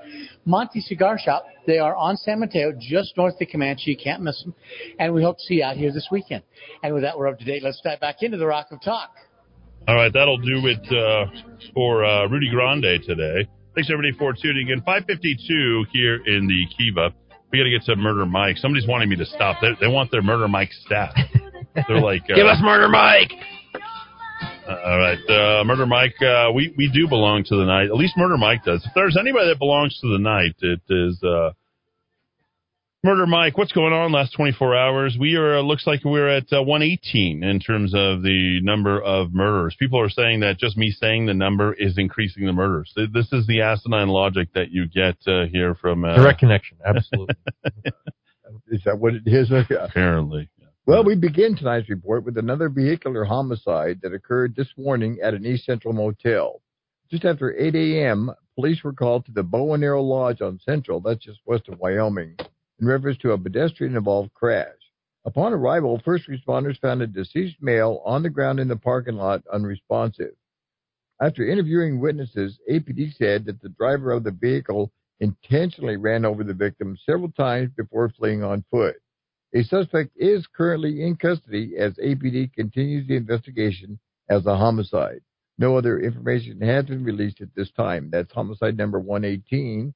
Monty Cigar Shop, they are on San Mateo, just north of Comanche. You can't miss them. And we hope to see you out here this weekend. And with that, we're up to date. Let's dive back into the Rock of Talk. All right, that'll do it for Rudy Grande today. Thanks, everybody, for tuning in. 5:52 here in the Kiva. We got to get to Murder Mike. Somebody's wanting me to stop. They want their Murder Mike stat. They're like, give us Murder Mike. All right, Murder Mike. We do belong to the night. At least Murder Mike does. If there's anybody that belongs to the night, it is Murder Mike. What's going on? Last 24 hours, we are. Looks like we're at 118 in terms of the number of murders. People are saying that just me saying the number is increasing the murders. This is the asinine logic that you get here from Direct Connection. Absolutely. Is that what it is? Apparently. Well, we begin tonight's report with another vehicular homicide that occurred this morning at an East Central motel. Just after 8 a.m., police were called to the Bow and Arrow Lodge on Central, that's just west of Wyoming, in reference to a pedestrian-involved crash. Upon arrival, first responders found a deceased male on the ground in the parking lot, unresponsive. After interviewing witnesses, APD said that the driver of the vehicle intentionally ran over the victim several times before fleeing on foot. A suspect is currently in custody as APD continues the investigation as a homicide. No other information has been released at this time. That's homicide number 118.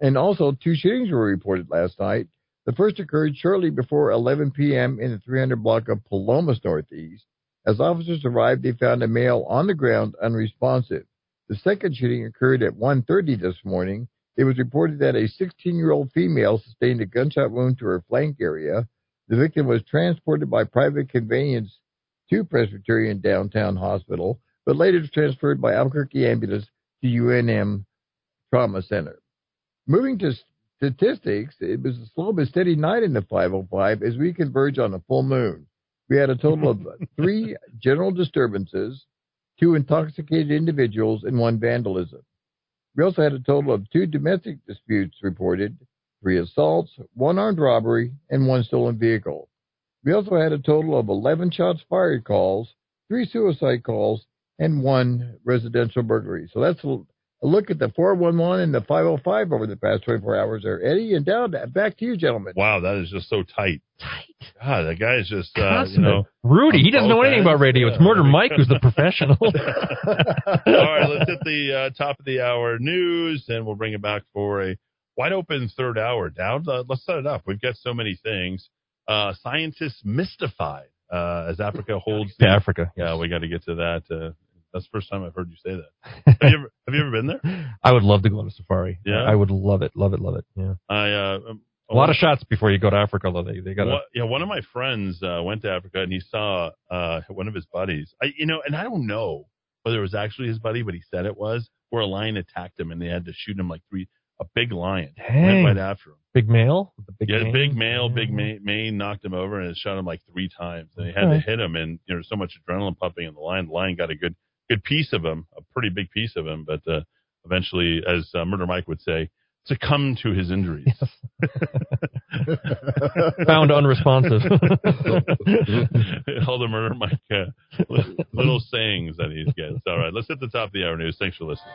And also, 2 shootings were reported last night. The first occurred shortly before 11 p.m. in the 300 block of Palomas Northeast. As officers arrived, they found a male on the ground unresponsive. The second shooting occurred at 1:30 this morning. It was reported that a 16-year-old female sustained a gunshot wound to her flank area. The victim was transported by private conveyance to Presbyterian Downtown Hospital, but later transferred by Albuquerque ambulance to UNM Trauma Center. Moving to statistics, it was a slow but steady night in the 505 as we converge on a full moon. We had a total of 3 general disturbances, 2 intoxicated individuals, and 1 vandalism. We also had a total of 2 domestic disputes reported, 3 assaults, 1 armed robbery, and 1 stolen vehicle. We also had a total of 11 shots fired calls, 3 suicide calls, and 1 residential burglary. So that's a look at the 411 and the 505 over the past 24 hours there. Eddie, and down back to you, gentlemen. Wow, that is just so tight. Tight. God, that guy is just, Rudy, he doesn't know anything about radio. It's Murder Mike who's the professional. All right, let's hit the top of the hour news, and we'll bring it back for a wide-open third hour. Down, let's set it up. We've got so many things. Scientists mystified as Africa holds... to Africa. Yeah, we got to get to that. That's the first time I've heard you say that. Have you ever been there? I would love to go on a safari. Yeah, I would love it. Yeah, a lot of shots before you go to Africa, though. They got one of my friends went to Africa and he saw one of his buddies. I don't know whether it was actually his buddy, but he said it was, where a lion attacked him and they had to shoot him like a big lion. Dang. Went right after him. Big male? Big mane knocked him over and it shot him like 3 times. And they had to hit him, and there was so much adrenaline pumping in the lion. The lion got a good piece of him, a pretty big piece of him, but eventually, as Murder Mike would say, succumbed to his injuries. Yes. Found unresponsive. All the Murder Mike little sayings that he gets. All right, let's hit the top of the hour news. Thanks for listening.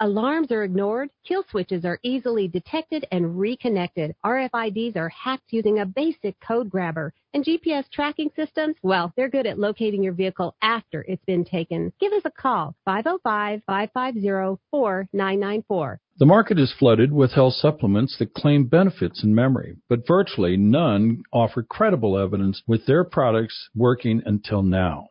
Alarms are ignored, kill switches are easily detected and reconnected, RFIDs are hacked using a basic code grabber, and GPS tracking systems, well, they're good at locating your vehicle after it's been taken. Give us a call, 505-550-4994. The market is flooded with health supplements that claim benefits in memory, but virtually none offer credible evidence with their products working until now.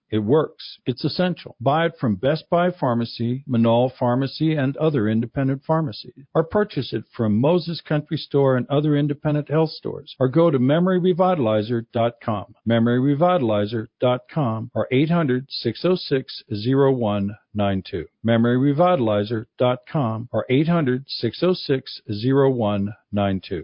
It works. It's essential. Buy it from Best Buy Pharmacy, Manal Pharmacy, and other independent pharmacies, or purchase it from Moses Country Store and other independent health stores, or go to MemoryRevitalizer.com. MemoryRevitalizer.com or 800-606-0192. MemoryRevitalizer.com or 800-606-0192.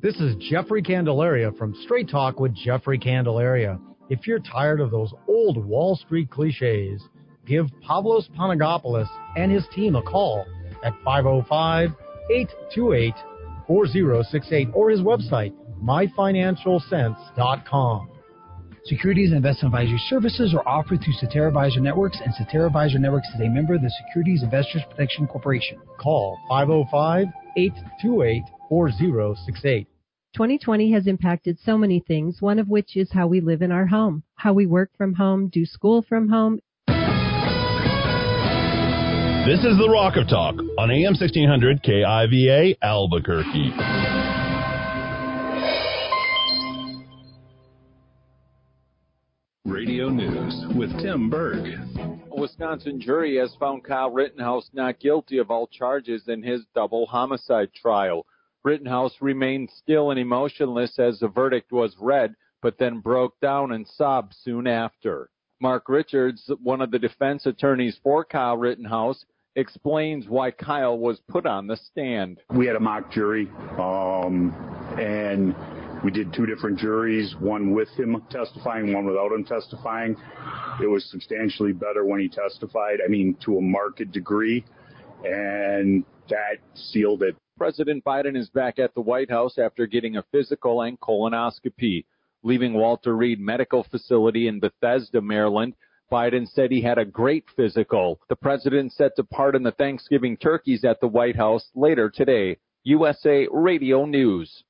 This is Jeffrey Candelaria from Straight Talk with Jeffrey Candelaria. If you're tired of those old Wall Street cliches, give Pavlos Panagopoulos and his team a call at 505-828-4068 or his website, myfinancialsense.com. Securities and investment advisory services are offered through Cetera Advisor Networks, and Cetera Advisor Networks is a member of the Securities Investors Protection Corporation. Call 505-828-4068. 2020 has impacted so many things, one of which is how we live in our home, how we work from home, do school from home. This is The Rock of Talk on AM 1600 KIVA Albuquerque. Radio News with Tim Berg. A Wisconsin jury has found Kyle Rittenhouse not guilty of all charges in his double homicide trial. Rittenhouse remained still and emotionless as the verdict was read, but then broke down and sobbed soon after. Mark Richards, one of the defense attorneys for Kyle Rittenhouse, explains why Kyle was put on the stand. We had a mock jury, and we did two different juries, one with him testifying, one without him testifying. It was substantially better when he testified, to a marked degree, and that sealed it. President Biden is back at the White House after getting a physical and colonoscopy. Leaving Walter Reed Medical Facility in Bethesda, Maryland, Biden said he had a great physical. The president set to pardon the Thanksgiving turkeys at the White House later today. USA Radio News.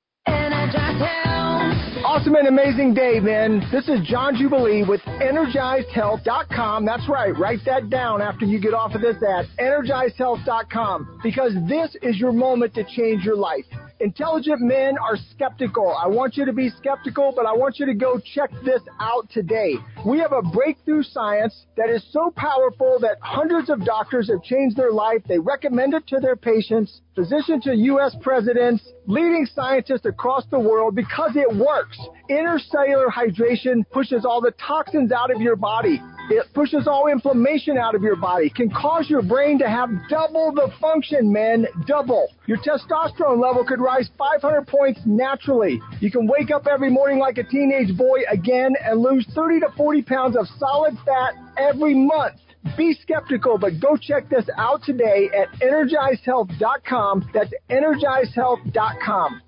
Awesome and amazing day, man. This is John Jubilee with EnergizedHealth.com. That's right. Write that down after you get off of this ad. EnergizedHealth.com. Because this is your moment to change your life. Intelligent men are skeptical. I want you to be skeptical, but I want you to go check this out today. We have a breakthrough science that is so powerful that hundreds of doctors have changed their life. They recommend it to their patients, physician to U.S. presidents, leading scientists across the world, because it works. Intercellular hydration pushes all the toxins out of your body. It pushes all inflammation out of your body, can cause your brain to have double the function, man, double. Your testosterone level could rise 500 points naturally. You can wake up every morning like a teenage boy again and lose 30 to 40 pounds of solid fat every month. Be skeptical, but go check this out today at EnergizedHealth.com. That's EnergizedHealth.com.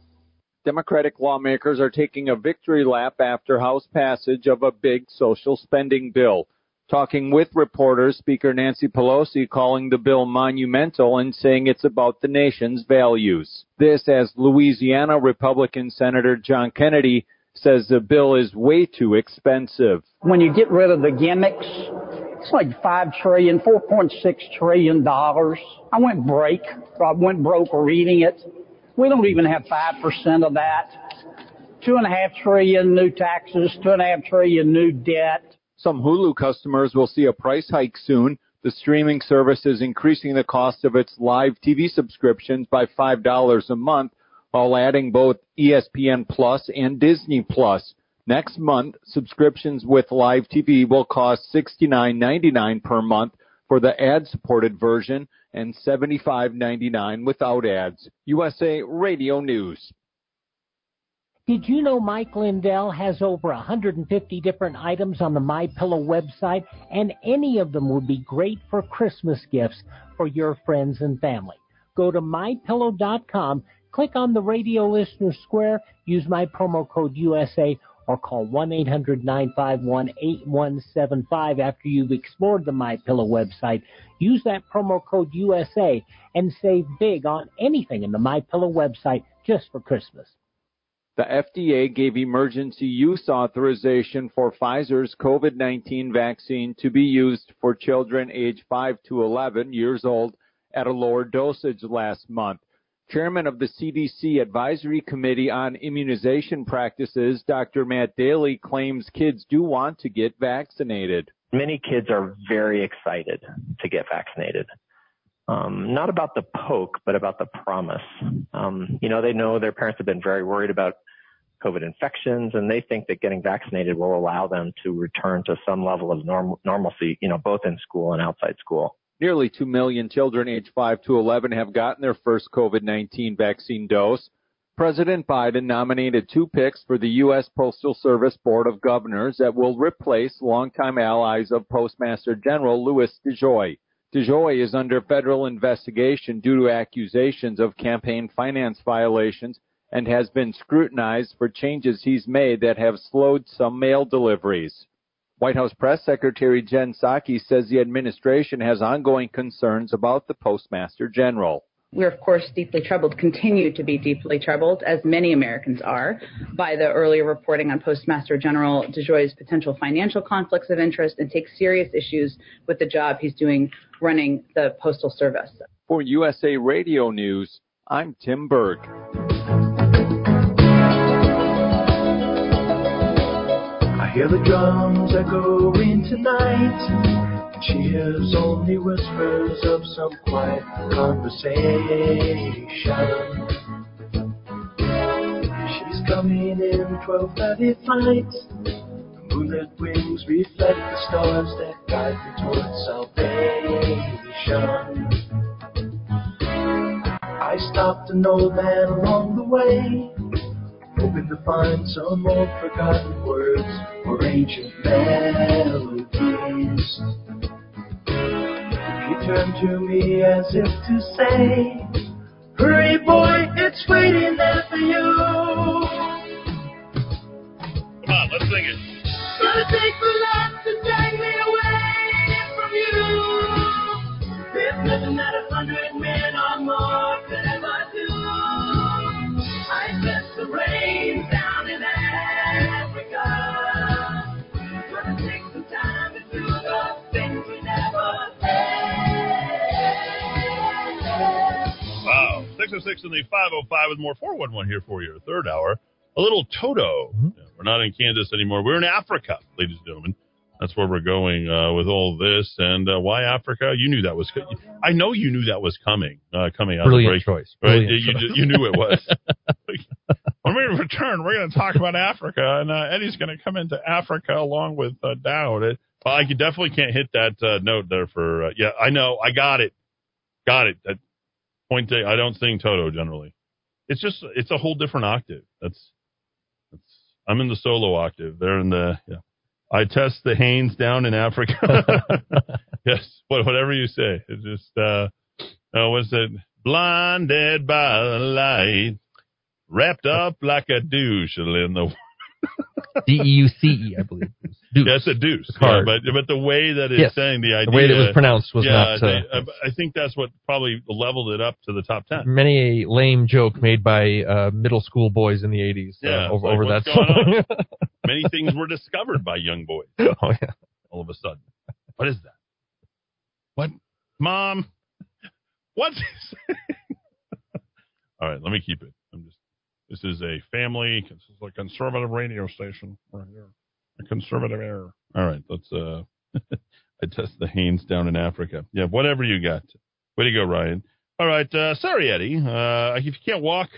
Democratic lawmakers are taking a victory lap after House passage of a big social spending bill. Talking with reporters, Speaker Nancy Pelosi calling the bill monumental and saying it's about the nation's values. This as Louisiana Republican Senator John Kennedy says the bill is way too expensive. When you get rid of the gimmicks, it's like $5 trillion, $4.6 trillion. I went broke reading it. We don't even have 5% of that. $2.5 trillion new taxes, $2.5 trillion new debt. Some Hulu customers will see a price hike soon. The streaming service is increasing the cost of its live TV subscriptions by $5 a month, while adding both ESPN Plus and Disney Plus. Next month, subscriptions with live TV will cost $69.99 per month for the ad-supported version and $75.99 without ads. USA Radio News. Did you know Mike Lindell has over 150 different items on the MyPillow website, and any of them would be great for Christmas gifts for your friends and family? Go to MyPillow.com, click on the Radio Listener Square, use my promo code USA, or call 1-800-951-8175 after you've explored the MyPillow website. Use that promo code USA and save big on anything in the MyPillow website just for Christmas. The FDA gave emergency use authorization for Pfizer's COVID-19 vaccine to be used for children age 5 to 11 years old at a lower dosage last month. Chairman of the CDC Advisory Committee on Immunization Practices, Dr. Matt Daley, claims kids do want to get vaccinated. Many kids are very excited to get vaccinated. Not about the poke, but about the promise. They know their parents have been very worried about COVID infections, and they think that getting vaccinated will allow them to return to some level of normalcy, both in school and outside school. Nearly 2 million children aged 5 to 11 have gotten their first COVID-19 vaccine dose. President Biden nominated two picks for the U.S. Postal Service Board of Governors that will replace longtime allies of Postmaster General Louis DeJoy. DeJoy is under federal investigation due to accusations of campaign finance violations and has been scrutinized for changes he's made that have slowed some mail deliveries. White House Press Secretary Jen Psaki says the administration has ongoing concerns about the Postmaster General. We're, of course, deeply troubled, continue to be deeply troubled, as many Americans are, by the earlier reporting on Postmaster General DeJoy's potential financial conflicts of interest, and take serious issues with the job he's doing running the Postal Service. For USA Radio News, I'm Tim Berg. I hear the drums echoing tonight. She hears only whispers of some quiet conversation. She's coming in 12:30 flight. The moonlit wings reflect the stars that guide me towards salvation. I stopped an old man along the way, hoping to find some old forgotten words or ancient melodies. He turned to me as if to say, "Hurry, boy, it's waiting there for you." Come on, let's sing it. Gonna take my life to drag me away from you. There's nothing that 100 men or more could ever do. I sense the rain down in Africa. Gonna take some time to do the things we never did. 606 in the 505 with more 411 here for your third hour. A little Toto. Yeah, we're not in Kansas anymore. We're in Africa, ladies and gentlemen. That's where we're going with all this. And why Africa? You knew that was I know you knew that was coming out of the break. Choice. Right? You knew it was. When we return, we're going to talk about Africa. And Eddie's going to come into Africa along with Dowd. Well, I definitely can't hit that note there for yeah, I know. I got it. Point I don't sing Toto generally. It's a whole different octave. I'm in the solo octave. They're in the I test the Haynes down in Africa. Yes, whatever you say. It's just what's it? Blinded by the light, wrapped up like a douche in the D-E-U-C-E, I believe. That's a deuce. Yeah, but the way that it's saying the idea. The way that it was pronounced was not. I think that's what probably leveled it up to the top 10. Many a lame joke made by middle school boys in the 80s over that song. Many things were discovered by young boys. Oh, yeah. All of a sudden. What is that? What? Mom? What's he saying? All right, let me keep it. This is a family, this is a conservative radio station right here. A conservative error. All right, let's I test the Haynes down in Africa. Yeah, whatever you got. Way to go, Ryan. All right, sorry, Eddie. If you can't walk,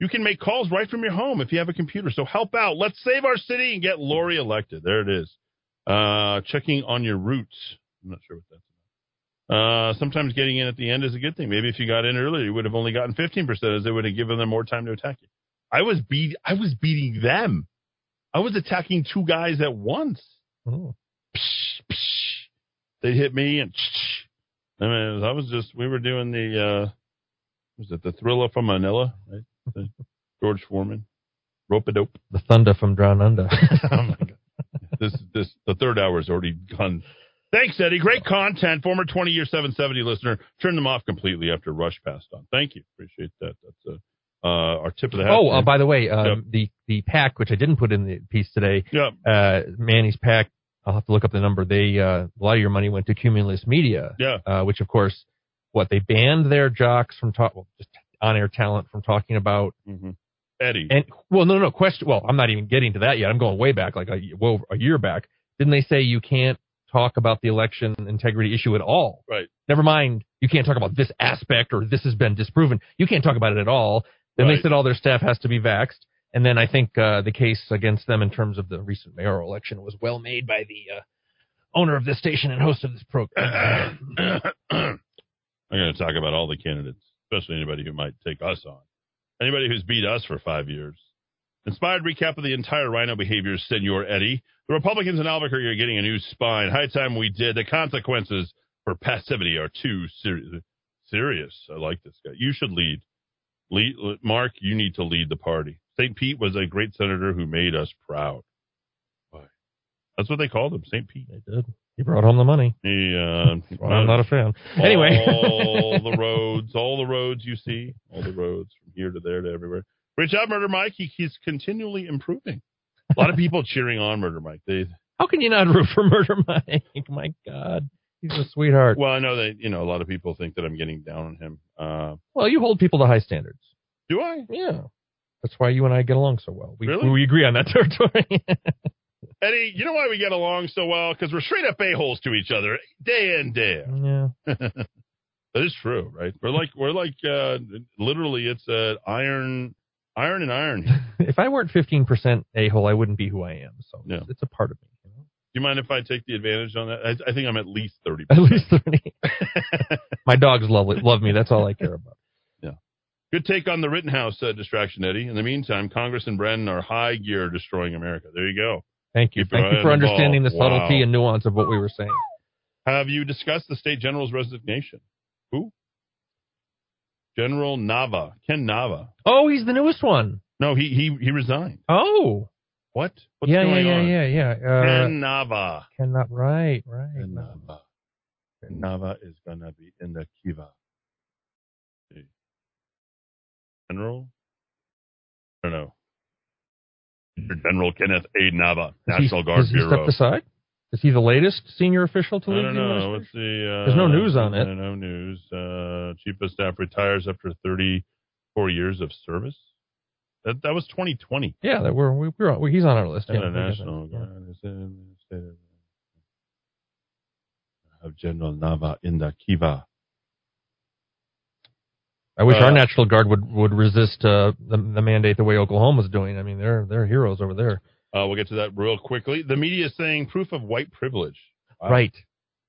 you can make calls right from your home if you have a computer. So help out. Let's save our city and get Lori elected. There it is. Checking on your roots. I'm not sure what that's about. Sometimes getting in at the end is a good thing. Maybe if you got in earlier, you would have only gotten 15%, as it would have given them more time to attack you. I was beating them. I was attacking two guys at once. Oh. They hit me, and we were doing the was it the Thriller from Manila, right? The George Foreman, rope-a-dope, the Thunder from Down Under. Oh my God! The third hour has already gone. Thanks, Eddie. Great content. Former 20-year 770 listener. Turn them off completely after Rush passed on. Thank you. Appreciate that. That's our tip of the hat. By the way, the pack, which I didn't put in the piece today, Manny's pack, I'll have to look up the number. They a lot of your money went to Cumulus Media, which, of course, they banned their jocks from talking. on-air talent from talking about Eddie. And well, no, question. Well, I'm not even getting to that yet. I'm going way back, like a year back. Didn't they say you can't talk about the election integrity issue at all? Right. Never mind. You can't talk about this aspect or this has been disproven. You can't talk about it at all. Then they said all their staff has to be vaxxed. And then I think the case against them in terms of the recent mayoral election was well made by the owner of this station and host of this program. I'm going to talk about all the candidates, especially anybody who might take us on. Anybody who's beat us for 5 years. Inspired recap of the entire rhino behavior, Senor Eddie. The Republicans in Albuquerque are getting a new spine. High time we did. The consequences for passivity are too serious. I like this guy. You should lead. Mark, you need to lead the party. St. Pete was a great senator who made us proud. Why? That's what they called him, St. Pete. They did. He brought home the money. I'm not a fan. Anyway. All the roads you see. All the roads from here to there to everywhere. Great job, Murder Mike. He's continually improving. A lot of people cheering on Murder Mike. How can you not root for Murder Mike? My God. He's a sweetheart. Well, I know that, a lot of people think that I'm getting down on him. Well, you hold people to high standards. Do I? Yeah. That's why you and I get along so well. We agree on that territory. Eddie, you know why we get along so well? Because we're straight up a-holes to each other day in, day out. Yeah. That is true, right? We're like literally it's iron and iron. If I weren't 15% a-hole, I wouldn't be who I am. So it's a part of me. You know? Do you mind if I take the advantage on that? I think I'm at least 30%. At least 30. My dogs love me. That's all I care about. Good take on the Rittenhouse distraction, Eddie. In the meantime, Congress and Brennan are high gear destroying America. There you go. Thank you. Thank you for understanding the subtlety and nuance of what we were saying. Have you discussed the state general's resignation? Who? General Nava. Ken Nava. Oh, he's the newest one. No, he resigned. Oh. What? What's going on? Yeah. Ken Nava. Right. Ken Nava. Ken Nava is going to be in the KIVA. General? I don't know. General Kenneth A. Nava, National Guard Bureau. Has he stepped aside? Is he the latest senior official to leave the administration? Let's see. There's no news on it. No news. Chief of Staff retires after 34 years of service. That was 2020. Yeah, that he's on our list. Yeah, National Guard is in the state of General Nava in the KIVA. I wish our National Guard would resist the mandate the way Oklahoma's doing. I mean, they're heroes over there. We'll get to that real quickly. The media is saying proof of white privilege. Wow. Right. Is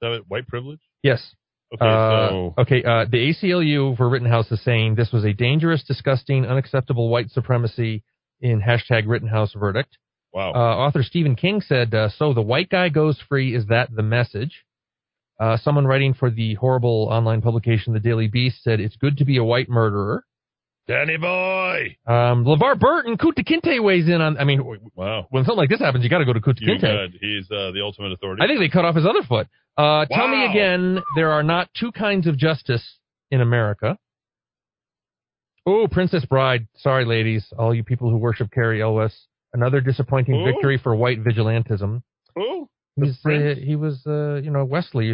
that white privilege? Yes. Okay. The ACLU for Rittenhouse is saying this was a dangerous, disgusting, unacceptable white supremacy in #RittenhouseVerdict. Wow. Author Stephen King said, so the white guy goes free. Is that the message? Someone writing for the horrible online publication, The Daily Beast, said, it's good to be a white murderer. Danny boy! LeVar Burton, Kuta Kinte weighs in on, wow. When something like this happens, you gotta go to Kuta Kinte. He's the ultimate authority. I think they cut off his other foot. Wow. Tell me again, there are not two kinds of justice in America. Oh, Princess Bride. Sorry, ladies, all you people who worship Carrie Elwes. Another disappointing victory for white vigilantism. Ooh. He was, Wesley. He's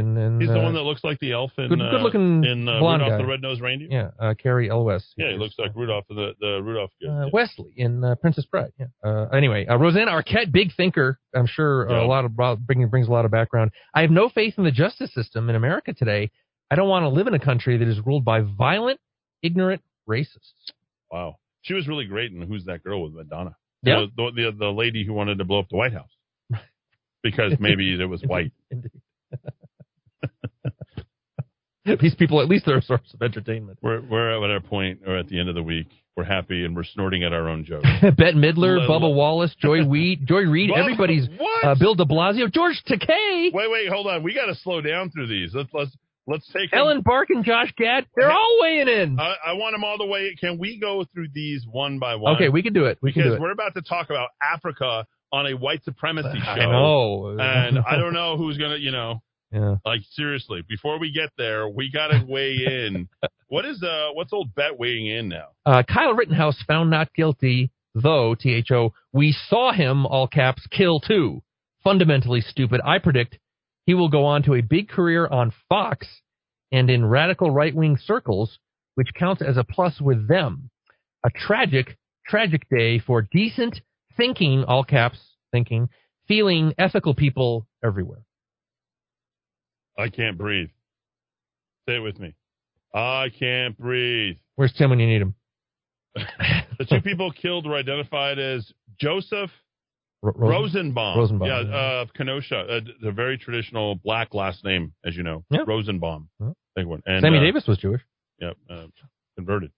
the one that looks like the elf in good-looking in Rudolph guy. The Red-Nosed Reindeer. Yeah, Carrie Elwes. Yeah, he looks like Rudolph, the Rudolph kid. Wesley in Princess Bride. Yeah. Anyway, Rosanna Arquette, big thinker. I'm sure a lot of brings a lot of background. I have no faith in the justice system in America today. I don't want to live in a country that is ruled by violent, ignorant racists. Wow, she was really great in Who's That Girl with Madonna? Yeah, the lady who wanted to blow up the White House. Because maybe it was white. Indeed. These people, at least they're a source of entertainment. We're at our point, or at the end of the week, we're happy and we're snorting at our own jokes. Bette Midler, Bubba Wallace, Joy Reid, everybody's Bill de Blasio, George Takei. Wait, hold on. We got to slow down through these. Let's take Ellen Bark and Josh Gad. They're all weighing in. I want them all the way. Can we go through these one by one? Okay, we can do it. Because we're about to talk about Africa on a white supremacy show. I know. And I don't know who's going to, seriously, before we get there, we got to weigh in. What's old Bet weighing in now? Kyle Rittenhouse found not guilty, though, THO, we saw him, all caps, kill two. Fundamentally stupid. I predict he will go on to a big career on Fox and in radical right-wing circles which counts as a plus with them. A tragic, tragic day for decent thinking, all caps, thinking, feeling, ethical people everywhere. I can't breathe. Say it with me. I can't breathe. Where's Tim when you need him? The two people killed were identified as Joseph Rosenbaum. Of Kenosha. The very traditional black last name, as you know. Yep. Rosenbaum. Yep. Big one. And, Sammy Davis was Jewish. Yep. Converted.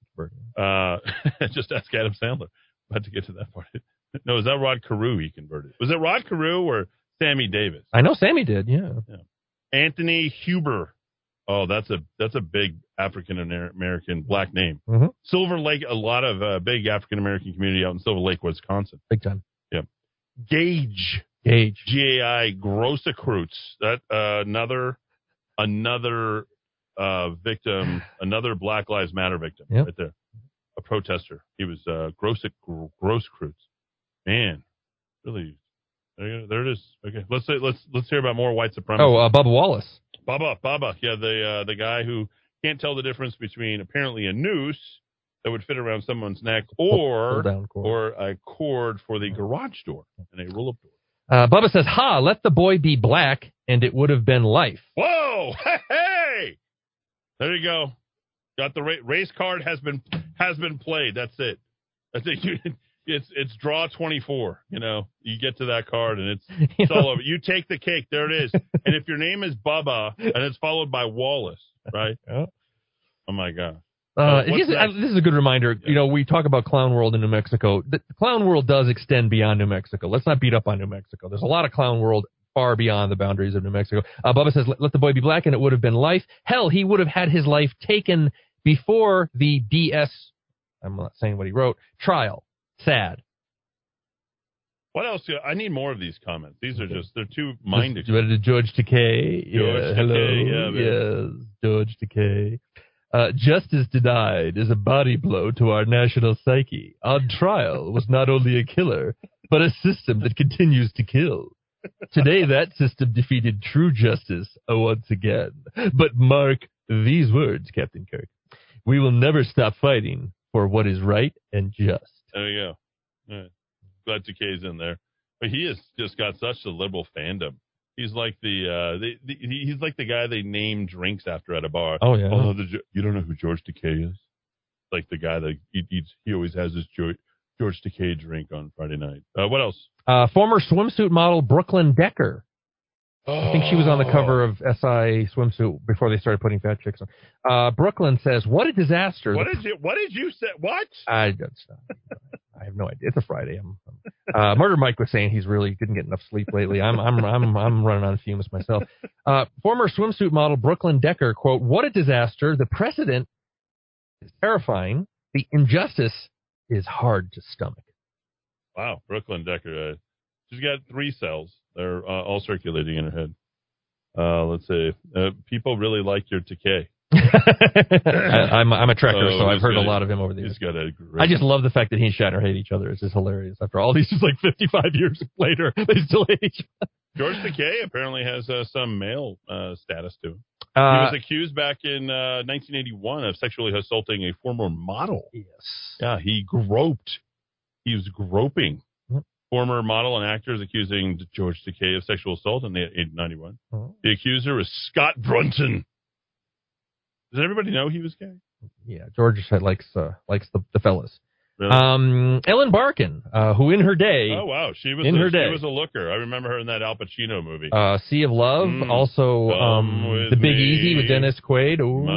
Just ask Adam Sandler. About to get to that part. No, is that Rod Carew he converted? Was it Rod Carew or Sammy Davis? I know Sammy did, yeah. Anthony Huber. Oh, that's a big African American black name. Mm-hmm. Silver Lake, a lot of big African American community out in Silver Lake, Wisconsin. Big time. Yep. Gage. G-A-I, Grosicruz. That another victim, another Black Lives Matter victim, yep. Right there. A protester. He was Grosicruz. Man, really. There it is. Okay, let's hear about more white supremacy. Oh, Bubba Wallace. Bubba. Yeah, the guy who can't tell the difference between apparently a noose that would fit around someone's neck or a cord for the garage door and a roll-up door. Bubba says, let the boy be black, and it would have been life. Whoa! Hey! There you go. Got the race card has been played. That's it. That's it. It's draw 24, you get to that card and it's all over. You take the cake. There it is. And if your name is Bubba and it's followed by Wallace, right? Yeah. Oh my God. This is a good reminder. Yeah. We talk about Clown World in New Mexico. The Clown World does extend beyond New Mexico. Let's not beat up on New Mexico. There's a lot of Clown World far beyond the boundaries of New Mexico. Bubba says, let the boy be black and it would have been life. Hell, he would have had his life taken before the DS. I'm not saying what he wrote. Trial. Sad. What else? I need more of these comments. These are they're too minded. George Takei. George Takei. Justice denied is a body blow to our national psyche. On trial was not only a killer, but a system that continues to kill. Today, that system defeated true justice once again. But mark these words, Captain Kirk. We will never stop fighting for what is right and just. There you go. All right. Glad Takei's in there, but he has just got such a liberal fandom. He's like he's like the guy they name drinks after at a bar. Oh yeah. Oh, you don't know who George Takei is? Like the guy that he always has his George Takei drink on Friday night. What else? Former swimsuit model Brooklyn Decker. Oh. I think she was on the cover of SI swimsuit before they started putting fat chicks on. Brooklyn says, "What a disaster!" What did you say? What? I don't stop. I have no idea. It's a Friday. Murder Mike was saying he's really didn't get enough sleep lately. I'm running on fumes myself. Former swimsuit model Brooklyn Decker, quote, "What a disaster! The precedent is terrifying. The injustice is hard to stomach." Wow, Brooklyn Decker. She's got 3 cells. They're all circulating in her head. Let's see. People really like your Takei. I'm a trekker, so I've heard a lot of him over the years. I just love the fact that he and Shatner hate each other. It's just hilarious. After all these, just like 55 years later, they still hate each other. George Takei apparently has some male status to him. He was accused back in 1981 of sexually assaulting a former model. Yes. Yeah, he groped. He was groping. Former model and actor is accusing George Takei of sexual assault in 1991. Oh. The accuser is Scott Brunson. Does everybody know he was gay? Yeah, George likes the fellas. Really? Ellen Barkin, who in her day. Oh, wow. She was a looker. I remember her in that Al Pacino movie. Sea of Love. Also, The Big Easy with Dennis Quaid. Ooh. My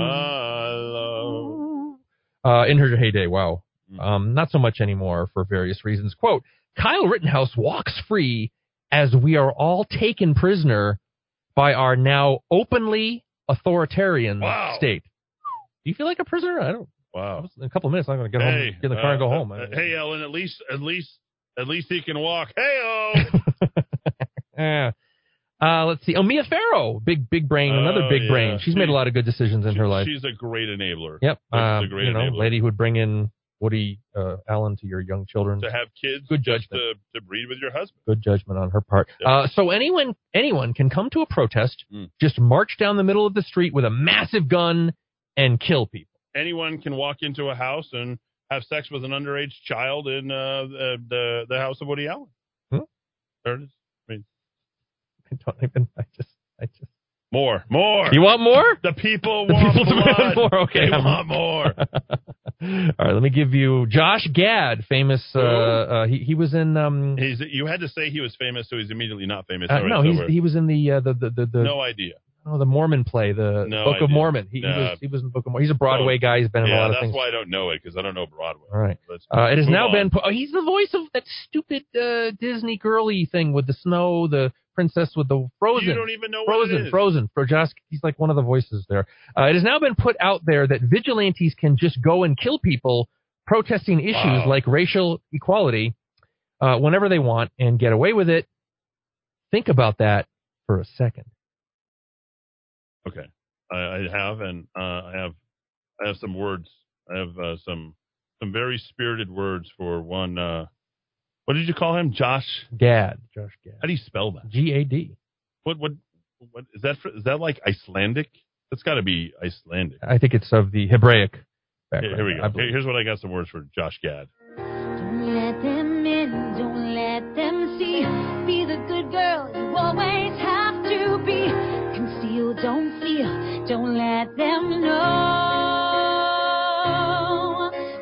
love. In her heyday, wow. Not so much anymore for various reasons. Quote, Kyle Rittenhouse walks free as we are all taken prisoner by our now openly authoritarian state. Do you feel like a prisoner? I don't. Wow. In a couple of minutes, I'm going to home, get in the car and go home. Hey, Ellen, at least he can walk. Hey, oh. Let's see. Oh, Mia Farrow, big brain, another big brain. She's made a lot of good decisions in her life. She's a great enabler. Yep. She's a great enabler. Lady who would bring in Woody Allen to your young children. To have kids. Good judgment. To breed with your husband. Good judgment on her part. Yep. So anyone can come to a protest, just march down the middle of the street with a massive gun and kill people. anyone can walk into a house and have sex with an underage child in the house of Woody Allen. Hmm? There it is. I mean, I just more. You want more? The people want more. Okay, I want more. All right, let me give you Josh Gad, famous. He was in. You had to say he was famous, so he's immediately not famous. He was in the No idea. Oh, the Mormon play, the Book of Mormon. He was in Book of Mormon. He's a Broadway guy. He's been in a lot of things. That's why I don't know it, because I don't know Broadway. All right. It has now been... he's the voice of that stupid Disney girly thing with the snow, the princess with the Frozen. You don't even know what it is. Frozen. He's like one of the voices there. It has now been put out there that vigilantes can just go and kill people protesting issues like racial equality whenever they want and get away with it. Think about that for a second. Okay, I have some words. I have some very spirited words for one. What did you call him? Josh Gad. How do you spell that? G-A-D. What is that? Is that like Icelandic? That's got to be Icelandic. I think it's of the Hebraic background. Here we go. Here's what I got. Some words for Josh Gad. Don't let them in. Don't let them see. Be the good girl you always have to be. Don't feel, don't let them know.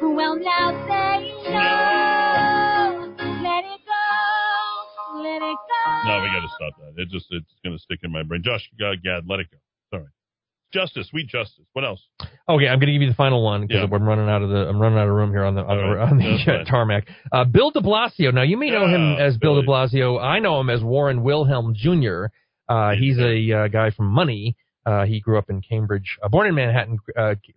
Well, now they know. Let it go, let it go. No, we got to stop that. It's going to stick in my brain. Josh Gad, let it go. Sorry. Justice, sweet justice. What else? Okay, I'm going to give you the final one because I'm running out of room here on the tarmac. Bill de Blasio. Now you may know him as Bill de Blasio. I know him as Warren Wilhelm Jr. He's a guy from Money. He grew up in Cambridge, born in Manhattan,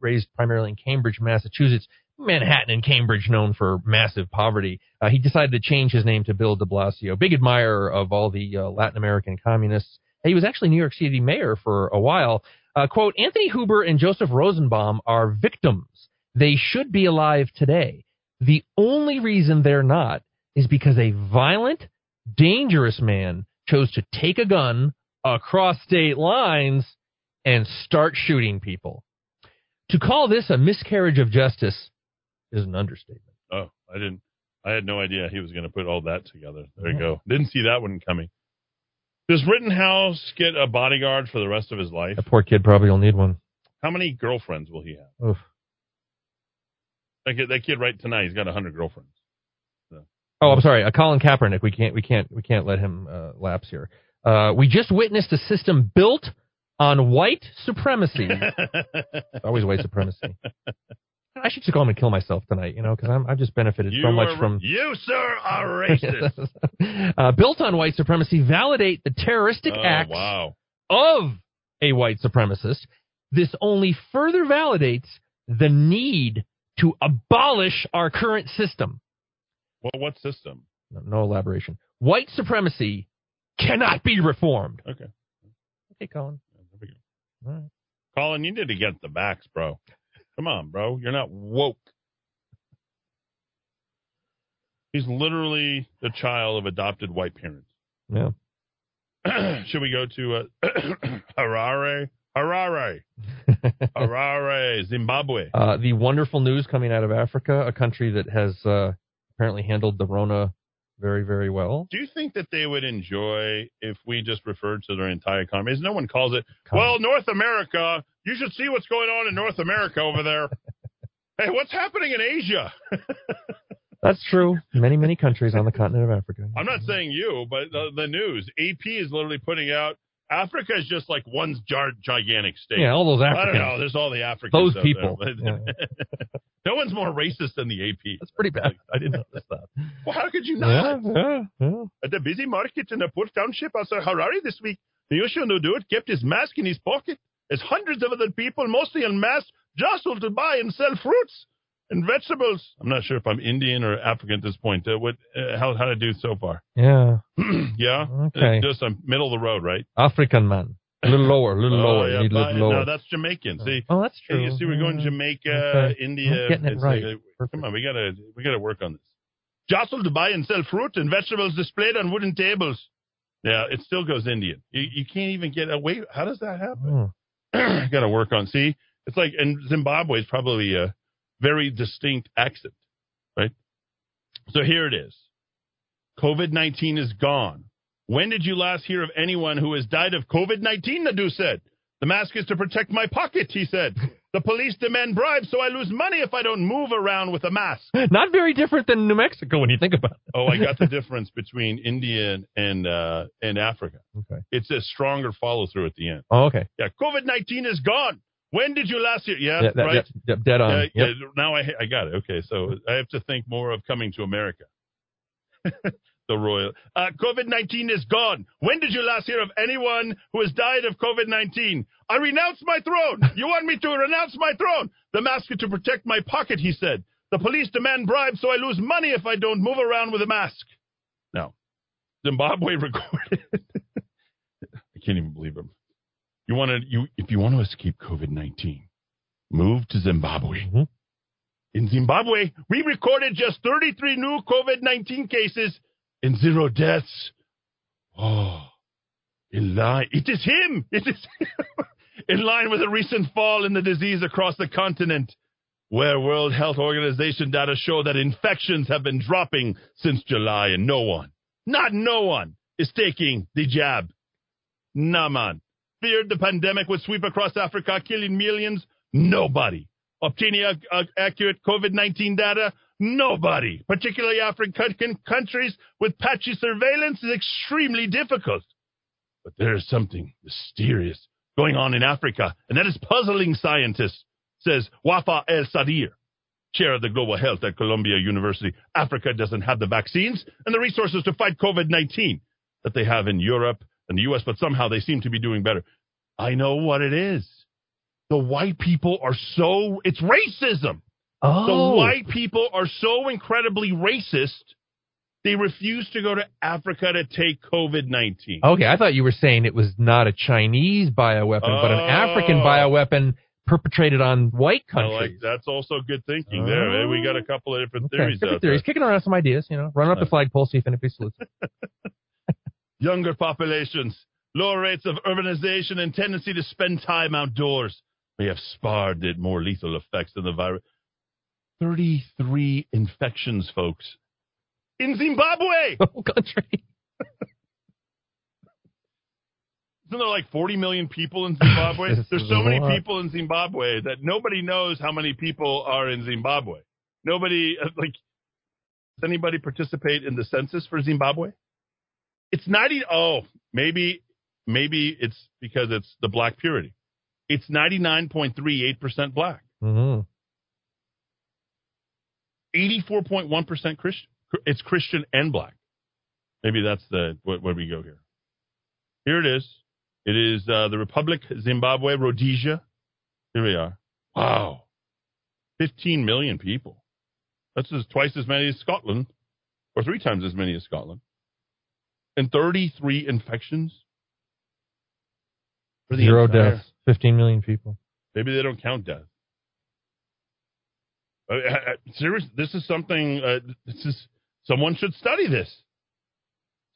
raised primarily in Cambridge, Massachusetts. Manhattan and Cambridge known for massive poverty. He decided to change his name to Bill de Blasio. Big admirer of all the Latin American communists. He was actually New York City mayor for a while. Quote, Anthony Huber and Joseph Rosenbaum are victims. They should be alive today. The only reason they're not is because a violent, dangerous man chose to take a gun across state lines and start shooting people. To call this a miscarriage of justice is an understatement. Oh, I had no idea he was going to put all that together. There you go. Didn't see that one coming. Does Rittenhouse get a bodyguard for the rest of his life? That poor kid probably will need one. How many girlfriends will he have? Oof. That kid right tonight, he's got 100 girlfriends. Oh, I'm sorry. Colin Kaepernick. We can't let him lapse here. We just witnessed a system built on white supremacy. It's always white supremacy. I should just go home and kill myself tonight, because I've just benefited so much from you, sir, are racist. Built on white supremacy, validate the terroristic acts of a white supremacist. This only further validates the need to abolish our current system. Well, what system? No elaboration. White supremacy cannot be reformed. Okay, Colin. There we go. All right. Colin, you need to get the backs, bro. Come on, bro. You're not woke. He's literally the child of adopted white parents. Yeah. Should we go to Harare? Harare, Zimbabwe. The wonderful news coming out of Africa, a country that has... apparently handled the Rona very, very well. Do you think that they would enjoy if we just referred to their entire economy? As no one calls it, well, North America, you should see what's going on in North America over there. Hey, what's happening in Asia? That's true. Many, many countries on the continent of Africa. I'm not saying you, but the news. AP is literally putting out, Africa is just like one gigantic state. Yeah, all those Africans. I don't know. There's all the Africans. Those people. Yeah. No one's more racist than the AP. That's pretty bad. I didn't notice that. Well, how could you not? Yeah. At the busy market in a poor township outside Harare this week, the Oceano Dude kept his mask in his pocket as hundreds of other people, mostly unmasked, jostled to buy and sell fruits and vegetables. I'm not sure if I'm Indian or African at this point. How to do so far? Yeah. Yeah? Okay. Just I'm middle of the road, right? African man. A little lower, a little lower. Yeah, lower. No, that's Jamaican. See, that's true. You see, we're going Jamaica, okay. India. I'm getting it right. Come on, we gotta work on this. Jostled to buy and sell fruit and vegetables displayed on wooden tables. Yeah, it still goes Indian. You can't even get away. How does that happen? Got to work on. See, It's like, and Zimbabwe is probably a very distinct accent, right? So here it is. COVID-19 is gone. When did you last hear of anyone who has died of COVID-19, Nadu said. The mask is to protect my pocket, he said. The police demand bribes, so I lose money if I don't move around with a mask. Not very different than New Mexico when you think about it. Oh, I got the difference between India and Africa. Okay. It's a stronger follow-through at the end. Oh, okay. Yeah, COVID-19 is gone. When did you last hear? Yeah, that, right? Dead on. Yep. Now I got it. Okay, so I have to think more of Coming to America. The royal. COVID-19 is gone. When did you last hear of anyone who has died of COVID-19? I renounce my throne. You want me to renounce my throne? The mask is to protect my pocket, he said. The police demand bribes, so I lose money if I don't move around with a mask. Now, Zimbabwe recorded. I can't even believe him. If you want to escape COVID-19, move to Zimbabwe. Mm-hmm. In Zimbabwe, we recorded just 33 new COVID-19 cases and 0 deaths. Oh, in line. It is him. It is him. In line with a recent fall in the disease across the continent, where World Health Organization data show that infections have been dropping since July, and no one is taking the jab. Naman feared the pandemic would sweep across Africa, killing millions. Nobody. Obtaining accurate COVID-19 data? Nobody, particularly African countries with patchy surveillance, is extremely difficult. But there is something mysterious going on in Africa, and that is puzzling scientists, says Wafa El-Sadir, chair of the global health at Columbia University. Africa doesn't have the vaccines and the resources to fight COVID-19 that they have in Europe and the U.S., but somehow they seem to be doing better. I know what it is. The white people are so... It's racism. Oh. The white people are so incredibly racist, they refuse to go to Africa to take COVID-19. Okay, I thought you were saying it was not a Chinese bioweapon, but an African bioweapon perpetrated on white countries. That's also good thinking there. We got a couple of different theories out there. Kicking around some ideas, run up the flagpole, see if anybody salutes. Younger populations, lower rates of urbanization, and tendency to spend time outdoors. They have sparred the more lethal effects of the virus. 33 infections, folks. In Zimbabwe! The whole country. Isn't there like 40 million people in Zimbabwe? There's so many people in Zimbabwe that nobody knows how many people are in Zimbabwe. Does anybody participate in the census for Zimbabwe? It's 90, maybe it's because it's the black purity. It's 99.38% black. Mm-hmm. 84.1% Christian. It's Christian and black. Maybe that's where we go here. Here it is. It is the Republic, Zimbabwe, Rhodesia. Here we are. Wow. 15 million people. That's twice as many as Scotland, or 3 times as many as Scotland. And 33 infections. For the 0 deaths. 15 million people. Maybe they don't count death. Seriously, this is something. Someone should study this.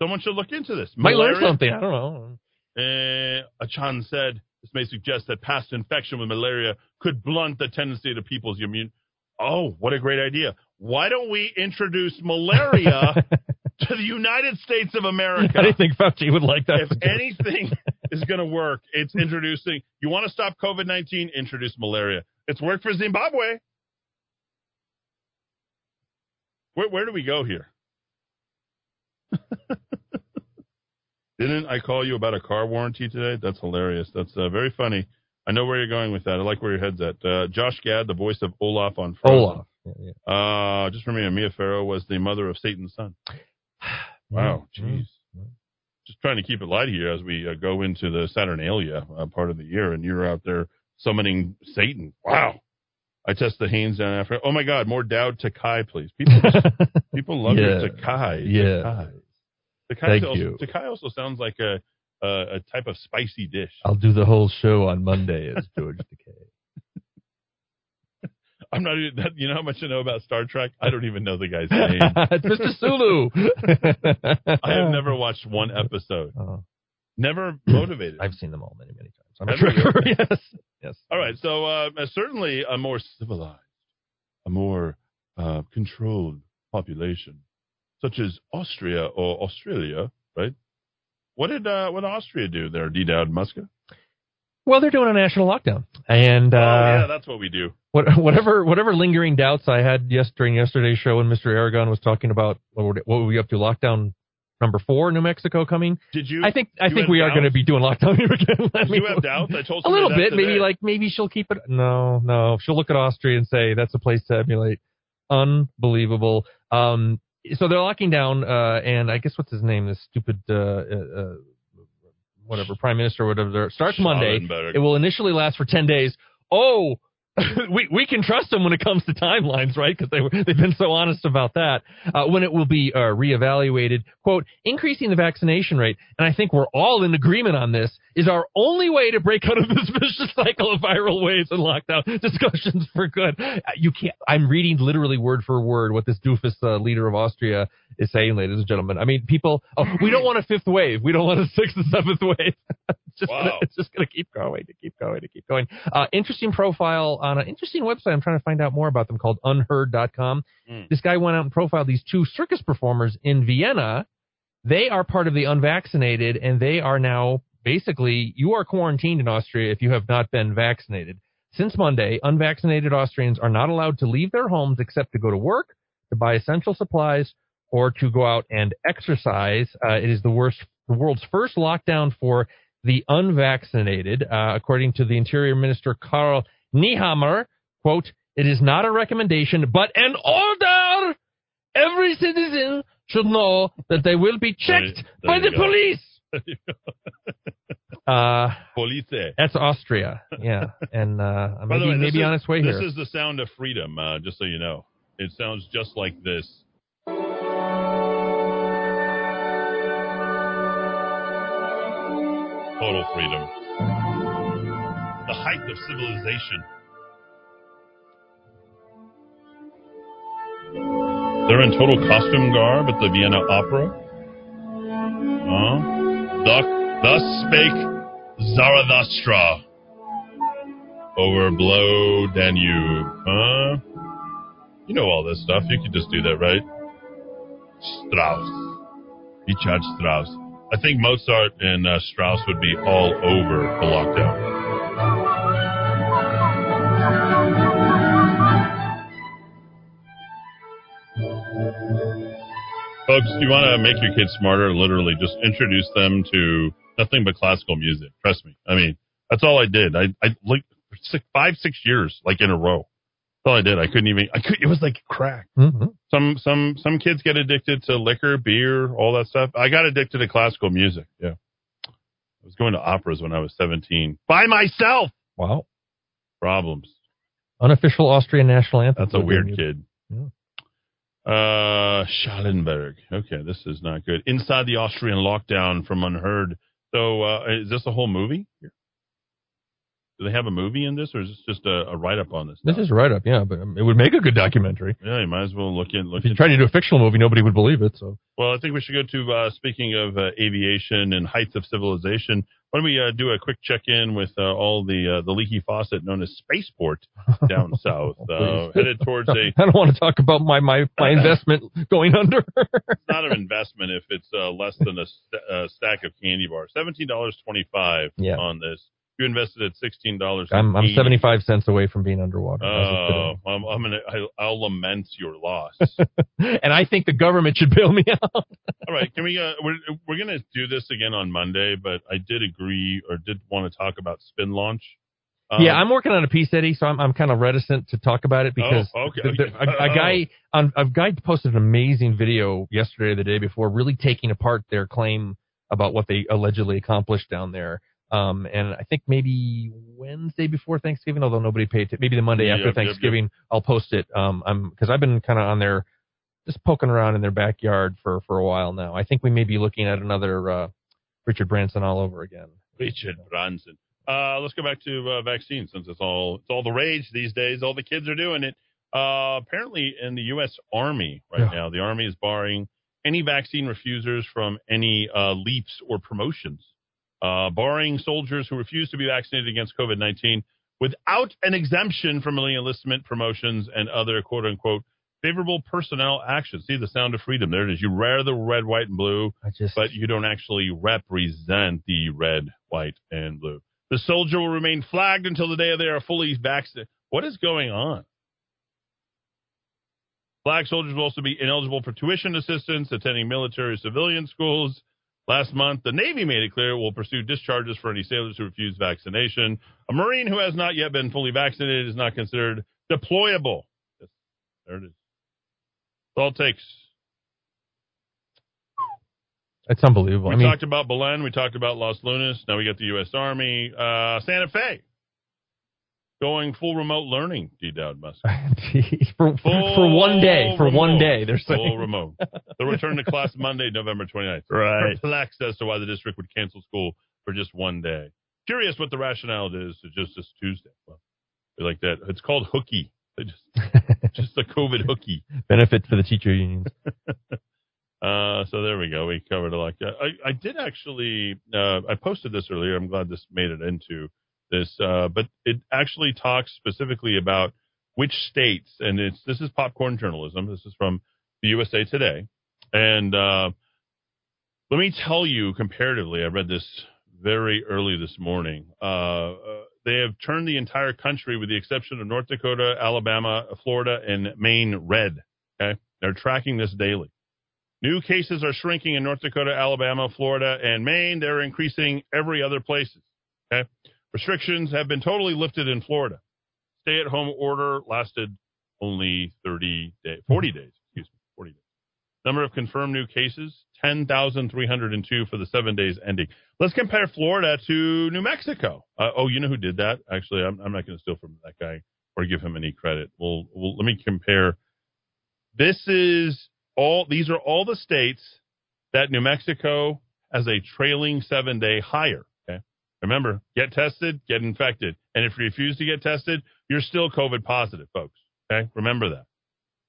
Someone should look into this. Malaria, might learn something. I don't know. Achan said this may suggest that past infection with malaria could blunt the tendency to people's immune. Oh, what a great idea! Why don't we introduce malaria to the United States of America? I didn't think Fauci would like that. If anything is going to work, it's introducing. You want to stop COVID-19? Introduce malaria. It's worked for Zimbabwe. Where do we go here? Didn't I call you about a car warranty today? That's hilarious. That's very funny. I know where you're going with that. I like where your head's at. Josh Gad, the voice of Olaf on Frozen. Olaf. Yeah, yeah. Just remember, Mia Farrow was the mother of Satan's son. Wow. Jeez. Mm-hmm. Just trying to keep it light here as we go into the Saturnalia part of the year, and you're out there summoning Satan. Wow. I test the Haynes down after. Oh, my God. More Dowd Takei, please. People love your Takei. Yeah. Takei also sounds like a type of spicy dish. I'll do the whole show on Monday as George Takei. I'm not even that. You know how much I know about Star Trek? I don't even know the guy's name. It's Mr. Sulu. I have never watched one episode. Never motivated. I've seen them all many, many times. I'm a trigger. Yes. Yes. All right. So certainly a more civilized, a more controlled population, such as Austria or Australia, right? What did Austria do there, D.D. Muska? Well, they're doing a national lockdown, and yeah, that's what we do. Whatever lingering doubts I had during yesterday's show when Mr. Aragon was talking about what were we up to, lockdown number 4, New Mexico coming. Did you? I think we are going to be doing lockdown here again. You have doubts? I told you a little bit. Today. Maybe she'll keep it. No, she'll look at Austria and say that's a place to emulate. Unbelievable. So they're locking down, and I guess what's his name? This stupid. Whatever, prime minister, whatever, starts Monday. It will initially last for 10 days. Oh, we can trust them when it comes to timelines, right? Because they've been so honest about that. When it will be reevaluated, quote, increasing the vaccination rate, and I think we're all in agreement on this, is our only way to break out of this vicious cycle of viral waves and lockdown discussions for good. You can't. I'm reading literally word for word what this doofus leader of Austria is saying, ladies and gentlemen. I mean, people, we don't want a fifth wave. We don't want a sixth and seventh wave. It's just going to keep going. Interesting profile on an interesting website. I'm trying to find out more about them, called unheard.com. This guy went out and profiled these two circus performers in Vienna. They are part of the unvaccinated, and they are now basically, you are quarantined in Austria if you have not been vaccinated. Since Monday, unvaccinated Austrians are not allowed to leave their homes except to go to work, to buy essential supplies, or to go out and exercise. It is the world's first lockdown for the unvaccinated. According to the Interior Minister Karl Nehammer, quote, it is not a recommendation, but an order. Every citizen should know that they will be checked by the police. Police. That's Austria. Yeah. And maybe on its way here. This is the sound of freedom, just so you know. It sounds just like this. Total freedom. The height of civilization. They're in total costume garb at the Vienna Opera. Thus spake Zarathustra over blow Danube. You know all this stuff. You could just do that, right? Strauss. Richard Strauss. I think Mozart and Strauss would be all over the lockdown. Folks, you want to make your kids smarter, literally just introduce them to nothing but classical music. Trust me. I mean, that's all I did. I like for 5-6 years, like in a row. That's all I did. It was like crack. Mm-hmm. Some kids get addicted to liquor, beer, all that stuff. I got addicted to classical music. Yeah. I was going to operas when I was 17 by myself. Wow. Problems. Unofficial Austrian national anthem. That's a weird kid. Yeah. Schallenberg. Okay. This is not good. Inside the Austrian lockdown from Unheard. So, is this a whole movie? Yeah. Do they have a movie in this, or is this just a write-up on this? This is a write-up, yeah, but it would make a good documentary. Yeah, you might as well look. If you tried to do a fictional movie, nobody would believe it. So, well, I think we should go to, speaking of aviation and heights of civilization, why don't we do a quick check-in with all the leaky faucet known as Spaceport down south, headed towards a... I don't want to talk about my investment going under. It's not an investment if it's less than a stack of candy bars. $17.25 on this. You invested at $16. I'm 75 cents away from being underwater. Oh, I'll lament your loss. And I think the government should bail me out. All right, can we? We're going to do this again on Monday, but I did want to talk about spin launch. Yeah, I'm working on a piece, Eddie, so I'm kind of reticent to talk about it because a guy posted an amazing video yesterday or the day before, really taking apart their claim about what they allegedly accomplished down there. And I think maybe Wednesday before Thanksgiving, although nobody paid attention, maybe the Monday after Thanksgiving, I'll post it. Because I've been kind of on there, just poking around in their backyard for a while now. I think we may be looking at another Richard Branson all over again. Richard Branson. Let's go back to vaccines, since it's all the rage these days. All the kids are doing it. Apparently, in the U.S. Army now, the Army is barring any vaccine refusers from any leaps or promotions. Barring soldiers who refuse to be vaccinated against COVID-19 without an exemption from enlistment, promotions, and other quote-unquote favorable personnel actions. See, the sound of freedom. There it is. You wear the red, white, and blue, but you don't actually represent the red, white, and blue. The soldier will remain flagged until the day they are fully vaccinated. What is going on? Black soldiers will also be ineligible for tuition assistance, attending military civilian schools. Last month, the Navy made it clear it will pursue discharges for any sailors who refuse vaccination. A Marine who has not yet been fully vaccinated is not considered deployable. Yes, there it is. That's all it takes. It's unbelievable. We talked about Belen. We talked about Los Lunas. Now we got the U.S. Army. Santa Fe. Going full remote learning, D-Dowd Musk. for one day. For remote. One day. They're saying. Full remote. The return to class Monday, November 29th. Right. Perplexed as to why the district would cancel school for just one day. Curious what the rationale is to just this Tuesday. Well, we like that. It's called hooky. They just the COVID hooky. Benefit for the teacher unions. So there we go. We covered a lot. I did actually, I posted this earlier. I'm glad this made it into this, but it actually talks specifically about which states, and this is popcorn journalism. This is from the USA Today. And let me tell you comparatively, I read this very early this morning. They have turned the entire country, with the exception of North Dakota, Alabama, Florida, and Maine, red. Okay, they're tracking this daily. New cases are shrinking in North Dakota, Alabama, Florida, and Maine. They're increasing every other places. Okay. Restrictions have been totally lifted in Florida. Stay-at-home order lasted only 40 days. 40 days. Number of confirmed new cases, 10,302 for the 7 days ending. Let's compare Florida to New Mexico. You know who did that? Actually, I'm not going to steal from that guy or give him any credit. Well, let me compare. These are all the states that New Mexico has a trailing 7-day higher. Remember, get tested, get infected. And if you refuse to get tested, you're still COVID positive, folks. Okay? Remember that.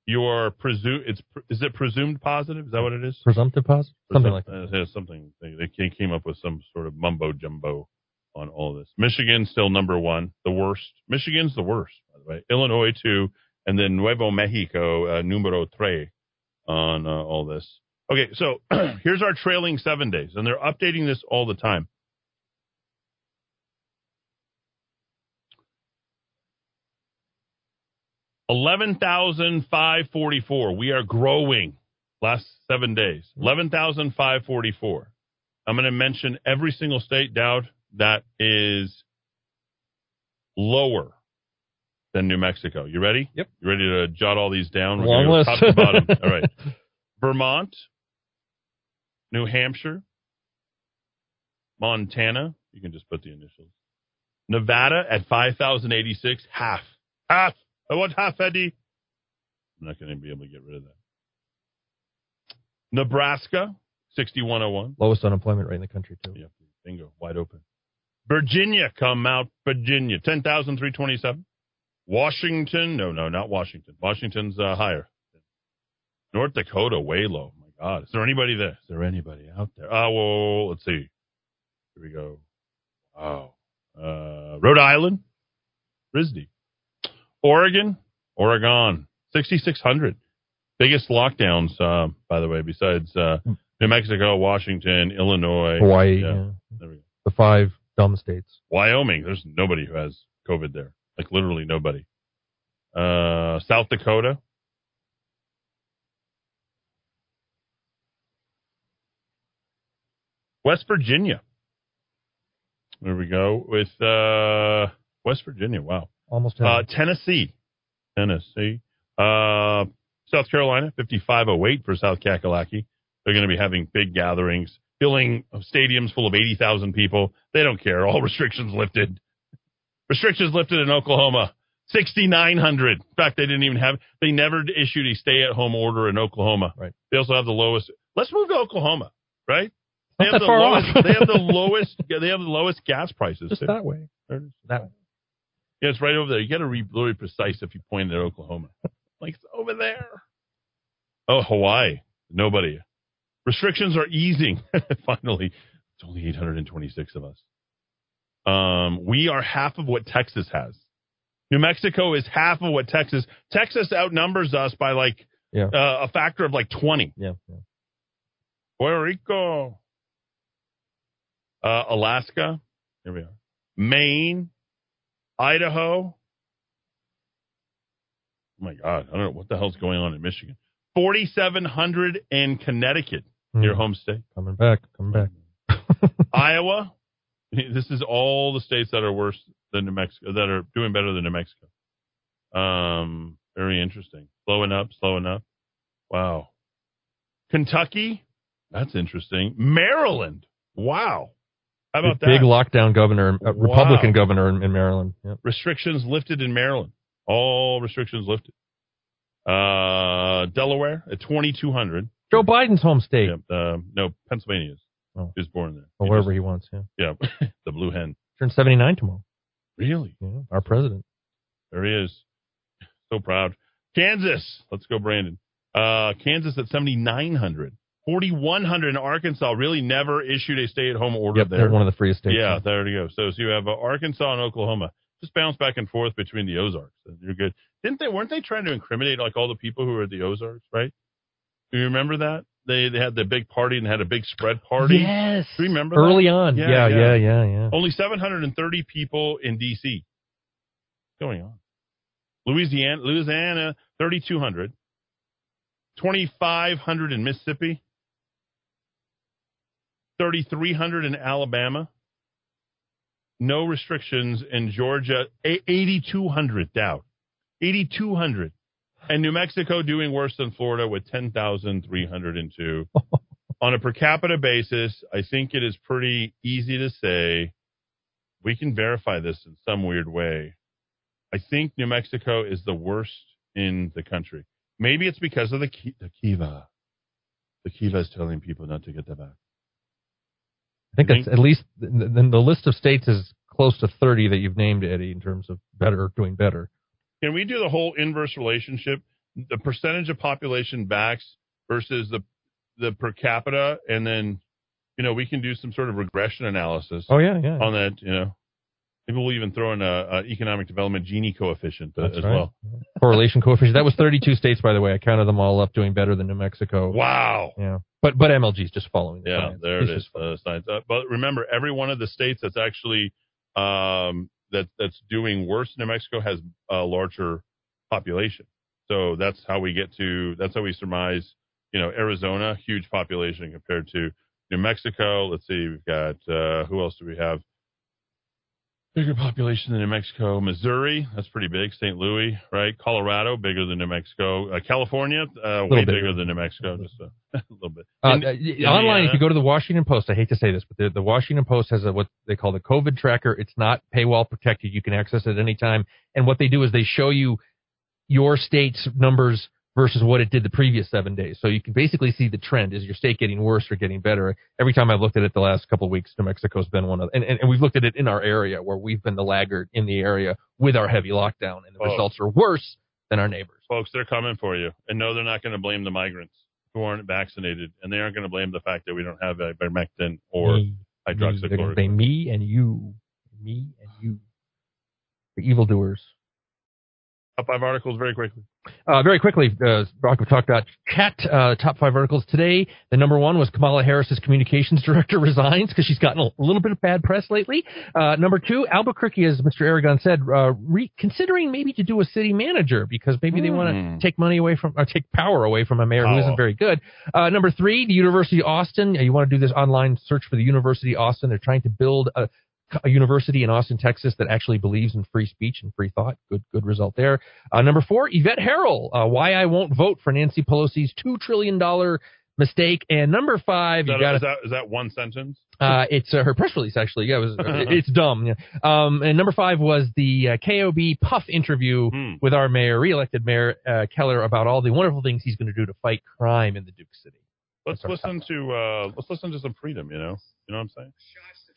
You are is it presumed positive? Is that what it is? Presumptive positive? Something like that. Something. They came up with some sort of mumbo jumbo on all this. Michigan's still number one, the worst. Michigan's the worst, by the way. Illinois, two. And then Nuevo Mexico, numero tres on all this. Okay, so here's our trailing 7 days. And they're updating this all the time. $11,544. We are growing last 7 days. 11,544. I'm going to mention every single state, Dowd, that is lower than New Mexico. You ready? Yep. You ready to jot all these down? Long list. Top to bottom. All right. Vermont, New Hampshire, Montana. You can just put the initials. Nevada at 5,086. Half. Half. I want half, Eddie. I'm not going to be able to get rid of that. Nebraska, 6,101. Lowest unemployment rate in the country, too. Yeah, bingo, wide open. Virginia, come out, Virginia, 10,327. Washington, no, not Washington. Washington's higher. North Dakota, way low. Oh my God, is there anybody there? Is there anybody out there? Well, let's see. Here we go. Wow. Rhode Island, RISD. Oregon, 6,600. Biggest lockdowns, by the way, besides New Mexico, Washington, Illinois. Hawaii. Yeah. There we go. The five dumb states. Wyoming, there's nobody who has COVID there. Like, literally nobody. South Dakota. West Virginia. There we go. With West Virginia, wow. Almost Tennessee. South Carolina, 5,508 for South Kakalaki. They're going to be having big gatherings, filling stadiums full of 80,000 people. They don't care. All restrictions lifted. Restrictions lifted in Oklahoma, 6,900. In fact, they never issued a stay-at-home order in Oklahoma. Right. They also have the lowest. Let's move to Oklahoma, right? They have the lowest gas prices. Just too. That way. That way. Yeah, it's right over there. You got to be really precise if you point at Oklahoma. Like, it's over there. Oh, Hawaii. Nobody. Restrictions are easing. Finally. It's only 826 of us. We are half of what Texas has. New Mexico is half of what Texas. Texas outnumbers us by a factor of 20. Yeah. Yeah. Puerto Rico. Alaska. Here we are. Maine. Idaho. Oh, my God. I don't know what the hell's going on in Michigan. 4,700 in Connecticut, your home state. Coming back. Iowa. This is all the states that are worse than New Mexico, that are doing better than New Mexico. Very interesting. Slowing up. Wow. Kentucky. That's interesting. Maryland. Wow. How about that? Big lockdown governor, Republican governor in Maryland. Yep. Restrictions lifted in Maryland. All restrictions lifted. Delaware at 2,200. Joe Biden's home state. Yep. No, Pennsylvania is. Oh. He was born there. Well, wherever he wants, yeah. Yeah, the blue hen. Turns 79 tomorrow. Really? Yeah, our president. There he is. So proud. Kansas. Let's go, Brandon. Kansas at 7,900. 4,100 in Arkansas. Really never issued a stay-at-home order there. They're one of the freest states. Yeah, there you go. So you have Arkansas and Oklahoma. Just bounce back and forth between the Ozarks. You're good. Weren't they trying to incriminate all the people who were at the Ozarks, right? Do you remember that? They had the big party and had a big spread party. Yes. Do you remember that? Early on. Yeah. Only 730 people in D.C. Going on. Louisiana, 3,200. 2,500 in Mississippi. 3,300 in Alabama. No restrictions in Georgia. 8,200 down. 8,200. And New Mexico doing worse than Florida with 10,302. On a per capita basis, I think it is pretty easy to say, we can verify this in some weird way. I think New Mexico is the worst in the country. Maybe it's because of the KIVA. The KIVA is telling people not to get the vaccine. I think it's at least the list of states is close to 30 that you've named, Eddie, in terms of doing better. Can we do the whole inverse relationship? The percentage of population vaxxed versus the per capita, and then, we can do some sort of regression analysis. Oh, yeah. On that, Maybe we'll even throw in an economic development Gini coefficient as well. Correlation coefficient. That was 32 states, by the way. I counted them all up, doing better than New Mexico. Wow. Yeah. But MLG's just following. Yeah, there it is. But remember, every one of the states that's actually that's doing worse than New Mexico has a larger population. So that's how we surmise, Arizona, huge population compared to New Mexico. Let's see, we've got, who else do we have? Bigger population than New Mexico. Missouri, that's pretty big. St. Louis, right? Colorado, bigger than New Mexico. California, way bigger than New Mexico. Just a little bit. Online, if you go to the Washington Post, I hate to say this, but the Washington Post has what they call the COVID tracker. It's not paywall protected. You can access it at any time. And what they do is they show you your state's numbers versus what it did the previous 7 days. So you can basically see the trend. Is your state getting worse or getting better? Every time I've looked at it the last couple of weeks, New Mexico's been one of them. And we've looked at it in our area where we've been the laggard in the area with our heavy lockdown, and the results are worse than our neighbors. Folks, they're coming for you. And no, they're not going to blame the migrants who aren't vaccinated, and they aren't going to blame the fact that we don't have ivermectin or hydroxychloroquine. They're going to say me and you. The evildoers. Top 5 articles very quickly. Rockoftalk.chat, top 5 articles today. The number one was Kamala Harris's communications director resigns because she's gotten a little bit of bad press lately. Number two, Albuquerque, as Mr. Aragon said, considering maybe to do a city manager because maybe they want to take money away from, or take power away from a mayor who isn't very good. Number three, the University of Austin. You want to do this online search for the University of Austin. They're trying to build a university in Austin, Texas that actually believes in free speech and free thought. Good result there. Number four, Yvette Harrell, why I won't vote for Nancy Pelosi's $2 trillion mistake. And number five, is that one sentence? It's her press release, actually. Yeah, it's dumb. Yeah. And number five was the KOB Puff interview with our mayor, reelected Mayor Keller, about all the wonderful things he's going to do to fight crime in the Duke City. Let's listen to some freedom. You know what I'm saying?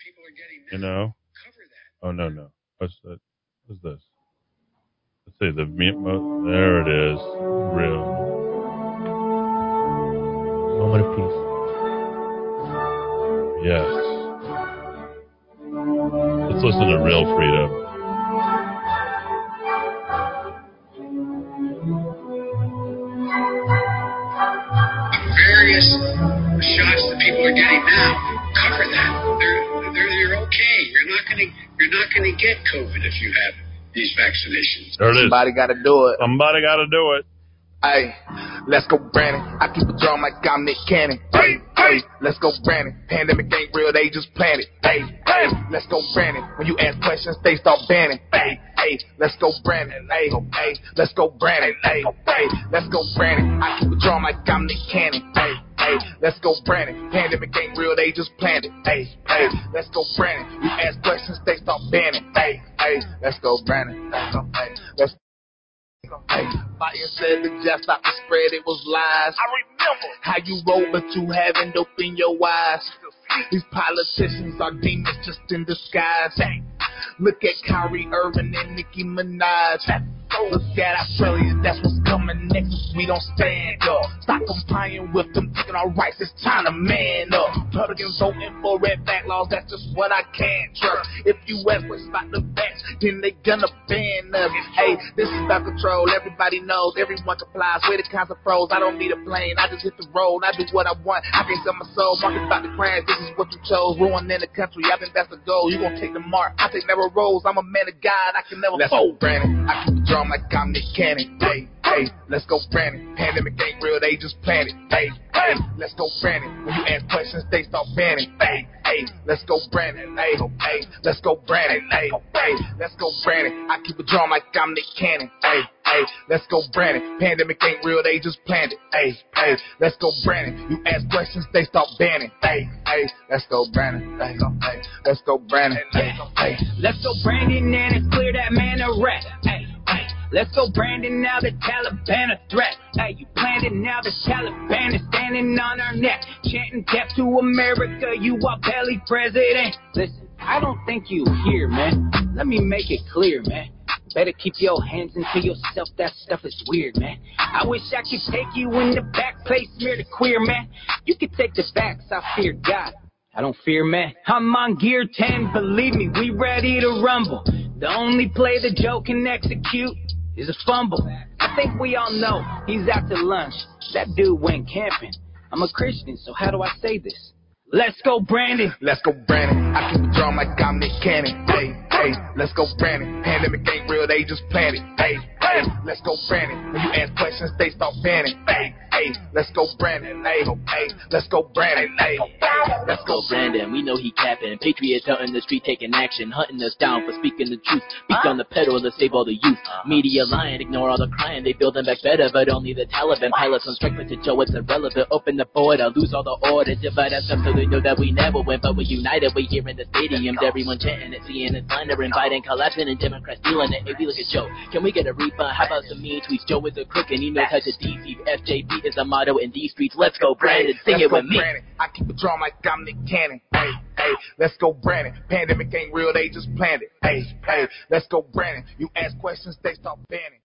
People are getting cover that. Oh no! What's this? Let's see the mute mode. There it is. Real moment of peace. Yes. Let's listen to real freedom. are getting now, cover that. You're okay. You're not going to get COVID if you have these vaccinations. There it is. Somebody got to do it. Somebody got to do it. Hey, let's go, Brandon. I keep it drum like I'm Nick Cannon. Hey, hey, let's go, Brandon. Pandemic ain't real, they just planned it. Hey, hey, let's go, Brandon. When you ask questions, they start banning. Hey, hey, let's go, Brandon. Hey, hey, let's go, Brandon. Hey, hey, let's go, Brandon. I keep it drum like I'm Nick Cannon. Hey, hey, let's go, Brandon. Pandemic ain't real, they just planned it. Hey, hey, let's go, Brandon. You ask questions, they start banning. Hey, hey, let's go, Brandon. Hey, let's go. Hey, Biden said the jab stopped the spread, it was lies. I remember how you rolled, but you haven't opened your eyes. These politicians are demons just in disguise. Hey, look at Kyrie Irving and Nicki Minaj. Look at Australia, that's what's coming next. We don't stand up. Stop complying with them, taking our rights. It's time to man up. Republicans voting for red back laws, that's just what I can't trust. If you ask what's about the facts, then they gonna ban us. Hey, this is about control. Everybody knows, everyone complies. We're the kinds of pros. I don't need a plane, I just hit the road. I do what I want, I can't sell my soul. Market's about to crash, this is what you chose. Ruining the country, I've been that's the goal. You gon' take the mark, I take never rolls. I'm a man of God, I can never fold. Brandon, I keep the drum like I'm Nick Cannon. Hey, hey, let's go, Brandon. Pandemic ain't real, they just planned it. Hey, hey, let's go, Brandon. When you ask questions, they start banning. Hey, hey, let's go, Brandon. Hey, hey, let's go, Brandon. Hey, hey, let's go, Brandon. I keep a drum like I'm Nick Cannon. Hey, hey, let's go, Brandon. Pandemic ain't real, they just planned it. Hey, hey, let's go, Brandon. You ask questions, they start banning. Hey, hey, let's go, Brandon. Hey, let's go, Brandon. Hey, let's go, Brandon, and it's clear that man a rat. Hey. Hey, let's go, Brandon, now the Taliban a threat. Hey, you planned it, now the Taliban is standing on our neck. Chanting death to America, you are belly president. Listen, I don't think you hear, man. Let me make it clear, man. Better keep your hands into yourself, that stuff is weird, man. I wish I could take you in the back place, smear the queer, man. You could take the facts, I fear God. I don't fear, man. I'm on gear 10, believe me, we ready to rumble. The only play the Joe can execute is a fumble. I think we all know he's out to lunch. That dude went camping. I'm a Christian, so how do I say this? Let's go, Brandon. Let's go, Brandon. I keep a drum like I'm Nick Cannon. Hey, hey, let's go, Brandon. Pandemic ain't real, they just planned it. Hey, hey, let's go, Brandon. When you ask questions, they start banning. Hey, hey, let's go, Brandon. Hey, hey, let's go, Brandon. Hey, let's go, Brandon. We know he capping. Patriots out in the street taking action, hunting us down for speaking the truth. Speak on the pedal to save all the youth. Media lying, ignore all the crying. They build them back better, but only the Taliban pilots on strike. But to Joe, it's irrelevant. Open the border, lose all the orders. Divide us up so they know that we never win, but we're united. We're here in the stadiums. Everyone chanting it, seeing it, slandering, biting, collapsing, and Democrats stealing it. If we look at Joe, can we get a refund? How about some mean tweets? Joe is a crook and he knows how to deceive. FJB is a motto in these streets. Let's go, Brandon. Sing it with me. I keep a drum like I'm Nick Cannon. Hey, hey, let's go, Brandon. Pandemic ain't real, they just planned it. Hey, hey, let's go, Brandon. You ask questions, they start banning.